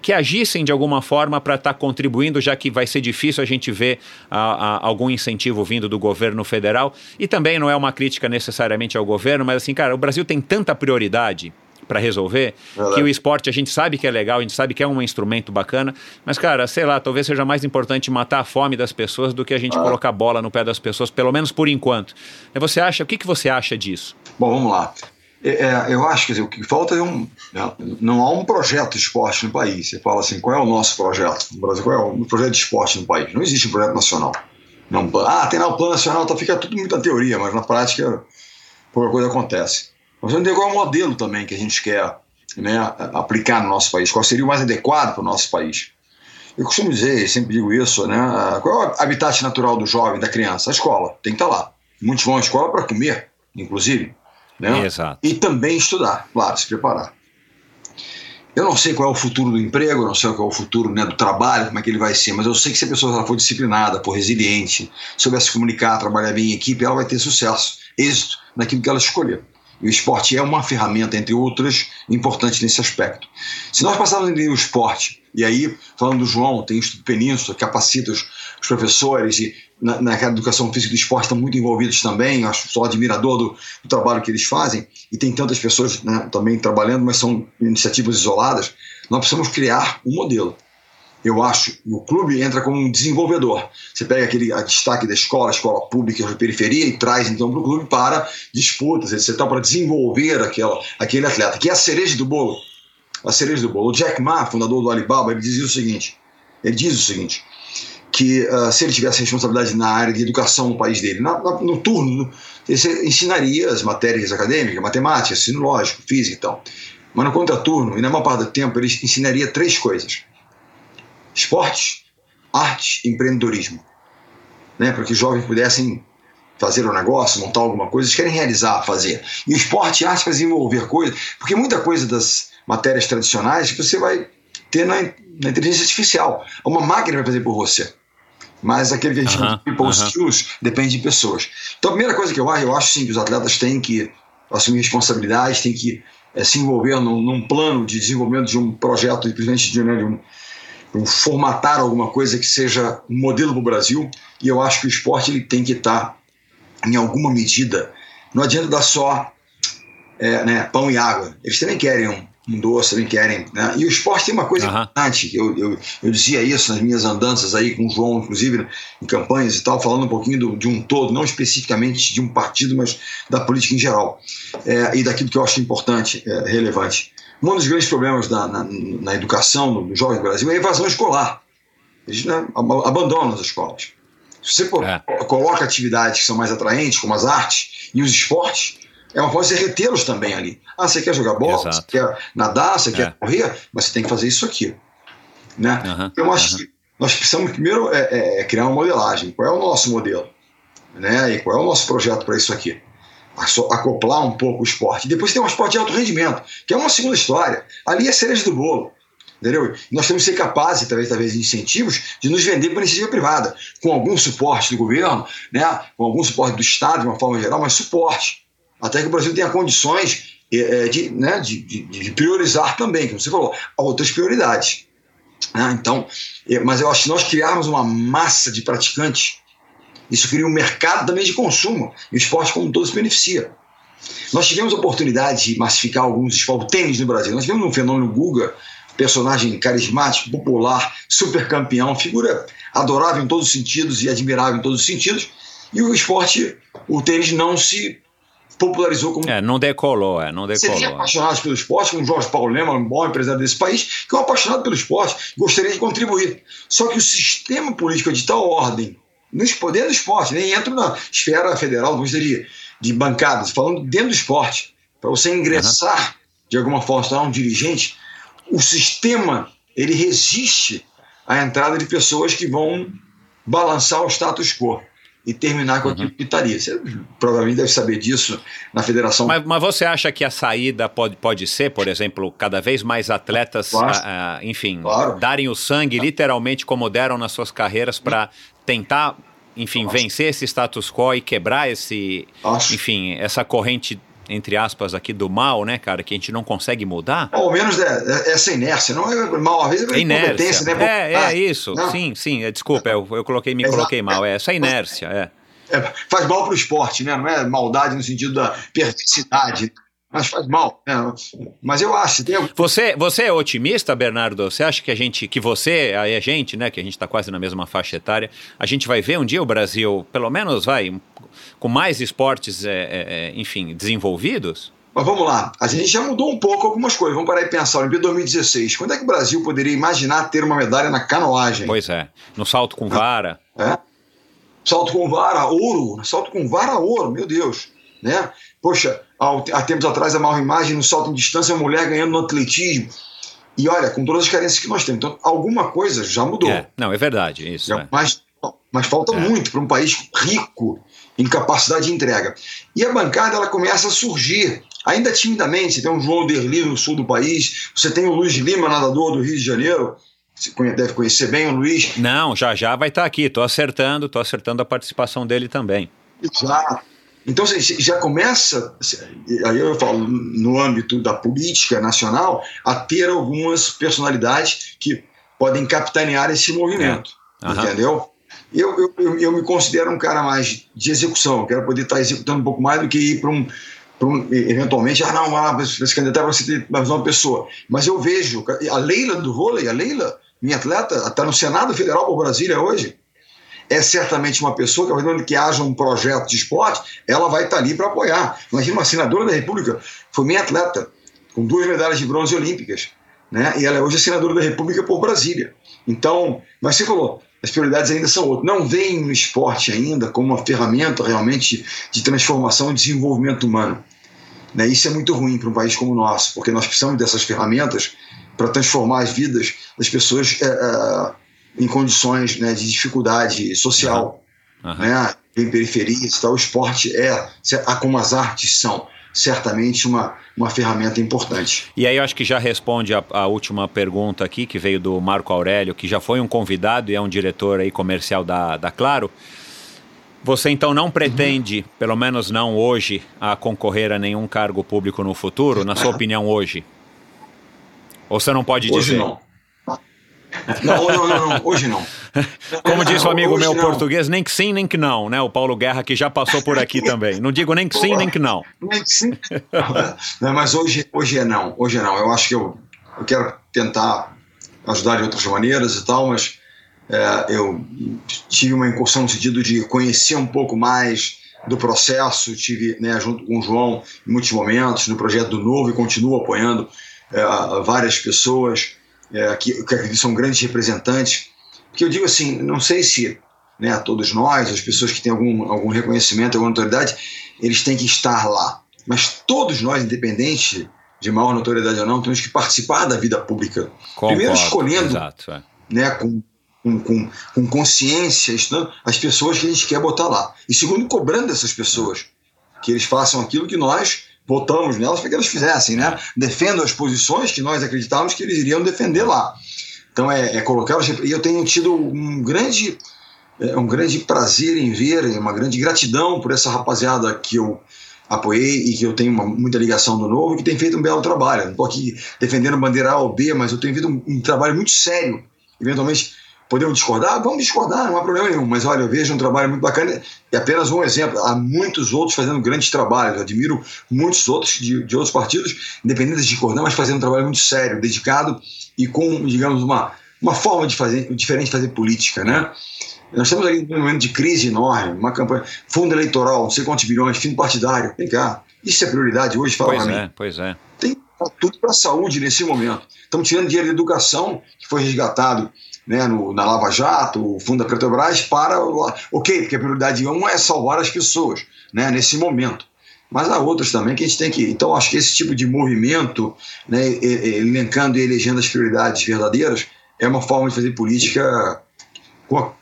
que agissem de alguma forma para estar contribuindo, já que vai ser difícil a gente ver algum incentivo vindo do governo federal. E também não é uma crítica necessariamente ao governo, mas assim, cara, o Brasil tem tanta prioridade para resolver, que o esporte a gente sabe que é legal, a gente sabe que é um instrumento bacana, mas, cara, sei lá, talvez seja mais importante matar a fome das pessoas do que a gente colocar a bola no pé das pessoas, pelo menos por enquanto. Você acha, o que você acha disso? Bom, vamos lá. Eu acho que o que falta é não há um projeto de esporte no país. Você fala assim, qual é o nosso projeto no Brasil? Qual é o projeto de esporte no país? Não existe um projeto nacional. Não, tem lá o plano nacional, tá, fica tudo muita teoria, mas na prática pouca coisa acontece. Nós vamos ter qual é o modelo também que a gente quer, né, aplicar no nosso país, qual seria o mais adequado para o nosso país. Eu costumo dizer, sempre digo isso, né, qual é o habitat natural do jovem, da criança? A escola, tem que estar lá. Muitos vão à escola para comer, inclusive, né? Exato. E também estudar, claro, se preparar. Eu não sei qual é o futuro do emprego, eu não sei qual é o futuro, né, do trabalho, como é que ele vai ser, mas eu sei que se a pessoa for disciplinada, for resiliente, souber se comunicar, trabalhar bem em equipe, ela vai ter sucesso, êxito naquilo que ela escolher. E o esporte é uma ferramenta, entre outras, importante nesse aspecto. Se nós passarmos a entender o esporte, e aí, falando do João, tem o Instituto Península, capacita os professores, e na educação física do esporte estão muito envolvidos também, eu acho, sou admirador do trabalho que eles fazem, e tem tantas pessoas, né, também trabalhando, mas são iniciativas isoladas. Nós precisamos criar um modelo. Eu acho que o clube entra como um desenvolvedor. Você pega aquele destaque da escola pública, da periferia, e traz então para o clube para disputas, etc., para desenvolver aquele atleta, que é a cereja do bolo. A cereja do bolo. O Jack Ma, fundador do Alibaba, ele diz o seguinte, que se ele tivesse responsabilidade na área de educação no país dele, no turno, ele ensinaria as matérias acadêmicas, matemática, sinológico, física e tal. Mas no contraturno, e na maior parte do tempo, ele ensinaria três coisas. Esportes, arte, empreendedorismo, né? Para que os jovens pudessem fazer um negócio, montar alguma coisa, eles querem realizar, fazer. E o esporte e arte fazem envolver coisas, porque muita coisa das matérias tradicionais você vai ter na inteligência artificial. Uma máquina vai fazer por você, mas aquele que a gente chama de people skills depende de pessoas. Então a primeira coisa que eu acho sim, que os atletas têm que assumir responsabilidade, têm que se envolver num plano de desenvolvimento de um projeto, principalmente formatar alguma coisa que seja um modelo para o Brasil, e eu acho que o esporte ele tem que estar em alguma medida. Não adianta dar só pão e água. Eles também querem um doce, também querem, né? E o esporte tem uma coisa importante, eu dizia isso nas minhas andanças aí com o João, inclusive em campanhas e tal, falando um pouquinho de um todo, não especificamente de um partido, mas da política em geral, e daquilo que eu acho importante, relevante. Um dos grandes problemas na educação dos jovens do Brasil é a evasão escolar. Eles, né, abandonam as escolas. Se você coloca atividades que são mais atraentes, como as artes e os esportes, é uma forma de você retê-los também ali. Você quer jogar bola, você quer nadar, você quer correr, mas você tem que fazer isso aqui, né? Eu acho que nós precisamos primeiro criar uma modelagem. Qual é o nosso modelo, né? E qual é o nosso projeto para isso aqui? Acoplar um pouco o esporte. Depois tem um esporte de alto rendimento, que é uma segunda história. Ali é a cereja do bolo, entendeu? Nós temos que ser capazes, através de incentivos, de nos vender para a iniciativa privada, com algum suporte do governo, né? Com algum suporte do Estado, de uma forma geral, mas suporte. Até que o Brasil tenha condições de priorizar também, como você falou, outras prioridades, né? Então, mas eu acho que nós criarmos uma massa de praticantes, isso cria um mercado também de consumo, e o esporte como um todo se beneficia. Nós tivemos a oportunidade de massificar alguns esportes, o tênis no Brasil. Nós tivemos um fenômeno Guga, personagem carismático, popular, super campeão, figura adorável em todos os sentidos e admirável em todos os sentidos. E o esporte, o tênis, não se popularizou como... Não decolou. Você tem apaixonados pelo esporte, como Jorge Paulo Lema, um bom empresário desse país, que é um apaixonado pelo esporte, gostaria de contribuir. Só que o sistema político é de tal ordem, nos poderes do esporte, nem entro na esfera federal, vamos dizer, de bancadas, falando dentro do esporte, para você ingressar, de alguma forma, tornar um dirigente, o sistema, ele resiste à entrada de pessoas que vão balançar o status quo e terminar com aquilo que estaria. Você provavelmente deve saber disso na federação. Mas você acha que a saída pode ser, por exemplo, cada vez mais atletas, darem o sangue literalmente como deram nas suas carreiras para tentar, vencer esse status quo e quebrar esse, essa corrente, entre aspas, aqui do mal, né, cara, que a gente não consegue mudar? Ao menos essa inércia, não é mal, às vezes é incompetência, né? Eu coloquei mal, essa inércia, faz mal pro esporte, né, não é maldade no sentido da perversidade, mas faz mal, né? Mas eu acho... Você é otimista, Bernardo? Você acha que a gente, né, que a gente tá quase na mesma faixa etária, a gente vai ver um dia o Brasil, pelo menos com mais esportes, desenvolvidos? Mas vamos lá, a gente já mudou um pouco algumas coisas, vamos parar e pensar, Olimpíada 2016, quando é que o Brasil poderia imaginar ter uma medalha na canoagem? Pois é, no salto com vara. Salto com vara, ouro, meu Deus, né? Poxa, há tempos atrás a maior imagem no salto em distância, a mulher ganhando no atletismo. E olha, com todas as carências que nós temos. Então, alguma coisa já mudou. É verdade, isso. Mas falta muito para um país rico em capacidade de entrega. E a bancada, ela começa a surgir, ainda timidamente. Você tem o João Derli no sul do país, você tem o Luiz Lima, nadador do Rio de Janeiro. Você deve conhecer bem o Luiz. Não, já vai estar aqui. Estou acertando a participação dele também. Exato. Então, você já começa, aí eu falo, no âmbito da política nacional, a ter algumas personalidades que podem capitanear esse movimento, entendeu? Eu me considero um cara mais de execução, eu quero poder estar executando um pouco mais do que ir para eventualmente, se candidatar para ser mais uma pessoa. Mas eu vejo, a Leila do vôlei, minha atleta, está no Senado Federal por Brasília hoje, é certamente uma pessoa que, quando haja um projeto de esporte, ela vai estar ali para apoiar. Imagina uma senadora da República, foi minha atleta, com 2 medalhas de bronze olímpicas, né? E ela hoje é senadora da República por Brasília. Então, mas você falou, as prioridades ainda são outras. Não veem o esporte ainda como uma ferramenta realmente de transformação e desenvolvimento humano, né? Isso é muito ruim para um país como o nosso, porque nós precisamos dessas ferramentas para transformar as vidas das pessoas... em condições, né, de dificuldade social, né, em periferias e tal. O esporte é, como as artes são, certamente uma ferramenta importante. E aí eu acho que já responde a última pergunta aqui, que veio do Marco Aurélio, que já foi um convidado e é um diretor aí comercial da Claro. Você então não pretende, pelo menos não hoje, a concorrer a nenhum cargo público no futuro, na sua opinião hoje? Ou você não pode dizer? Hoje não. Não, hoje não. Como diz um amigo meu português, nem que sim, nem que não, né? O Paulo Guerra, que já passou por aqui também. Não digo nem que sim, nem que não. Nem que sim. Não, mas hoje é não. Eu acho que eu quero tentar ajudar de outras maneiras e tal, mas eu tive uma incursão no sentido de conhecer um pouco mais do processo, tive, né, junto com o João em muitos momentos, no projeto do Novo, e continuo apoiando várias pessoas que são grandes representantes, porque eu digo assim, não sei se, né, todos nós, as pessoas que têm algum reconhecimento, alguma notoriedade, eles têm que estar lá, mas todos nós, independente de maior notoriedade ou não, temos que participar da vida pública. Primeiro escolhendo, né, com consciência, estudando as pessoas que a gente quer botar lá, e segundo, cobrando essas pessoas que eles façam aquilo que nós votamos nelas para que elas fizessem, né? Defendam as posições que nós acreditávamos que eles iriam defender lá. Então é colocá-los... E eu tenho tido um grande prazer em ver, uma grande gratidão por essa rapaziada que eu apoiei e que eu tenho muita ligação do Novo, que tem feito um belo trabalho. Não estou aqui defendendo bandeira A ou B, mas eu tenho feito um trabalho muito sério, eventualmente Podemos discordar? Vamos discordar, não há problema nenhum. Mas, olha, eu vejo um trabalho muito bacana e apenas um exemplo. Há muitos outros fazendo grandes trabalhos. Eu admiro muitos outros de outros partidos, independente de discordar, mas fazendo um trabalho muito sério, dedicado e com, digamos, uma forma de fazer, diferente de fazer política, né? Nós estamos ali num momento de crise enorme, uma campanha, fundo eleitoral, não sei quantos bilhões, fim partidário. Vem cá, isso é prioridade hoje, fala para mim. Pois é. Tem tudo para a saúde nesse momento. Estamos tirando dinheiro de educação, que foi resgatado, né, na Lava Jato, o fundo da Petrobras, para... Ok, porque a prioridade 1 é salvar as pessoas, né, nesse momento. Mas há outras também que a gente tem que... Então, acho que esse tipo de movimento, né, elencando e elegendo as prioridades verdadeiras, é uma forma de fazer política com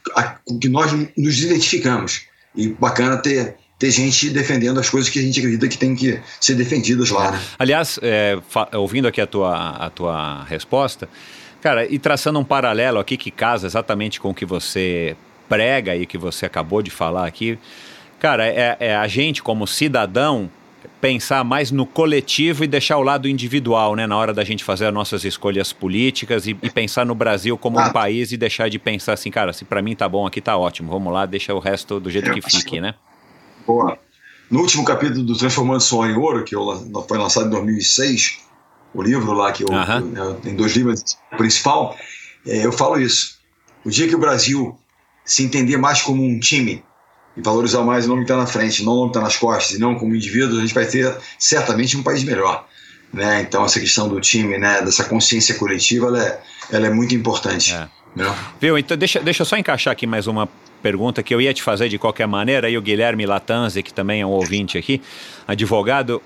que nós nos identificamos. E bacana ter gente defendendo as coisas que a gente acredita que tem que ser defendidas lá. Né? Aliás, ouvindo aqui a tua resposta, cara, e traçando um paralelo aqui que casa exatamente com o que você prega e que você acabou de falar aqui, cara, é a gente como cidadão pensar mais no coletivo e deixar o lado individual, né, na hora da gente fazer as nossas escolhas políticas e pensar no Brasil como um país e deixar de pensar assim, cara, se pra mim tá bom aqui, tá ótimo, vamos lá, deixa o resto do jeito que fique, né? Boa. No último capítulo do Transformando Sonho em Ouro, que foi lançado em 2006, o livro lá, que tem 2 livros, o principal, eu falo isso. O dia que o Brasil se entender mais como um time e valorizar mais o nome que está na frente, não o nome que está nas costas, e não como indivíduo, a gente vai ter certamente um país melhor. Né? Então, essa questão do time, né, dessa consciência coletiva, ela é muito importante. É. Né? Viu? Então, deixa eu só encaixar aqui mais uma pergunta que eu ia te fazer de qualquer maneira, e o Guilherme Latanzi, que também é um ouvinte aqui, advogado,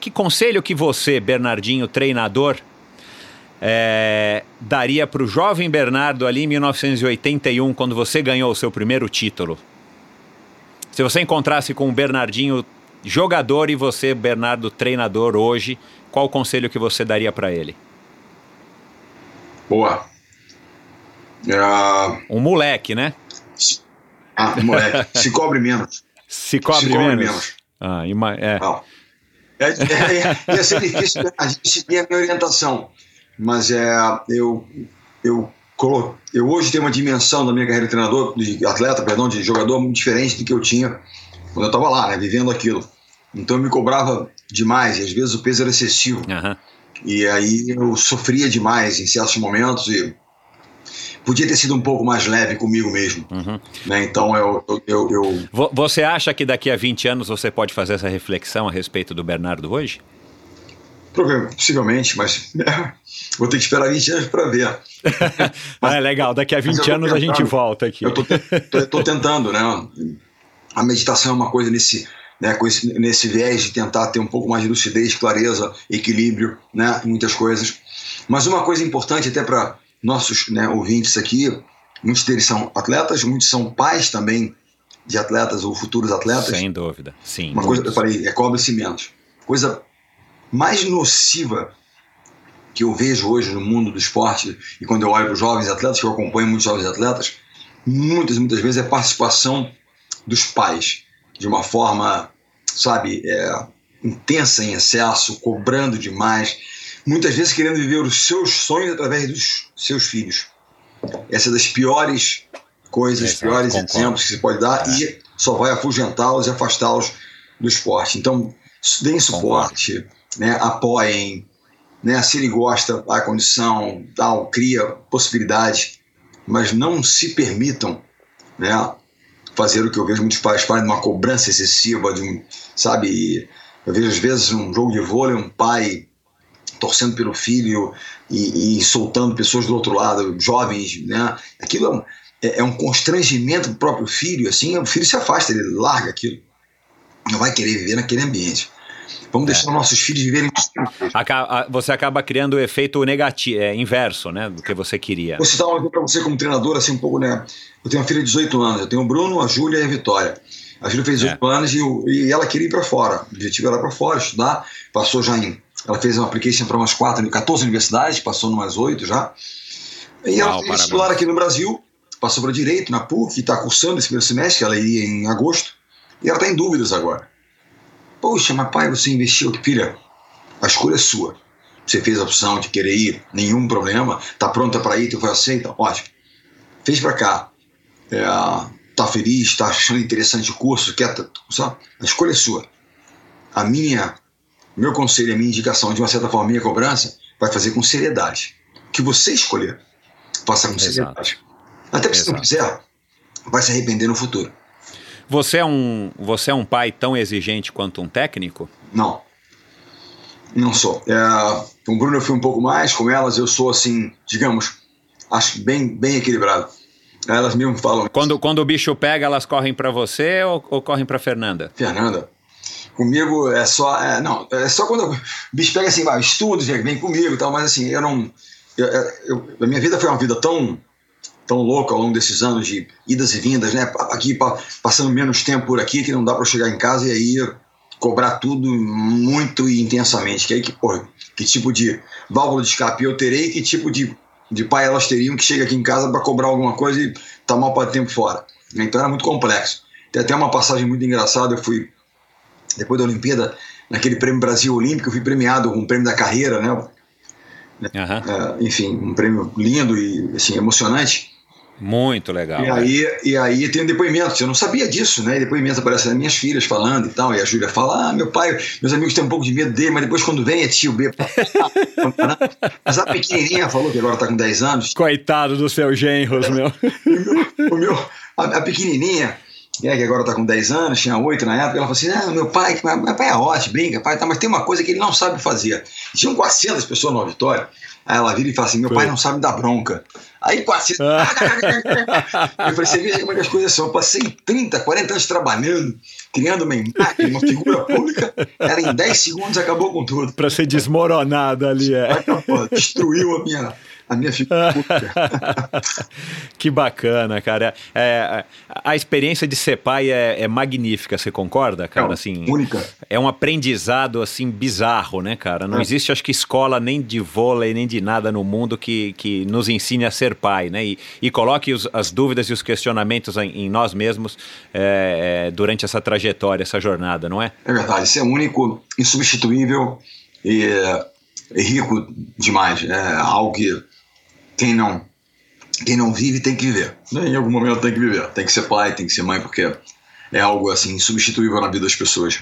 que conselho que você, Bernardinho, treinador, daria para o jovem Bernardo ali em 1981, quando você ganhou o seu primeiro título? Se você encontrasse com o Bernardinho jogador e você, Bernardo, treinador hoje, qual o conselho que você daria para ele? Boa. Um moleque, né? Moleque, se cobre menos. Se cobre menos. Ia ser difícil a gente ter a minha orientação, mas eu hoje tenho uma dimensão da minha carreira de treinador, de jogador, muito diferente do que eu tinha quando eu estava lá, né, vivendo aquilo. Então eu me cobrava demais, e às vezes o peso era excessivo. Uhum. E aí eu sofria demais em certos momentos e podia ter sido um pouco mais leve comigo mesmo. Uhum. Né? Então eu... Você acha que daqui a 20 anos você pode fazer essa reflexão a respeito do Bernardo hoje? Possivelmente, mas vou ter que esperar 20 anos para ver. Legal, daqui a 20 anos a gente volta aqui. Eu estou tentando, né? A meditação é uma coisa nesse viés de tentar ter um pouco mais de lucidez, clareza, equilíbrio, né? Muitas coisas. Mas uma coisa importante até para nossos, né, ouvintes aqui, muitos deles são atletas, muitos são pais também de atletas ou futuros atletas. Sem dúvida, sim. Uma coisa que eu falei, cobra-cimentos. Coisa mais nociva que eu vejo hoje no mundo do esporte, e quando eu olho para os jovens atletas, que eu acompanho muitos jovens atletas, muitas vezes é a participação dos pais, de uma forma, sabe, intensa em excesso, cobrando demais, muitas vezes querendo viver os seus sonhos através dos seus filhos. Essa é das piores coisas, piores exemplos que se pode dar, e só vai afugentá-los e afastá-los do esporte. Então, deem suporte, né, apoiem, né, se ele gosta, a condição, cria possibilidades, mas não se permitam, né, fazer o que eu vejo muitos pais fazem, uma cobrança excessiva, sabe? Eu vejo às vezes um jogo de vôlei, um pai torcendo pelo filho e insultando pessoas do outro lado, jovens, né? Aquilo é um constrangimento do próprio filho, assim, o filho se afasta, ele larga aquilo, não vai querer viver naquele ambiente. Vamos deixar nossos filhos viverem. Você acaba criando o efeito negativo, inverso, né, do que você queria. Vou citar uma coisa para você como treinador, assim, um pouco, né? Eu tenho uma filha de 18 anos, eu tenho o Bruno, a Júlia e a Vitória. A Júlia fez 18 anos e ela queria ir para fora. O objetivo era para fora, estudar. Passou já em... Ela fez uma application para umas 14 universidades, passou em umas 8 já. E ela queria estudar aqui no Brasil, passou para Direito, na PUC, está cursando esse primeiro semestre, ela iria em agosto. E ela está em dúvidas agora. Poxa, mas pai, você investiu, filha, a escolha é sua. Você fez a opção de querer ir, nenhum problema, tá pronta para ir, tu foi aceita, ótimo. fez pra cá. Tá feliz, tá achando interessante o curso, quer, sabe? A escolha é sua. Meu conselho, a minha indicação, de uma certa forma, minha cobrança, vai fazer com seriedade. O que você escolher, faça com seriedade. Até porque, se não quiser, vai se arrepender no futuro. Você é um pai tão exigente quanto um técnico? Não. Não sou. Com o Bruno eu fui um pouco mais, com elas eu sou assim, digamos, acho bem equilibrado. Elas mesmo falam... Quando o bicho pega, elas correm pra você ou correm pra Fernanda? Fernanda. Comigo é só... é só quando o bicho pega assim, vai, estudo, vem comigo e tal, mas assim, eu não... a minha vida foi uma vida tão louca ao longo desses anos de idas e vindas, né? Aqui, passando menos tempo por aqui, que não dá pra eu chegar em casa e aí cobrar tudo muito e intensamente. Que aí que, porra, que tipo de válvula de escape eu terei, que tipo de pai elas teriam que chega aqui em casa para cobrar alguma coisa e tá mal para tempo fora. Então era muito complexo. Tem até uma passagem muito engraçada, eu fui, depois da Olimpíada, naquele Prêmio Brasil Olímpico, eu fui premiado com o prêmio da carreira, né? Uhum. Enfim, um prêmio lindo e assim, emocionante. Muito legal. E aí tem um depoimento, eu não sabia disso, né? E depoimento aparece nas minhas filhas falando e tal, e a Júlia fala, meu pai, meus amigos têm um pouco de medo dele, mas depois quando vem é tio B. Mas a pequenininha falou que agora tá com 10 anos. Coitado dos seus genros, meu. A pequenininha, que agora tá com 10 anos, tinha 8 na época, ela falou assim, meu pai é ótimo, brinca, pai, tá, mas tem uma coisa que ele não sabe fazer. Tinham 400 pessoas no auditório. Aí ela vira e fala assim, meu pai não sabe dar bronca. Aí quase... Eu falei, você veja como é que as coisas são. Eu passei 30, 40 anos trabalhando, criando uma imagem, uma figura pública, era em 10 segundos, acabou com tudo. Pra ser desmoronado ali, destruiu a minha figura pública. Que bacana, cara. A experiência de ser pai é magnífica, você concorda, cara? Assim, única. É um aprendizado, assim, bizarro, né, cara? Não existe, acho que, escola nem de vôlei, nem de nada no mundo que nos ensine a ser pai, né? E coloque as dúvidas e os questionamentos em nós mesmos durante essa trajetória, essa jornada, não é? É verdade, isso é único, insubstituível e rico demais. É algo que quem não vive tem que viver. Em algum momento tem que viver. Tem que ser pai, tem que ser mãe, porque é algo assim insubstituível na vida das pessoas.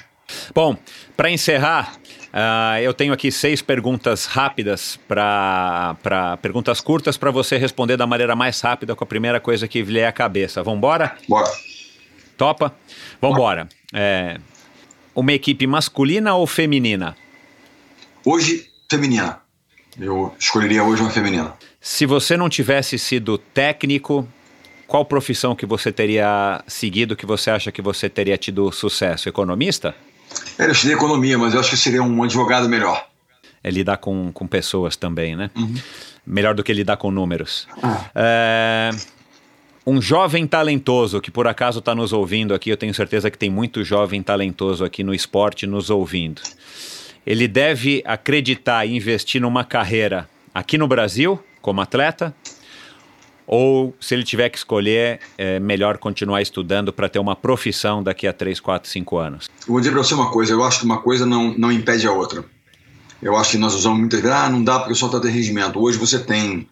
Bom, para encerrar, eu tenho aqui 6 perguntas rápidas, perguntas curtas para você responder da maneira mais rápida com a primeira coisa que vier à cabeça. Vambora? Bora. Topa? Vambora. Uma equipe masculina ou feminina? Hoje, feminina. Eu escolheria hoje uma feminina. Se você não tivesse sido técnico, qual profissão que você teria seguido, que você acha que você teria tido sucesso? Economista? Eu estudei economia, mas eu acho que seria um advogado melhor. É lidar com pessoas também, né? Uhum. Melhor do que lidar com números. Um jovem talentoso, que por acaso está nos ouvindo aqui, eu tenho certeza que tem muito jovem talentoso aqui no esporte nos ouvindo. Ele deve acreditar e investir numa carreira aqui no Brasil, como atleta, ou, se ele tiver que escolher, é melhor continuar estudando para ter uma profissão daqui a 3, 4, 5 anos? Eu vou dizer para você uma coisa, eu acho que uma coisa não impede a outra. Eu acho que nós usamos muitas vezes, não dá porque só está de regimento. Hoje você tem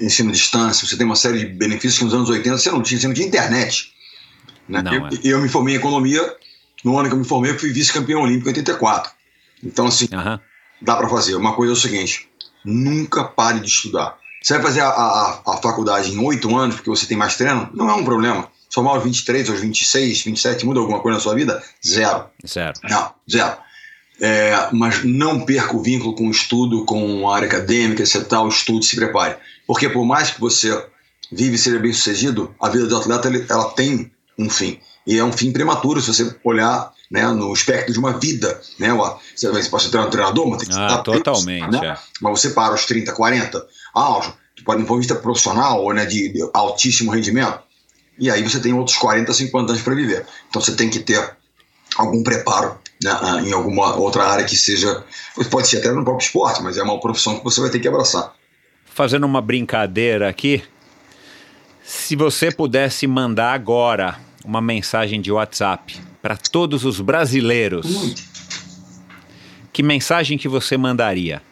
ensino à distância, você tem uma série de benefícios que nos anos 80 você não tinha internet. Né? Eu me formei em economia, no ano que eu me formei eu fui vice-campeão olímpico em 84. Então, assim, dá para fazer. Uma coisa é o seguinte, nunca pare de estudar. Você vai fazer a faculdade em 8 anos, porque você tem mais treino, não é um problema. Somar aos 23, aos 26, 27, muda alguma coisa na sua vida? Zero. Não, zero. Mas não perca o vínculo com o estudo, com a área acadêmica, etc. O estudo, se prepare. Porque por mais que você vive e seja bem sucedido, a vida do atleta ela tem um fim. E é um fim prematuro, se você olhar, né, no espectro de uma vida. Né? Você pode ser um treinador, mas tem que estar totalmente. Tempo, né? Mas você para aos 30, 40... pode do ponto de vista profissional ou, né, de altíssimo rendimento, e aí você tem outros 40, 50 anos para viver. Então você tem que ter algum preparo, né, em alguma outra área que seja, pode ser até no próprio esporte, mas é uma profissão que você vai ter que abraçar. Fazendo uma brincadeira aqui, se você pudesse mandar agora uma mensagem de WhatsApp para todos os brasileiros, que mensagem que você mandaria?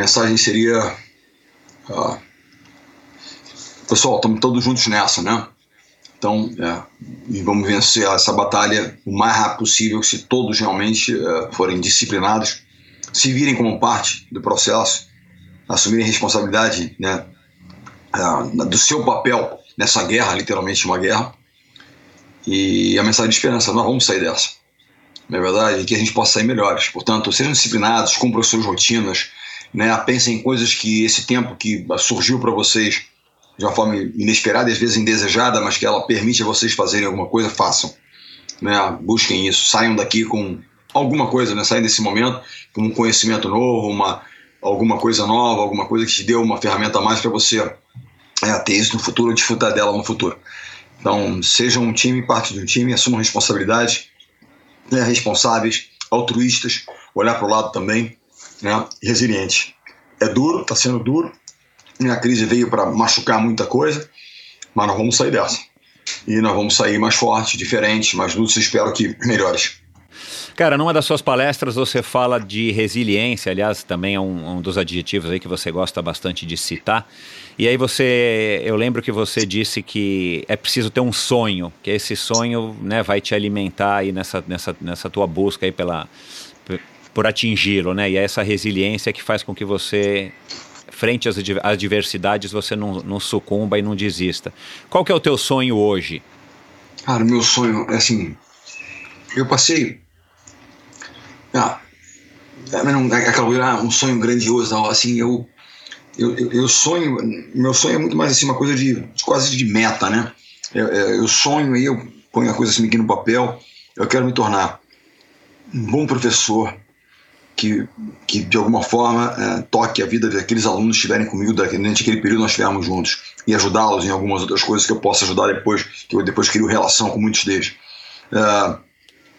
mensagem seria... pessoal, estamos todos juntos nessa, né? Então, e vamos vencer essa batalha o mais rápido possível, se todos realmente forem disciplinados, se virem como parte do processo, assumirem responsabilidade, né, do seu papel nessa guerra, literalmente uma guerra, e a mensagem de esperança: nós vamos sair dessa. Na verdade, é que a gente possa sair melhores. Portanto, sejam disciplinados, cumpram suas rotinas, né, pensem em coisas que esse tempo que surgiu para vocês de uma forma inesperada e às vezes indesejada, mas que ela permite a vocês fazerem alguma coisa, façam, né, busquem isso, saiam daqui com alguma coisa, né, saiam desse momento com um conhecimento novo, alguma coisa nova, alguma coisa que te deu uma ferramenta a mais para você ter isso no futuro ou desfrutar dela no futuro. Então, sejam um time, parte de um time, assumam responsabilidade, né, responsáveis, altruístas, olhar para o lado também, né, resiliente. É duro, está sendo duro, a crise veio para machucar muita coisa, mas nós vamos sair dessa. E nós vamos sair mais forte, diferente, mais lúcido, espero que melhores. Cara, numa das suas palestras você fala de resiliência, aliás, também é um dos adjetivos aí que você gosta bastante de citar. E aí eu lembro que você disse que é preciso ter um sonho, que esse sonho, né, vai te alimentar aí nessa tua busca aí por atingi-lo, né? E é essa resiliência que faz com que você, frente às adversidades, você não sucumba e não desista. Qual que é o teu sonho hoje? Cara, meu sonho é assim... Eu passei... um sonho grandioso, não. Assim, eu sonho... Meu sonho é muito mais assim, uma coisa de quase de meta, né? Eu sonho e eu ponho a coisa assim aqui no papel. Eu quero me tornar um bom professor que de alguma forma toque a vida daqueles alunos que estiverem comigo durante aquele período nós estivermos juntos e ajudá-los em algumas outras coisas que eu possa ajudar depois, que eu depois crio relação com muitos deles.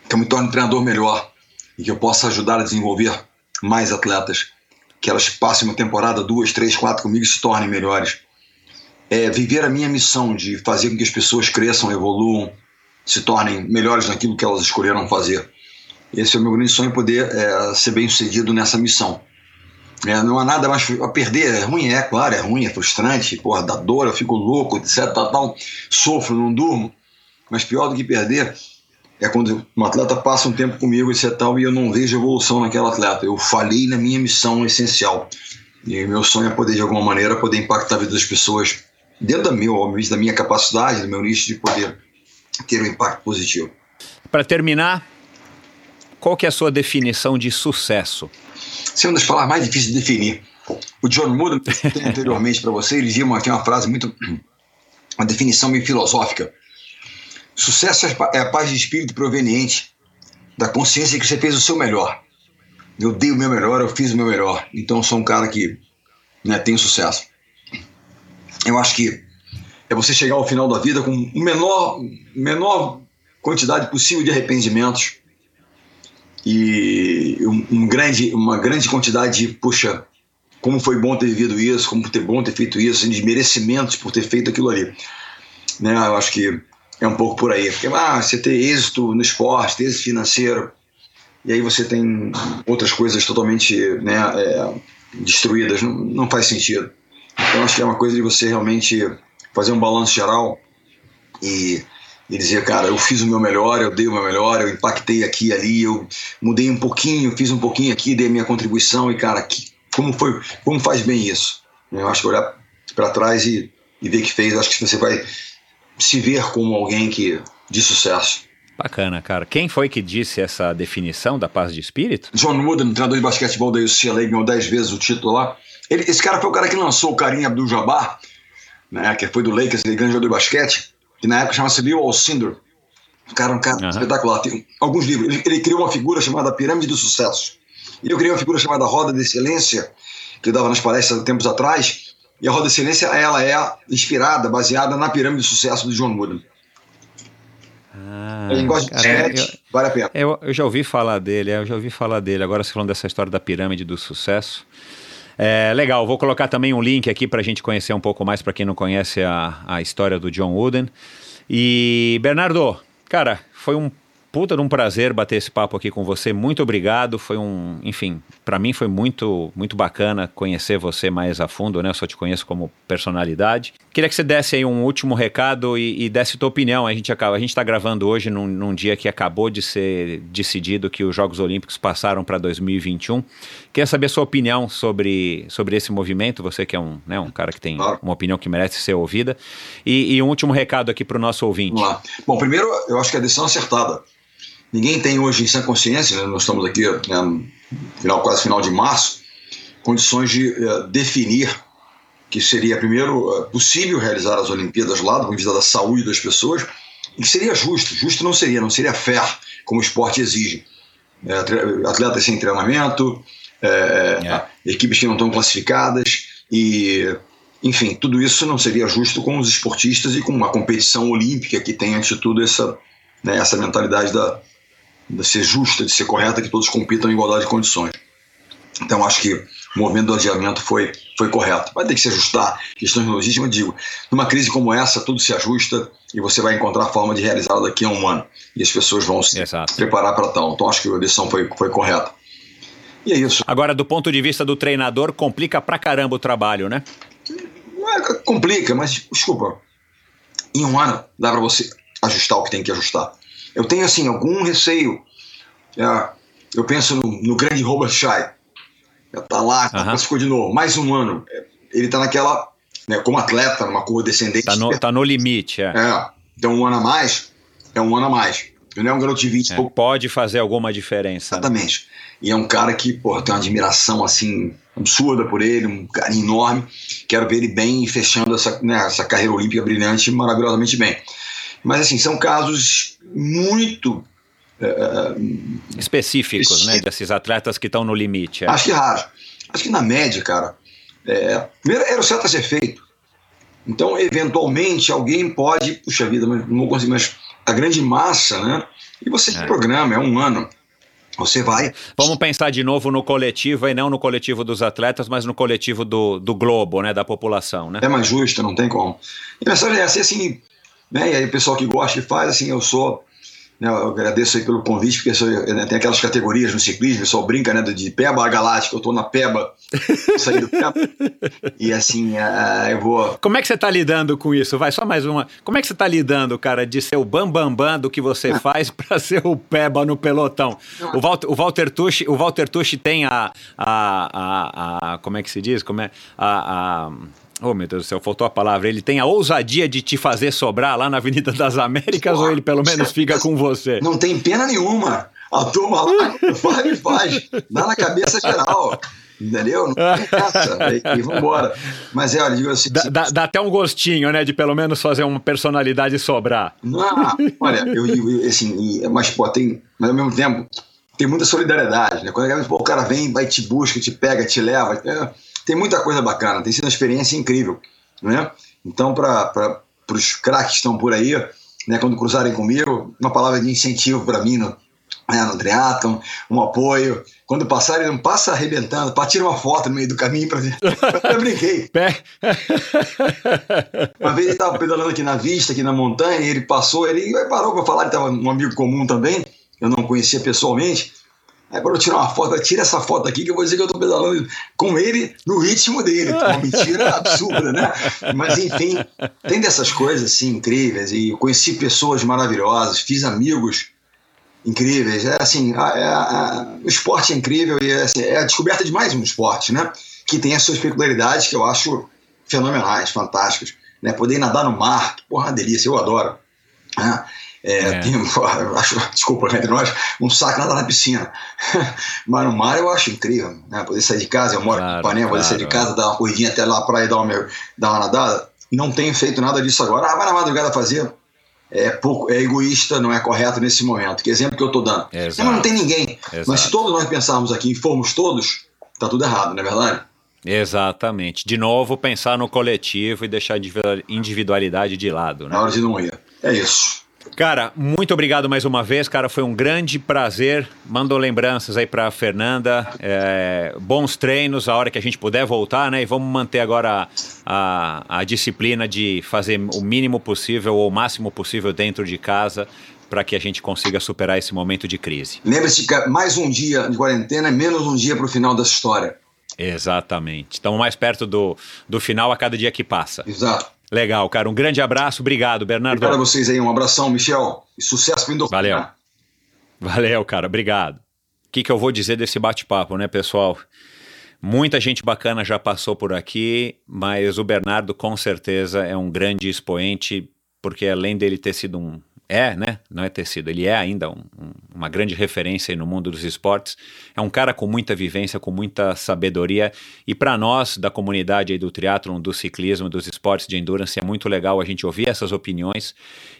Que eu me torne um treinador melhor e que eu possa ajudar a desenvolver mais atletas, que elas passem uma temporada, 2, 3, 4 comigo e se tornem melhores. Viver a minha missão de fazer com que as pessoas cresçam, evoluam, se tornem melhores naquilo que elas escolheram fazer. Esse é o meu grande sonho, poder ser bem sucedido nessa missão. Não há nada mais a perder, é ruim, claro, é ruim, é frustrante, porra, dá dor, eu fico louco, etc, tal, sofro, não durmo, mas pior do que perder... É quando um atleta passa um tempo comigo, etc, tal, e eu não vejo evolução naquela atleta. Eu falhei na minha missão essencial. E meu sonho é poder, de alguma maneira, poder impactar a vida das pessoas dentro da minha capacidade, do meu nicho, de poder ter um impacto positivo. Para terminar, qual que é a sua definição de sucesso? Isso é uma das palavras mais difíceis de definir. O John Moodle, anteriormente para você, ele dizia uma frase muito... uma definição meio filosófica. Sucesso é a paz de espírito proveniente da consciência que você fez o seu melhor. Eu dei o meu melhor, eu fiz o meu melhor. Então eu sou um cara que, né, tem sucesso. Eu acho que é você chegar ao final da vida com a menor quantidade possível de arrependimentos e uma grande quantidade de, poxa, como foi bom ter vivido isso, como foi bom ter feito isso, de merecimentos por ter feito aquilo ali. Né, eu acho que é um pouco por aí, porque você tem êxito no esporte, tem êxito financeiro, e aí você tem outras coisas totalmente, né, destruídas, não faz sentido. Então acho que é uma coisa de você realmente fazer um balanço geral e dizer, cara, eu fiz o meu melhor, eu dei o meu melhor, eu impactei aqui e ali, eu mudei um pouquinho, fiz um pouquinho aqui, dei a minha contribuição, e cara, como faz bem isso? Eu acho que olhar para trás e ver que fez, acho que você vai... se ver como alguém de sucesso. Bacana, cara. Quem foi que disse essa definição da paz de espírito? John Wooden, treinador de basquetebol da UCLA, ganhou 10 vezes o título lá. Esse cara foi o cara que lançou o Kareem Abdul-Jabbar, né, que foi do Lakers, ele grande jogador de basquete, que na época chamava-se Bill Alcindor. O cara é um cara espetacular. Tem alguns livros. Ele criou uma figura chamada Pirâmide do Sucesso. E eu criei uma figura chamada Roda de Excelência, que eu dava nas palestras há tempos atrás. E a Roda de Excelência, ela é inspirada, baseada na pirâmide de sucesso do John Wooden. Ele gosta de chat, vale a pena. Eu já ouvi falar dele. Agora você falando dessa história da pirâmide do sucesso. Legal, vou colocar também um link aqui para a gente conhecer um pouco mais, para quem não conhece a história do John Wooden. E, Bernardo, cara, foi um puta de um prazer bater esse papo aqui com você. Muito obrigado. Foi um, enfim, para mim foi muito, muito bacana conhecer você mais a fundo, né? Eu só te conheço como personalidade. Queria que você desse aí um último recado e desse tua opinião. A gente tá gravando hoje num dia que acabou de ser decidido que os Jogos Olímpicos passaram para 2021. Queria saber a sua opinião sobre esse movimento. Você que é um cara que tem uma opinião que merece ser ouvida. E um último recado aqui pro nosso ouvinte. Vamos lá. Bom, primeiro, eu acho que a decisão é acertada. Ninguém tem hoje em sã consciência, nós estamos aqui, né, quase final de março, condições de definir que seria, primeiro, possível realizar as Olimpíadas lá, do ponto de vista da saúde das pessoas, e que seria justo. Justo não seria fair, como o esporte exige. Atletas sem treinamento, equipes que não estão classificadas, e, enfim, tudo isso não seria justo com os esportistas e com uma competição olímpica que tem, antes de tudo, essa mentalidade de ser justa, de ser correta, que todos compitam em igualdade de condições. Então acho que o movimento do adiamento foi correto. Vai ter que se ajustar, questões logísticas, eu digo, numa crise como essa tudo se ajusta e você vai encontrar a forma de realizar daqui a um ano, e as pessoas vão se preparar para tal. Então acho que a decisão foi correta, e é isso. Agora, do ponto de vista do treinador, complica pra caramba o trabalho, né? Complica, mas desculpa, em um ano dá pra você ajustar o que tem que ajustar. Eu tenho, assim, algum receio. Eu penso no grande Robert Scheid. Está lá, classificou de novo, mais um ano. Ele está naquela, né, como atleta, numa curva descendente. Está no limite, Então, um ano a mais é um ano a mais. Ele é um garoto de 20 pouco. Pode fazer alguma diferença. Exatamente. Né? E é um cara que, tem uma admiração, assim, absurda por ele, um carinho enorme. Quero ver ele bem e fechando essa carreira olímpica brilhante, maravilhosamente bem. Mas, assim, são casos muito específicos, né? Desses atletas que estão no limite. Acho que raro. Acho que na média, cara, primeiro era o certo a ser feito. Então, eventualmente, alguém pode, puxa vida, mas não vou conseguir, mas a grande massa, né? E você programa, é um ano. Você vai. Vamos pensar de novo no coletivo, e não no coletivo dos atletas, mas no coletivo do globo, né? Da população, né? É mais justo, não tem como. E a mensagem é essa, assim. Né? E aí o pessoal que gosta e faz, assim, eu agradeço aí pelo convite, porque tem aquelas categorias no ciclismo, o pessoal brinca, né, de Peba a Galáctica, eu tô na Peba, saí do Peba, e assim, eu vou... Como é que você tá lidando com isso? Vai, só mais uma. Como é que você tá lidando, cara, de ser o bambambam do que você faz pra ser o Peba no pelotão? O Walter Tucci tem a como é que se diz? Oh, meu Deus do céu, faltou a palavra. Ele tem a ousadia de te fazer sobrar lá na Avenida das Américas, ou ele pelo menos fica com você? Não tem pena nenhuma. A turma lá faz. Dá na cabeça geral. Entendeu? Não tem essa. E vambora. Mas olha, digo assim... Dá até um gostinho, né? De pelo menos fazer uma personalidade sobrar. Não, olha, eu digo assim... Mas, mas ao mesmo tempo, tem muita solidariedade, né? Quando o cara vem, vai, te busca, te pega, te leva... Tem muita coisa bacana, tem sido uma experiência incrível, né? Então, para os craques que estão por aí, né, quando cruzarem comigo, uma palavra de incentivo para mim no triatlon, um apoio. Quando passarem, não passa arrebentando, tira uma foto no meio do caminho para ver. Eu brinquei. Uma vez ele estava pedalando aqui na vista, aqui na montanha, e ele passou, ele parou para falar, ele estava um amigo comum também, eu não conhecia pessoalmente. Aí para eu tirar uma foto, tira essa foto aqui que eu vou dizer que eu estou pedalando com ele no ritmo dele. Uma mentira absurda, né? Mas enfim, tem dessas coisas assim incríveis, e eu conheci pessoas maravilhosas, fiz amigos incríveis. O esporte é incrível, e é a descoberta de mais um esporte, né? Que tem as suas peculiaridades que eu acho fenomenais, fantásticas, né? Poder nadar no mar, porra, uma delícia, eu adoro, né? Desculpa, entre nós, um saco nadar na piscina. Mas no mar eu acho incrível, né? Poder sair de casa, eu moro em Ipanema, poder sair de casa, dar uma corridinha até lá na praia e dar uma nadada. Não tenho feito nada disso agora. Vai na madrugada fazer. É egoísta, não é correto nesse momento. Que exemplo que eu estou dando. Não tem ninguém. Exato. Mas se todos nós pensarmos aqui e formos todos, está tudo errado, não é verdade? Exatamente. De novo, pensar no coletivo e deixar a individualidade de lado, né? Na hora de não ir. É isso. Cara, muito obrigado mais uma vez, cara, foi um grande prazer, mandou lembranças aí pra Fernanda, bons treinos, a hora que a gente puder voltar, né, e vamos manter agora a disciplina de fazer o mínimo possível ou o máximo possível dentro de casa, para que a gente consiga superar esse momento de crise. Lembre-se que mais um dia de quarentena é menos um dia para o final dessa história. Exatamente. Estamos mais perto do final a cada dia que passa. Exato. Legal, cara. Um grande abraço. Obrigado, Bernardo. Obrigado a vocês aí. Um abração, Michel. E sucesso para o Endorfina. Valeu. Valeu, cara. Obrigado. O que eu vou dizer desse bate-papo, né, pessoal? Muita gente bacana já passou por aqui, mas o Bernardo, com certeza, é um grande expoente, porque além dele ter sido ele é ainda uma grande referência aí no mundo dos esportes, é um cara com muita vivência, com muita sabedoria, e para nós da comunidade aí do triatlon, do ciclismo, dos esportes de endurance, é muito legal a gente ouvir essas opiniões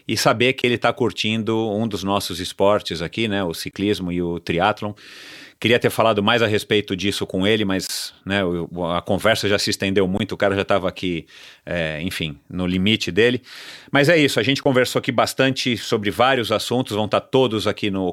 e saber que ele está curtindo um dos nossos esportes aqui, né, o ciclismo e o triatlon. Queria ter falado mais a respeito disso com ele, mas né, a conversa já se estendeu muito, o cara já estava aqui, no limite dele. Mas é isso, a gente conversou aqui bastante sobre vários assuntos, vão estar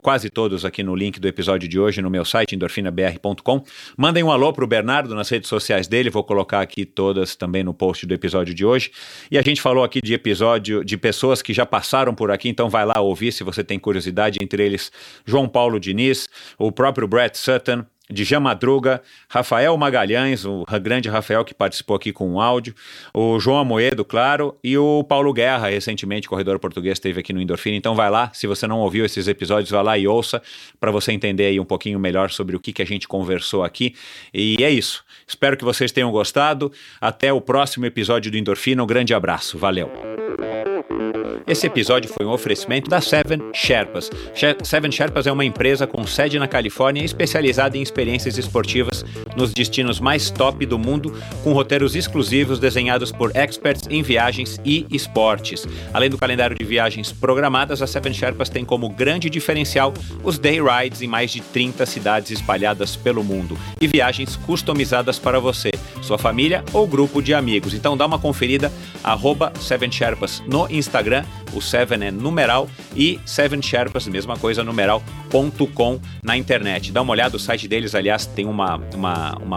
quase todos aqui no link do episódio de hoje no meu site, endorfinabr.com. Mandem um alô para o Bernardo nas redes sociais dele, vou colocar aqui todas também no post do episódio de hoje. E a gente falou aqui de pessoas que já passaram por aqui, então vai lá ouvir se você tem curiosidade, entre eles João Paulo Diniz, o próprio Brett Sutton, Djan Madruga, Rafael Magalhães, o grande Rafael que participou aqui com o áudio, o João Amoedo, claro, e o Paulo Guerra, recentemente, corredor português, esteve aqui no Endorfina. Então vai lá, se você não ouviu esses episódios, vai lá e ouça, para você entender aí um pouquinho melhor sobre o que a gente conversou aqui. E é isso, espero que vocês tenham gostado, até o próximo episódio do Endorfina, um grande abraço, valeu! Esse episódio foi um oferecimento da Seven Sherpas. Seven Sherpas é uma empresa com sede na Califórnia especializada em experiências esportivas nos destinos mais top do mundo, com roteiros exclusivos desenhados por experts em viagens e esportes. Além do calendário de viagens programadas, a Seven Sherpas tem como grande diferencial os day rides em mais de 30 cidades espalhadas pelo mundo e viagens customizadas para você, sua família ou grupo de amigos. Então dá uma conferida, @SevenSherpas no Instagram, o 7 é numeral, e 7 Sherpas, mesma coisa, numeral.com na internet. Dá uma olhada, o site deles, aliás, tem uma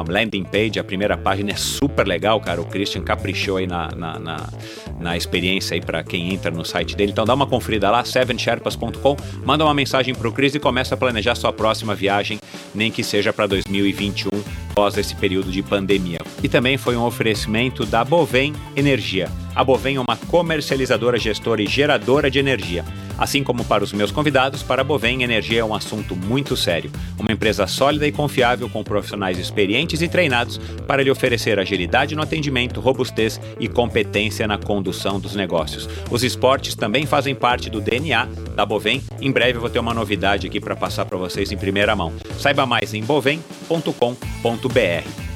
landing page, a primeira página é super legal, cara, o Christian caprichou aí na experiência aí pra quem entra no site dele, então dá uma conferida lá, 7sherpas.com, manda uma mensagem pro Chris e começa a planejar sua próxima viagem, nem que seja para 2021, após esse período de pandemia. E também foi um oferecimento da Bovem Energia. A Bovem é uma comercializadora, gestora e geradora de energia. Assim como para os meus convidados, para a Bovem, energia é um assunto muito sério. Uma empresa sólida e confiável, com profissionais experientes e treinados para lhe oferecer agilidade no atendimento, robustez e competência na condução dos negócios. Os esportes também fazem parte do DNA da Bovem. Em breve eu vou ter uma novidade aqui para passar para vocês em primeira mão. Saiba mais em bovem.com.br.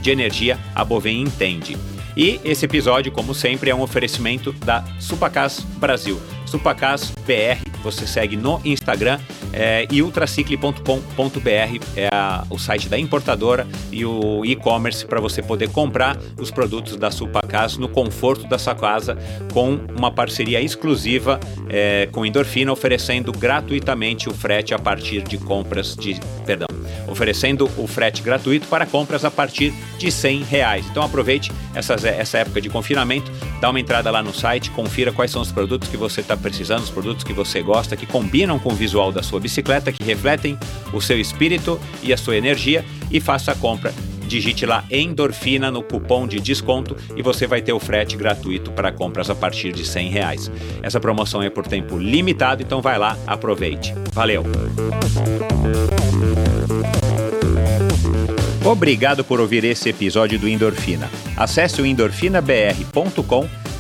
De energia, a Bovem entende. E esse episódio, como sempre, é um oferecimento da Supacaz Brasil. Supacaz BR, você segue no Instagram, e ultracicle.com.br é o site da importadora e o e-commerce para você poder comprar os produtos da Supacaz no conforto da sua casa, com uma parceria exclusiva com Endorfina, oferecendo o frete gratuito para compras a partir de R$100. Então aproveite essa época de confinamento, dá uma entrada lá no site, confira quais são os produtos que você está precisando, os produtos que você gosta, que combinam com o visual da sua bicicleta, que refletem o seu espírito e a sua energia, e faça a compra. Digite lá Endorfina no cupom de desconto e você vai ter o frete gratuito para compras a partir de R$100. Essa promoção é por tempo limitado, então vai lá, aproveite. Valeu! Obrigado por ouvir esse episódio do Endorfina. Acesse o endorfinabr.com,